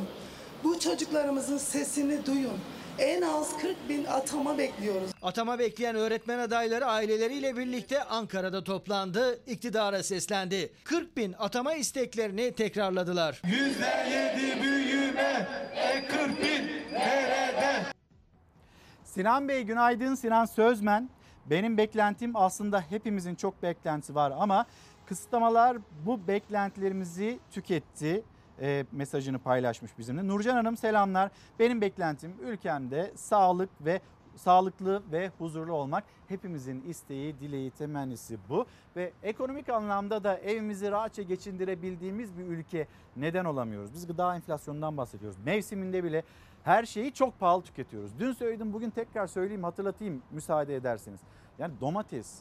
Bu çocuklarımızın sesini duyun. En az kırk bin atama bekliyoruz. Atama bekleyen öğretmen adayları aileleriyle birlikte Ankara'da toplandı, iktidara seslendi. kırk bin atama isteklerini tekrarladılar. yüzde yedi büyüme, kırk bin nerede? Sinan Bey günaydın, Sinan Sözmen. Benim beklentim aslında hepimizin çok beklentisi var ama kısıtlamalar bu beklentilerimizi tüketti e, mesajını paylaşmış bizimle. Nurcan Hanım selamlar. Benim beklentim ülkemde sağlık ve sağlıklı ve huzurlu olmak. Hepimizin isteği, dileği, temennisi bu. Ve ekonomik anlamda da evimizi rahatça geçindirebildiğimiz bir ülke neden olamıyoruz? Biz gıda enflasyonundan bahsediyoruz. Mevsiminde bile her şeyi çok pahalı tüketiyoruz. Dün söyledim, bugün tekrar söyleyeyim, hatırlatayım müsaade ederseniz. Yani domates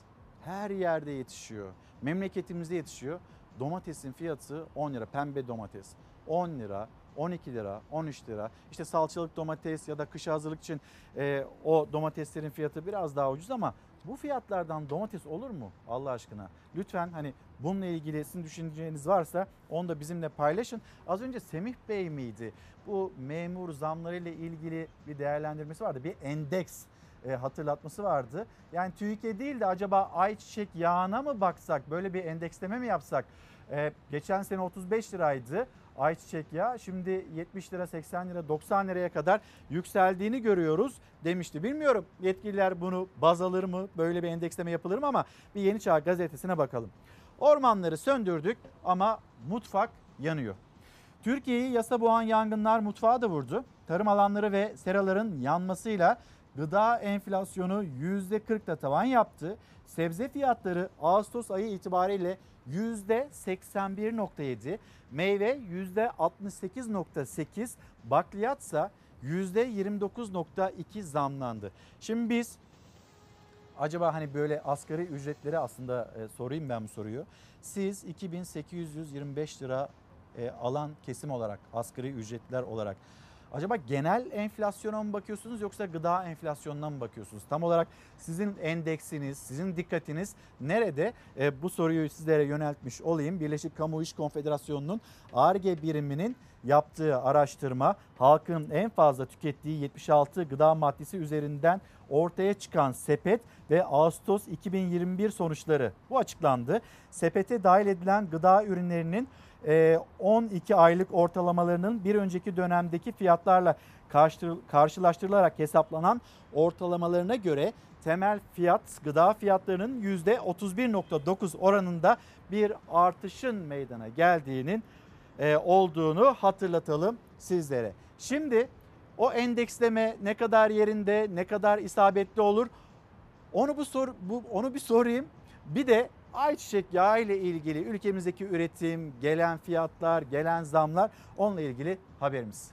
her yerde yetişiyor. Memleketimizde yetişiyor. Domatesin fiyatı on lira, pembe domates on lira, on iki lira, on üç lira. İşte salçalık domates ya da kışa hazırlık için e, o domateslerin fiyatı biraz daha ucuz ama bu fiyatlardan domates olur mu Allah aşkına? Lütfen hani bununla ilgili sizin düşünceniz varsa onu da bizimle paylaşın. Az önce Semih Bey miydi? Bu memur zamlarıyla ilgili bir değerlendirmesi vardı, bir endeks hatırlatması vardı. Yani TÜİK'e değil de acaba ayçiçek yağına mı baksak, böyle bir endeksleme mi yapsak? Ee, geçen sene otuz beş liraydı ayçiçek yağı, şimdi yetmiş lira, seksen lira, doksan liraya kadar yükseldiğini görüyoruz demişti. Bilmiyorum yetkililer bunu baz alır mı, böyle bir endeksleme yapılır mı, ama bir Yeni Çağ gazetesine bakalım. Ormanları söndürdük ama mutfak yanıyor. Türkiye'yi yasa boğan yangınlar mutfağa da vurdu. Tarım alanları ve seraların yanmasıyla gıda enflasyonu yüzde kırkla tavan yaptı. Sebze fiyatları Ağustos ayı itibariyle yüzde seksen bir virgül yedi, meyve yüzde altmış sekiz virgül sekiz, bakliyatsa yüzde yirmi dokuz virgül iki zamlandı. Şimdi biz acaba hani böyle asgari ücretleri aslında e, sorayım ben bu soruyu. Siz iki bin sekiz yüz yirmi beş lira e, alan kesim olarak, asgari ücretler olarak acaba genel enflasyona mı bakıyorsunuz yoksa gıda enflasyonuna mı bakıyorsunuz? Tam olarak sizin endeksiniz, sizin dikkatiniz nerede? E, bu soruyu sizlere yöneltmiş olayım. Birleşik Kamu İş Konfederasyonu'nun ARGE biriminin yaptığı araştırma, halkın en fazla tükettiği yetmiş altı gıda maddesi üzerinden ortaya çıkan sepet ve Ağustos iki bin yirmi bir sonuçları bu açıklandı. Sepete dahil edilen gıda ürünlerinin on iki aylık ortalamalarının bir önceki dönemdeki fiyatlarla karşılaştırılarak hesaplanan ortalamalarına göre temel fiyat gıda fiyatlarının yüzde otuz bir virgül dokuz oranında bir artışın meydana geldiğinin olduğunu hatırlatalım sizlere. Şimdi o endeksleme ne kadar yerinde, ne kadar isabetli olur? Onu bu sor, bu, onu bir sorayım. Bir de ayçiçek yağı ile ilgili ülkemizdeki üretim, gelen fiyatlar, gelen zamlar, onunla ilgili haberimiz.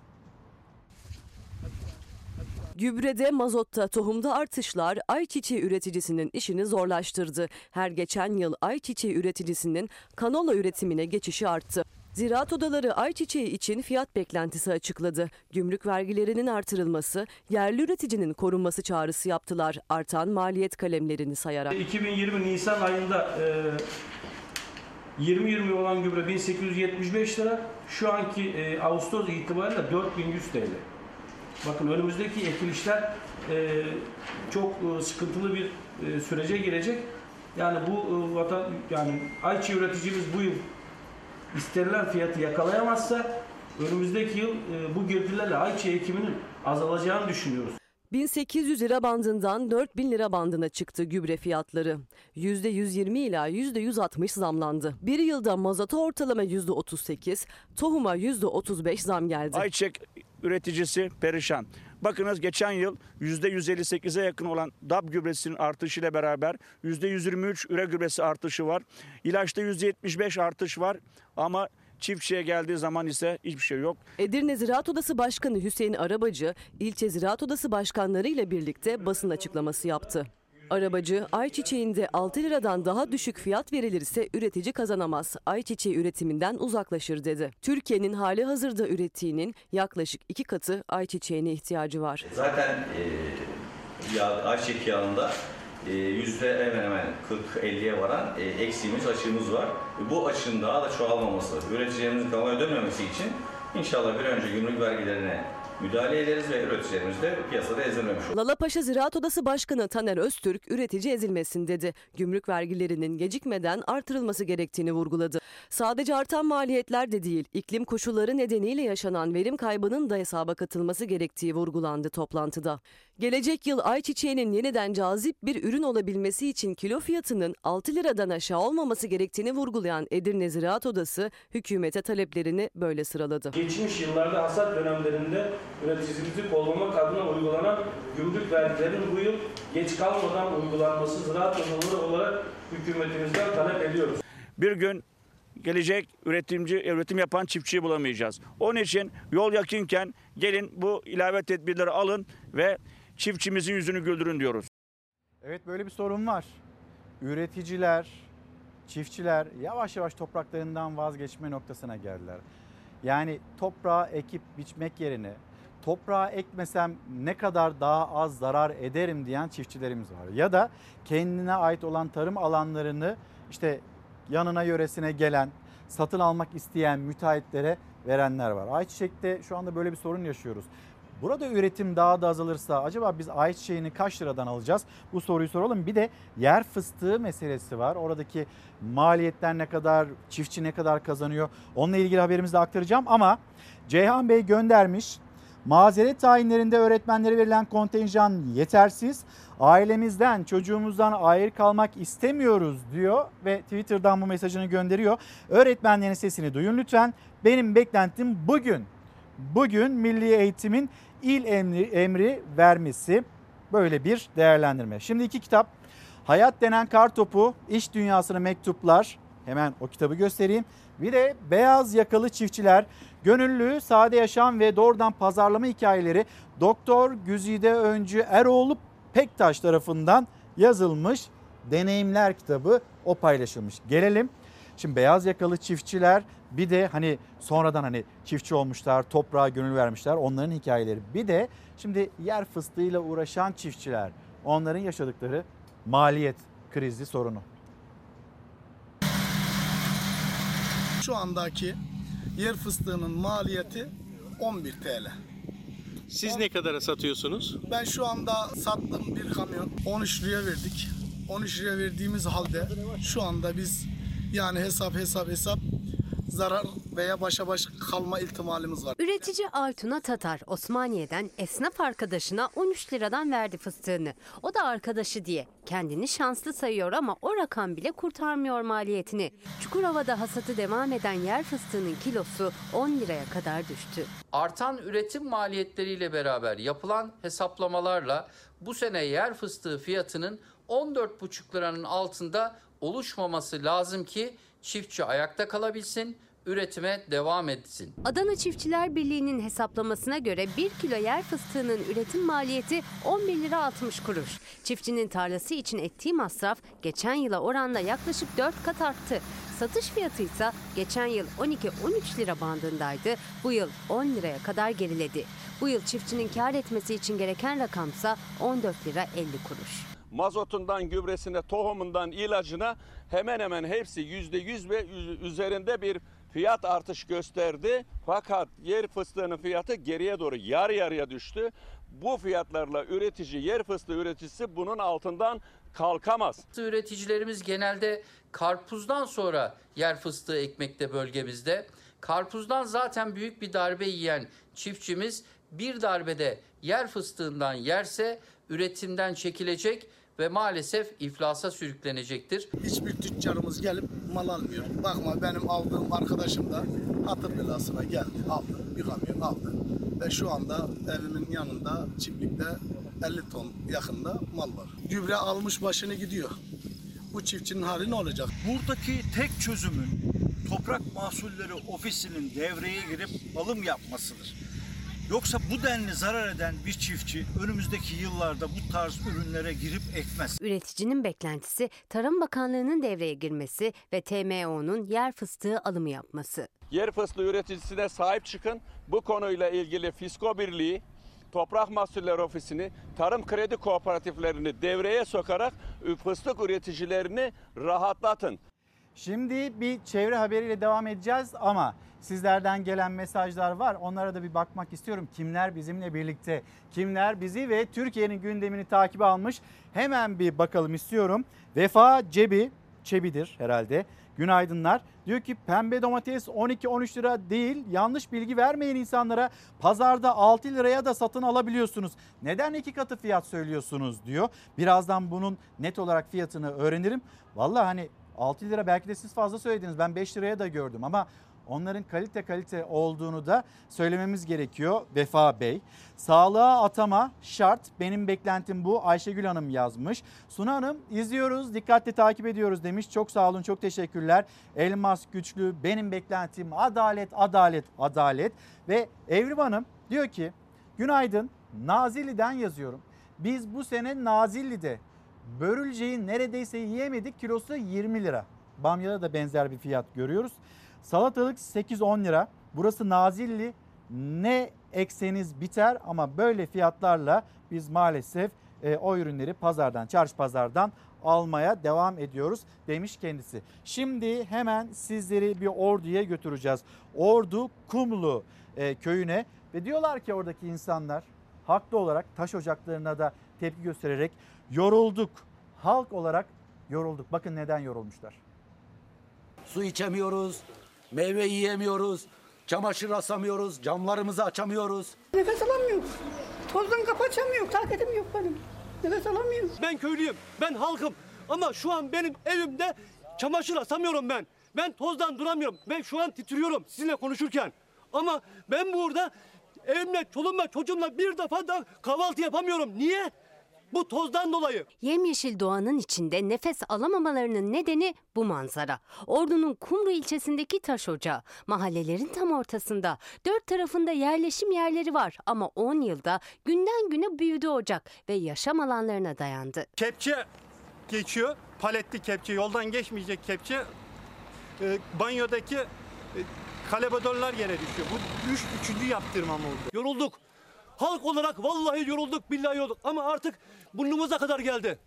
Gübrede, mazotta, tohumda artışlar ayçiçeği üreticisinin işini zorlaştırdı. Her geçen yıl ayçiçeği üreticisinin kanola üretimine geçişi arttı. Ziraat odaları ayçiçeği için fiyat beklentisi açıkladı. Gümrük vergilerinin artırılması, yerli üreticinin korunması çağrısı yaptılar. Artan maliyet kalemlerini sayarak. iki bin yirmi Nisan ayında yirmi yirmi olan gübre bin sekiz yüz yetmiş beş lira. Şu anki Ağustos itibariyle dört bin yüz TL. Bakın önümüzdeki ekilişler çok sıkıntılı bir sürece girecek. Yani bu vatan, yani ayçiçeği üreticimiz bu yıl İsteriler fiyatı yakalayamazsa önümüzdeki yıl bu girdilerle ayçiçeği ekiminin azalacağını düşünüyoruz. bin sekiz yüz lira bandından dört bin lira bandına çıktı gübre fiyatları. yüzde yüz yirmi ila yüzde yüz altmış zamlandı. Bir yılda mazota ortalama yüzde otuz sekiz, tohuma yüzde otuz beş zam geldi. Ayçiçek üreticisi perişan. Bakınız geçen yıl yüzde yüz elli sekize yakın olan D A B gübresinin artışıyla beraber yüzde yüz yirmi üç üre gübresi artışı var. İlaçta yüzde yetmiş beş artış var ama çiftçiye geldiği zaman ise hiçbir şey yok. Edirne Ziraat Odası Başkanı Hüseyin Arabacı, ilçe Ziraat Odası Başkanları ile birlikte basın açıklaması yaptı. Arabacı, ayçiçeğinde altı liradan daha düşük fiyat verilirse üretici kazanamaz, ayçiçeği üretiminden uzaklaşır dedi. Türkiye'nin hali hazırda ürettiğinin yaklaşık iki katı ayçiçeğine ihtiyacı var. Zaten e, yağ, ayçiçek yağında e, yüzde hemen hemen kırk elliye varan e, eksiğimiz, açığımız var. Bu açığın daha da çoğalmaması, üreticilerimizin kanala dönmemesi için inşallah bir önce gümrük vergilerine müdahale ederiz ve üreticilerimiz de piyasada ezilmemiş olur. Lalapaşa Ziraat Odası Başkanı Taner Öztürk üretici ezilmesin dedi. Gümrük vergilerinin gecikmeden artırılması gerektiğini vurguladı. Sadece artan maliyetler de değil, iklim koşulları nedeniyle yaşanan verim kaybının da hesaba katılması gerektiği vurgulandı toplantıda. Gelecek yıl ayçiçeğinin yeniden cazip bir ürün olabilmesi için kilo fiyatının altı liradan aşağı olmaması gerektiğini vurgulayan Edirne Ziraat Odası hükümete taleplerini böyle sıraladı. Geçmiş yıllarda hasat dönemlerinde üreticimizi kollamak adına uygulanan gümrük vergilerinin bu yıl geç kalmadan uygulanması ziraat odaları olarak hükümetimizden talep ediyoruz. Bir gün gelecek üretimci, üretim yapan çiftçiyi bulamayacağız. Onun için yol yakınken gelin bu ilave tedbirleri alın ve çiftçimizin yüzünü güldürün diyoruz. Evet, böyle bir sorun var. Üreticiler, çiftçiler yavaş yavaş topraklarından vazgeçme noktasına geldiler. Yani toprağa ekip biçmek yerine toprağa ekmesem ne kadar daha az zarar ederim diyen çiftçilerimiz var. Ya da kendine ait olan tarım alanlarını işte yanına yöresine gelen, satın almak isteyen müteahhitlere verenler var. Ayçiçek'te şu anda böyle bir sorun yaşıyoruz. Burada üretim daha da azalırsa acaba biz ayçiçeğini kaç liradan alacağız? Bu soruyu soralım. Bir de yer fıstığı meselesi var. Oradaki maliyetler ne kadar, çiftçi ne kadar kazanıyor? Onunla ilgili haberimizi de aktaracağım ama Ceyhan Bey göndermiş. Mazeret tayinlerinde öğretmenlere verilen kontenjan yetersiz. Ailemizden, çocuğumuzdan ayrı kalmak istemiyoruz diyor ve Twitter'dan bu mesajını gönderiyor. Öğretmenlerin sesini duyun lütfen. Benim beklentim bugün. Bugün Milli Eğitim'in il emri, emri vermesi, böyle bir değerlendirme. Şimdi iki kitap. Hayat denen Kartopu, İş Dünyasına Mektuplar. Hemen o kitabı göstereyim. Bir de Beyaz Yakalı Çiftçiler, Gönüllü Sade Yaşam ve Doğrudan Pazarlama Hikayeleri. Doktor Güzide Öncü Eroğlu Pektaş tarafından yazılmış deneyimler kitabı, o paylaşılmış. Gelelim. Şimdi beyaz yakalı çiftçiler, bir de hani sonradan hani çiftçi olmuşlar, toprağa gönül vermişler, onların hikayeleri. Bir de şimdi yer fıstığıyla uğraşan çiftçiler, onların yaşadıkları maliyet krizi sorunu. Şu andaki yer fıstığının maliyeti on bir TL. Siz on... ne kadara satıyorsunuz? Ben şu anda sattığım bir kamyon on üç liraya verdik. on üç liraya verdiğimiz halde şu anda biz yani hesap hesap hesap zarar veya başa baş kalma ihtimalimiz var. Üretici Aytun'a Tatar, Osmaniye'den esnaf arkadaşına on üç liradan verdi fıstığını. O da arkadaşı diye kendini şanslı sayıyor ama o rakam bile kurtarmıyor maliyetini. Çukurova'da hasatı devam eden yer fıstığının kilosu on liraya kadar düştü. Artan üretim maliyetleriyle beraber yapılan hesaplamalarla bu sene yer fıstığı fiyatının on dört buçuk liranın altında oluşmaması lazım ki çiftçi ayakta kalabilsin, üretime devam etsin. Adana Çiftçiler Birliği'nin hesaplamasına göre bir kilo yer fıstığının üretim maliyeti on bir lira altmış kuruş. Çiftçinin tarlası için ettiği masraf geçen yıla oranla yaklaşık dört kat arttı. Satış fiyatı ise geçen yıl on iki on üç lira bandındaydı. Bu yıl on liraya kadar geriledi. Bu yıl çiftçinin kar etmesi için gereken rakamsa on dört lira elli kuruş. Mazotundan, gübresine, tohumundan, ilacına hemen hemen hepsi yüzde yüz ve üzerinde bir fiyat artış gösterdi. Fakat yer fıstığının fiyatı geriye doğru yarı yarıya düştü. Bu fiyatlarla üretici, yer fıstığı üreticisi bunun altından kalkamaz. Üreticilerimiz genelde karpuzdan sonra yer fıstığı ekmekte bölgemizde. Karpuzdan zaten büyük bir darbe yiyen çiftçimiz bir darbede yer fıstığından yerse üretimden çekilecek ve maalesef iflasa sürüklenecektir. Hiçbir tüccarımız gelip mal almıyor. Bakma, benim aldığım arkadaşım da hatır belasına geldi, aldı, bir kamyon aldı. Ve şu anda evimin yanında çiftlikte elli ton yakında mal var. Gübre almış başını gidiyor. Bu çiftçinin hali ne olacak? Buradaki tek çözümün Toprak Mahsulleri Ofisi'nin devreye girip alım yapmasıdır. Yoksa bu denli zarar eden bir çiftçi önümüzdeki yıllarda bu tarz ürünlere girip ekmez. Üreticinin beklentisi Tarım Bakanlığı'nın devreye girmesi ve T M O'nun yer fıstığı alımı yapması. Yer fıstığı üreticisine sahip çıkın. Bu konuyla ilgili Fisko Birliği, Toprak Mahsulleri Ofisi'ni, tarım kredi kooperatiflerini devreye sokarak fıstık üreticilerini rahatlatın. Şimdi bir çevre haberiyle devam edeceğiz ama sizlerden gelen mesajlar var. Onlara da bir bakmak istiyorum. Kimler bizimle birlikte? Kimler bizi ve Türkiye'nin gündemini takibe almış? Hemen bir bakalım istiyorum. Vefa Cebi, Çebidir herhalde. Günaydınlar. Diyor ki pembe domates on iki on üç lira değil. Yanlış bilgi vermeyin insanlara. Pazarda altı liraya da satın alabiliyorsunuz. Neden iki katı fiyat söylüyorsunuz diyor. Birazdan bunun net olarak fiyatını öğrenirim. Vallahi hani altı lira belki de siz fazla söylediniz. Ben beş liraya da gördüm ama onların kalite kalite olduğunu da söylememiz gerekiyor. Vefa Bey, sağlığa atama şart, benim beklentim bu. Ayşegül Hanım yazmış. Suna Hanım, izliyoruz, dikkatle takip ediyoruz demiş. Çok sağ olun, çok teşekkürler. Elmas Güçlü, benim beklentim adalet, adalet, adalet. Ve Evrim Hanım diyor ki günaydın, Nazilli'den yazıyorum. Biz bu sene Nazilli'de börülceyi neredeyse yiyemedik, kilosu yirmi lira. Bamya'da da benzer bir fiyat görüyoruz. Salatalık sekiz on lira. Burası Nazilli, ne ekseniz biter ama böyle fiyatlarla biz maalesef e, o ürünleri pazardan, çarşı pazardan almaya devam ediyoruz demiş kendisi. Şimdi hemen sizleri bir Ordu'ya götüreceğiz. Ordu Kumlu e, köyüne ve diyorlar ki oradaki insanlar haklı olarak taş ocaklarına da tepki göstererek yorulduk. Halk olarak yorulduk. Bakın neden yorulmuşlar. Su içemiyoruz, meyve yiyemiyoruz, çamaşır asamıyoruz, camlarımızı açamıyoruz. Nefes alamıyoruz. Tozdan kapı açamıyoruz. Taketim yok benim. Nefes alamıyoruz. Ben köylüyüm, ben halkım ama şu an benim evimde çamaşır asamıyorum ben. Ben tozdan duramıyorum. Ben şu an titriyorum sizinle konuşurken. Ama ben burada evimle, çoluğumla, çocuğumla bir defa da kahvaltı yapamıyorum. Niye? Bu tozdan dolayı. Yemyeşil doğanın içinde nefes alamamalarının nedeni bu manzara. Ordu'nun Kumru ilçesindeki taş ocağı. Mahallelerin tam ortasında. Dört tarafında yerleşim yerleri var ama on yılda günden güne büyüdü ocak ve yaşam alanlarına dayandı. Kepçe geçiyor, paletli kepçe, yoldan geçmeyecek kepçe. E, banyodaki e, kalebadonlar yere düşüyor. Bu üç, üçüncü yaptırmam oldu. Yorulduk. Halk olarak vallahi yorulduk, billahi yorulduk ama artık burnumuza kadar geldi.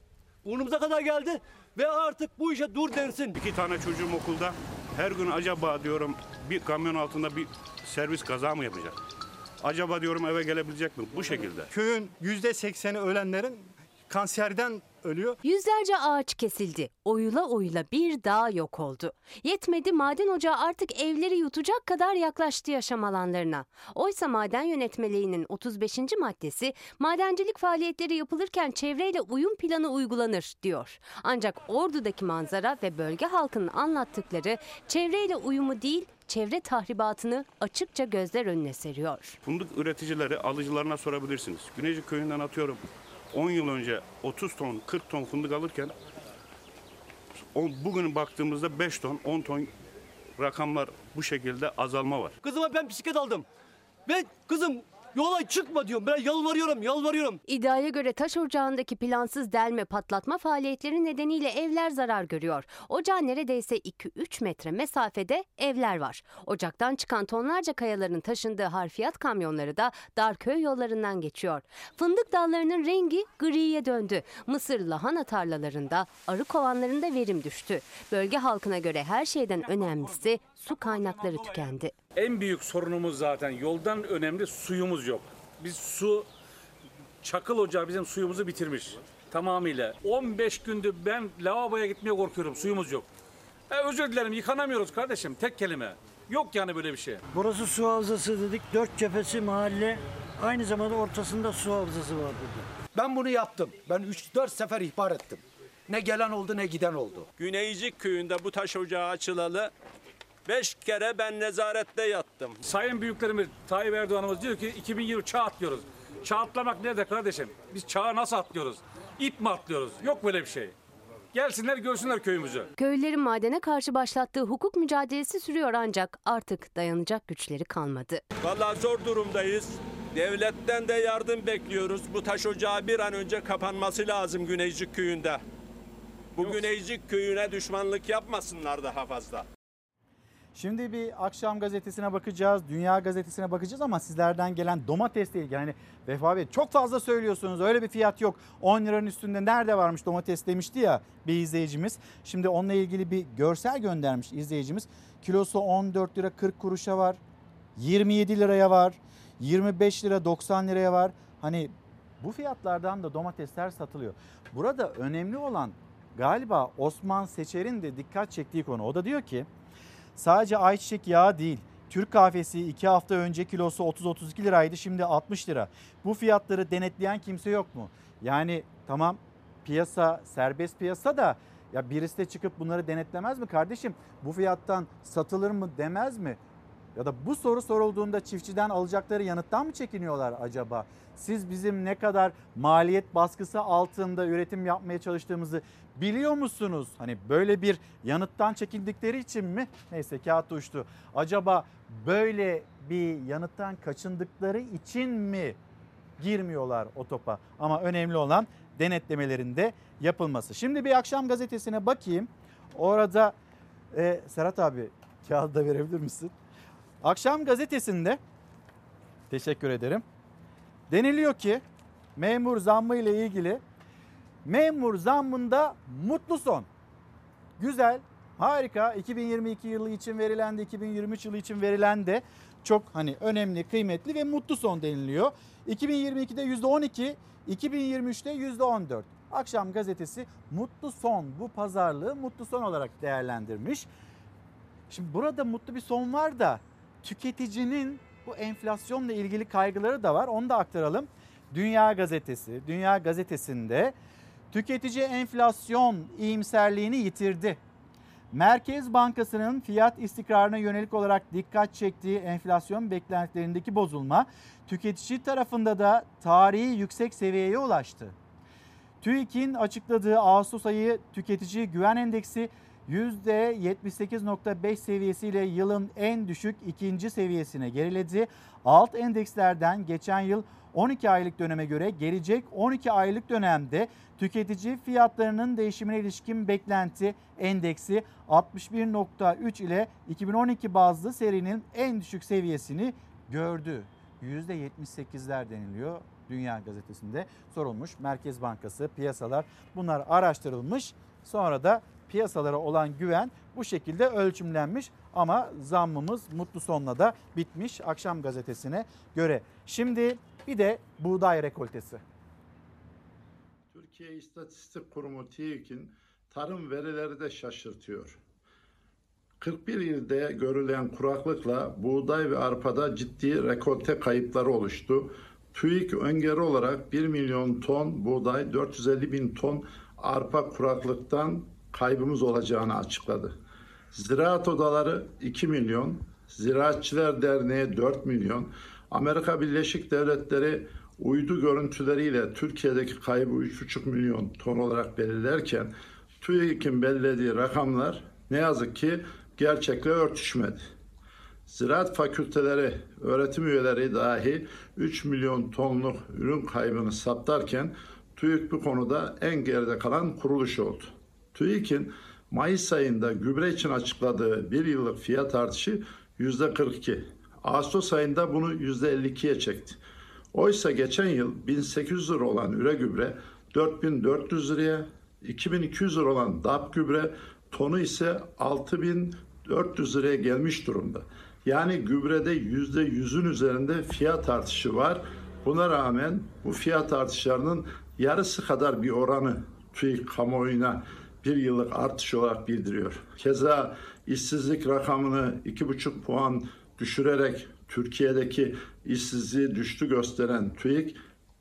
Burnumuza kadar geldi ve artık bu işe dur densin. İki tane çocuğum okulda, her gün acaba diyorum bir kamyon altında bir servis kaza mı yapacak? Acaba diyorum eve gelebilecek mi? Bu şekilde. Köyün yüzde sekseni ölenlerin kanserden ölüyor. Yüzlerce ağaç kesildi. Oyula oyula bir dağ yok oldu. Yetmedi, maden ocağı artık evleri yutacak kadar yaklaştı yaşam alanlarına. Oysa maden yönetmeliğinin otuz beşinci maddesi madencilik faaliyetleri yapılırken çevreyle uyum planı uygulanır diyor. Ancak Ordu'daki manzara ve bölge halkının anlattıkları çevreyle uyumu değil, çevre tahribatını açıkça gözler önüne seriyor. Fındık üreticileri alıcılarına sorabilirsiniz. Güneycik köyünden atıyorum on yıl önce otuz ton, kırk ton fındık alırken bugün baktığımızda beş ton, on ton rakamlar, bu şekilde azalma var. Kızıma ben bisiklet aldım. Ben kızım yola çıkma diyorum. Ben yalvarıyorum, yalvarıyorum. İddiaya göre taş ocağındaki plansız delme, patlatma faaliyetleri nedeniyle evler zarar görüyor. Ocağın neredeyse iki üç metre mesafede evler var. Ocaktan çıkan tonlarca kayaların taşındığı harfiyat kamyonları da dar köy yollarından geçiyor. Fındık dallarının rengi griye döndü. Mısır lahana tarlalarında, arı kovanlarında verim düştü. Bölge halkına göre her şeyden önemlisi su kaynakları tükendi. En büyük sorunumuz zaten yoldan önemli suyumuz yok. Biz su, Çakıl Ocağı bizim suyumuzu bitirmiş tamamıyla. on beş gündür ben lavaboya gitmeye korkuyorum, suyumuz yok. E, özür dilerim, yıkanamıyoruz kardeşim, tek kelime. Yok yani böyle bir şey. Burası su havzası dedik, dört cephesi mahalle, aynı zamanda ortasında su havzası var burada. Ben bunu yaptım, ben üç dört sefer ihbar ettim. Ne gelen oldu ne giden oldu. Güneycik köyünde bu taş ocağı açılalı Beş kere ben nezarette yattım. Sayın Büyüklerimiz Tayyip Erdoğan'ımız diyor ki iki bin yirmi çağ atlıyoruz. Çağ atlamak nerede kardeşim? Biz çağı nasıl atlıyoruz? İp mi atlıyoruz? Yok böyle bir şey. Gelsinler görsünler köyümüzü. Köylülerin madene karşı başlattığı hukuk mücadelesi sürüyor ancak artık dayanacak güçleri kalmadı. Vallahi zor durumdayız. Devletten de yardım bekliyoruz. Bu taş ocağı bir an önce kapanması lazım Güneycik köyünde. Bu Yok. Güneycik köyüne düşmanlık yapmasınlar daha fazla. Şimdi bir akşam gazetesine bakacağız, dünya gazetesine bakacağız ama sizlerden gelen domatesle ilgili. Hani Vefa Bey çok fazla söylüyorsunuz, öyle bir fiyat yok. on liranın üstünde nerede varmış domates demişti ya bir izleyicimiz. Şimdi onunla ilgili bir görsel göndermiş izleyicimiz. Kilosu on dört lira kırk kuruşa var, yirmi yedi liraya var, yirmi beş lira doksan liraya var. Hani bu fiyatlardan da domatesler satılıyor. Burada önemli olan galiba Osman Seçer'in de dikkat çektiği konu. O da diyor ki, sadece ayçiçek yağı değil, Türk kahvesi iki hafta önce kilosu otuz otuz iki liraydı, şimdi altmış lira. Bu fiyatları denetleyen kimse yok mu? Yani tamam, piyasa serbest piyasa da ya birisi de çıkıp bunları denetlemez mi kardeşim? Bu fiyattan satılır mı demez mi? Ya da bu soru sorulduğunda çiftçiden alacakları yanıttan mı çekiniyorlar acaba? Siz bizim ne kadar maliyet baskısı altında üretim yapmaya çalıştığımızı biliyor musunuz? Hani böyle bir yanıttan çekindikleri için mi? Neyse, kağıt uçtu. Acaba böyle bir yanıttan kaçındıkları için mi girmiyorlar o topa? Ama önemli olan denetlemelerin de yapılması. Şimdi bir akşam gazetesine bakayım. Orada e, Serhat abi kağıdı da verebilir misin? Akşam gazetesinde, teşekkür ederim, deniliyor ki memur zammı ile ilgili, memur zammında mutlu son. Güzel, harika, iki bin yirmi iki yılı için verilen de iki bin yirmi üç yılı için verilen de çok hani önemli, kıymetli ve mutlu son deniliyor. iki bin yirmi ikide yüzde on iki, iki bin yirmi üçte yüzde on dört. Akşam gazetesi mutlu son, bu pazarlığı mutlu son olarak değerlendirmiş. Şimdi burada mutlu bir son var da, tüketicinin bu enflasyonla ilgili kaygıları da var. Onu da aktaralım. Dünya Gazetesi, Dünya Gazetesi'nde tüketici enflasyon iyimserliğini yitirdi. Merkez Bankası'nın fiyat istikrarına yönelik olarak dikkat çektiği enflasyon beklentilerindeki bozulma tüketici tarafında da tarihi yüksek seviyeye ulaştı. TÜİK'in açıkladığı Ağustos ayı tüketici güven endeksi yüzde yetmiş sekiz virgül beş seviyesiyle yılın en düşük ikinci seviyesine geriledi. Alt endekslerden geçen yıl on iki aylık döneme göre gelecek on iki aylık dönemde tüketici fiyatlarının değişimine ilişkin beklenti endeksi altmış bir virgül üç ile iki bin on iki bazlı serinin en düşük seviyesini gördü. yüzde yetmiş sekizler deniliyor Dünya Gazetesi'nde sorulmuş. Merkez Bankası, piyasalar, bunlar araştırılmış. Sonra da piyasalara olan güven bu şekilde ölçümlenmiş ama zammımız mutlu sonla da bitmiş akşam gazetesine göre. Şimdi bir de buğday rekoltesi. Türkiye İstatistik Kurumu TÜİK'in tarım verileri de şaşırtıyor. kırk bir ilde görülen kuraklıkla buğday ve arpada ciddi rekolte kayıpları oluştu. TÜİK öngörü olarak bir milyon ton buğday, dört yüz elli bin ton arpa kuraklıktan kaybımız olacağını açıkladı. Ziraat odaları iki milyon, Ziraatçılar Derneği dört milyon, Amerika Birleşik Devletleri uydu görüntüleriyle Türkiye'deki kaybı üç buçuk milyon ton olarak belirlerken TÜİK'in belirlediği rakamlar ne yazık ki gerçekle örtüşmedi. Ziraat fakülteleri öğretim üyeleri dahi üç milyon tonluk ürün kaybını saptarken TÜİK bu konuda en geride kalan kuruluş oldu. TÜİK'in Mayıs ayında gübre için açıkladığı bir yıllık fiyat artışı yüzde kırk iki. Ağustos ayında bunu yüzde elli ikiye çekti. Oysa geçen yıl bin sekiz yüz lira olan üre gübre dört bin dört yüz liraya, iki bin iki yüz lira olan D A P gübre tonu ise altı bin dört yüz liraya gelmiş durumda. Yani gübrede yüzde yüzün üzerinde fiyat artışı var. Buna rağmen bu fiyat artışlarının yarısı kadar bir oranı TÜİK kamuoyuna bir yıllık artış olarak bildiriyor. Keza işsizlik rakamını iki buçuk puan düşürerek Türkiye'deki işsizliği düştü gösteren TÜİK,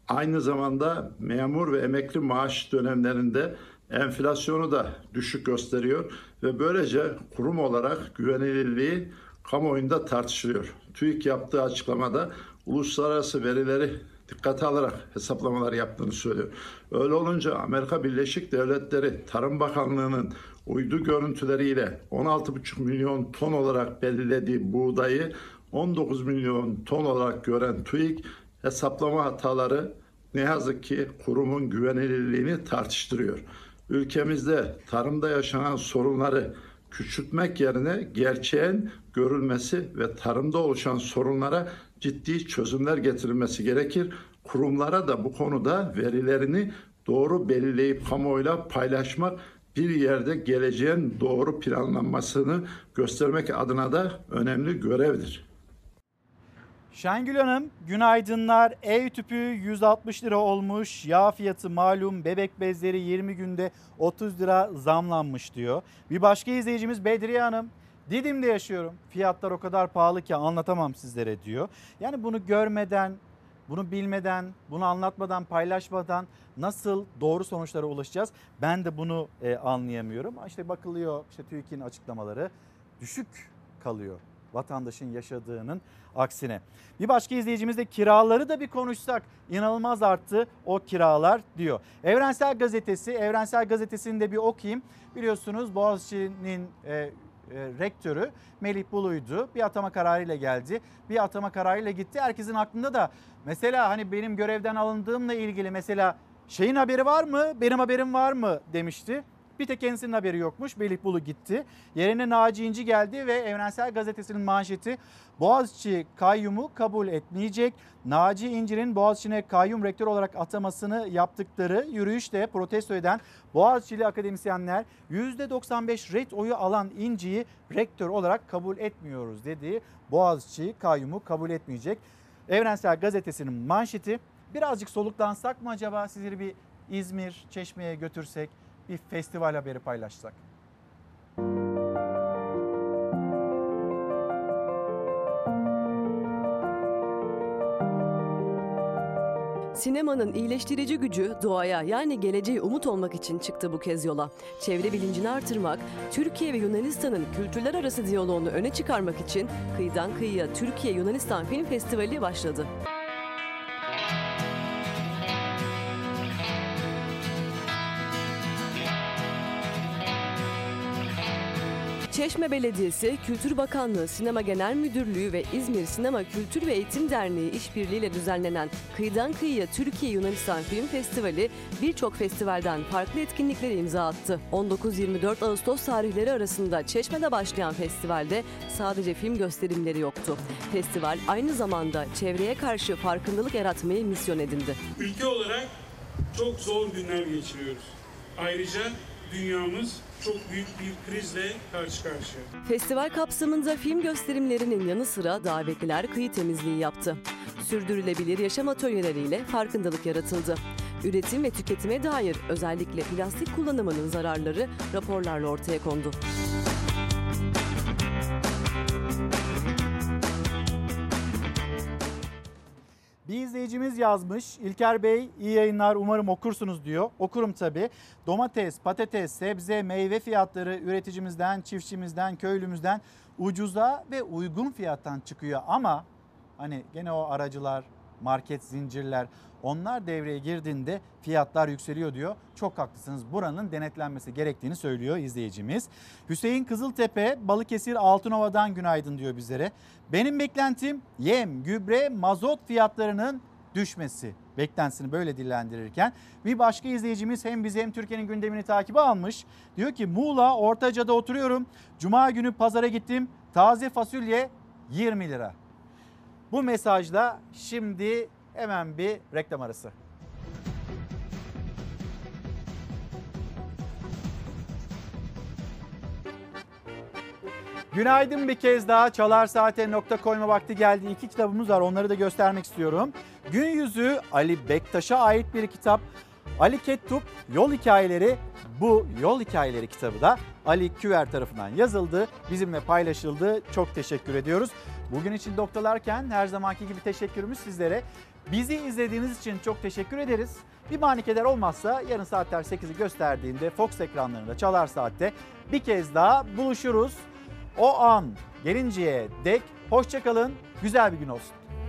aynı zamanda memur ve emekli maaş dönemlerinde enflasyonu da düşük gösteriyor ve böylece kurum olarak güvenilirliği kamuoyunda tartışılıyor. TÜİK yaptığı açıklamada uluslararası verileri dikkate alarak hesaplamalar yaptığını söylüyor. Öyle olunca Amerika Birleşik Devletleri Tarım Bakanlığı'nın uydu görüntüleriyle on altı buçuk milyon ton olarak belirlediği buğdayı on dokuz milyon ton olarak gören TÜİK hesaplama hataları ne yazık ki kurumun güvenilirliğini tartıştırıyor. Ülkemizde tarımda yaşanan sorunları küçültmek yerine gerçeğin görülmesi ve tarımda oluşan sorunlara ciddi çözümler getirilmesi gerekir. Kurumlara da bu konuda verilerini doğru belirleyip kamuoyuyla paylaşmak, bir yerde geleceğin doğru planlanmasını göstermek adına da önemli görevdir. Şengül Hanım, günaydınlar. Ev tüpü yüz altmış lira olmuş. Yağ fiyatı malum, bebek bezleri yirmi günde otuz lira zamlanmış diyor. Bir başka izleyicimiz Bedriye Hanım, Didim'de yaşıyorum. Fiyatlar o kadar pahalı ki anlatamam sizlere diyor. Yani bunu görmeden, bunu bilmeden, bunu anlatmadan, paylaşmadan nasıl doğru sonuçlara ulaşacağız? Ben de bunu e, anlayamıyorum. İşte bakılıyor, işte TÜİK'in açıklamaları düşük kalıyor vatandaşın yaşadığının aksine. Bir başka izleyicimiz de kiraları da bir konuşsak, inanılmaz arttı o kiralar diyor. Evrensel Gazetesi, Evrensel Gazetesi'ni de bir okuyayım. Biliyorsunuz Boğaziçi'nin e, e, rektörü Melih Bulu'ydu. Bir atama kararıyla geldi, bir atama kararıyla gitti. Herkesin aklında da mesela hani benim görevden alındığımla ilgili mesela şeyin haberi var mı, benim haberim var mı demişti. Bir tek kendisinin haberi yokmuş. Melih Bulu gitti. Yerine Naci İnci geldi ve Evrensel Gazetesi'nin manşeti Boğaziçi kayyumu kabul etmeyecek. Naci İnci'nin Boğaziçi'ne kayyum rektör olarak atamasını yaptıkları yürüyüşte protesto eden Boğaziçi'li akademisyenler yüzde doksan beş ret oyu alan İnci'yi rektör olarak kabul etmiyoruz dedi. Boğaziçi kayyumu kabul etmeyecek. Evrensel Gazetesi'nin manşeti. Birazcık soluklansak mı acaba, sizleri bir İzmir, Çeşme'ye götürsek? Bir festival haberi paylaşsak. Sinemanın iyileştirici gücü doğaya, yani geleceğe umut olmak için çıktı bu kez yola. Çevre bilincini artırmak, Türkiye ve Yunanistan'ın kültürler arası diyaloğunu öne çıkarmak için kıyıdan kıyıya Türkiye-Yunanistan Film Festivali başladı. Çeşme Belediyesi, Kültür Bakanlığı Sinema Genel Müdürlüğü ve İzmir Sinema Kültür ve Eğitim Derneği işbirliğiyle düzenlenen Kıyıdan Kıyıya Türkiye-Yunanistan Film Festivali birçok festivalden farklı etkinliklere imza attı. on dokuz yirmi dört Ağustos tarihleri arasında Çeşme'de başlayan festivalde sadece film gösterimleri yoktu. Festival aynı zamanda çevreye karşı farkındalık yaratmayı misyon edindi. Ülke olarak çok zor günler geçiriyoruz. Ayrıca dünyamız çok büyük bir krizle karşı karşıya. Festival kapsamında film gösterimlerinin yanı sıra davetliler kıyı temizliği yaptı. Sürdürülebilir yaşam atölyeleriyle farkındalık yaratıldı. Üretim ve tüketime dair özellikle plastik kullanımının zararları raporlarla ortaya kondu. Bir izleyicimiz yazmış, İlker Bey iyi yayınlar umarım okursunuz diyor. Okurum tabii. Domates, patates, sebze, meyve fiyatları üreticimizden, çiftçimizden, köylümüzden ucuza ve uygun fiyattan çıkıyor. Ama hani gene o aracılar, market zincirler, onlar devreye girdiğinde fiyatlar yükseliyor diyor. Çok haklısınız, buranın denetlenmesi gerektiğini söylüyor izleyicimiz. Hüseyin Kızıltepe, Balıkesir Altınova'dan günaydın diyor bizlere. Benim beklentim yem, gübre, mazot fiyatlarının düşmesi. Beklentisini böyle dillendirirken bir başka izleyicimiz hem bizi hem Türkiye'nin gündemini takibe almış. Diyor ki Muğla Ortaca'da oturuyorum. Cuma günü pazara gittim. Taze fasulye yirmi lira. Bu mesajla şimdi hemen bir reklam arası. Günaydın bir kez daha. Çalar Saat'e nokta koyma vakti geldi. İki kitabımız var, onları da göstermek istiyorum. Gün Yüzü Ali Bektaş'a ait bir kitap. Ali Kettup Yol Hikayeleri, bu Yol Hikayeleri kitabı da Ali Küver tarafından yazıldı, bizimle paylaşıldı. Çok teşekkür ediyoruz. Bugün için noktalarken her zamanki gibi teşekkürümüz sizlere. Bizi izlediğiniz için çok teşekkür ederiz. Bir manikedar olmazsa yarın saatler sekizi gösterdiğinde Fox ekranlarında Çalar Saat'te bir kez daha buluşuruz. O an gelinceye dek hoşça kalın, güzel bir gün olsun.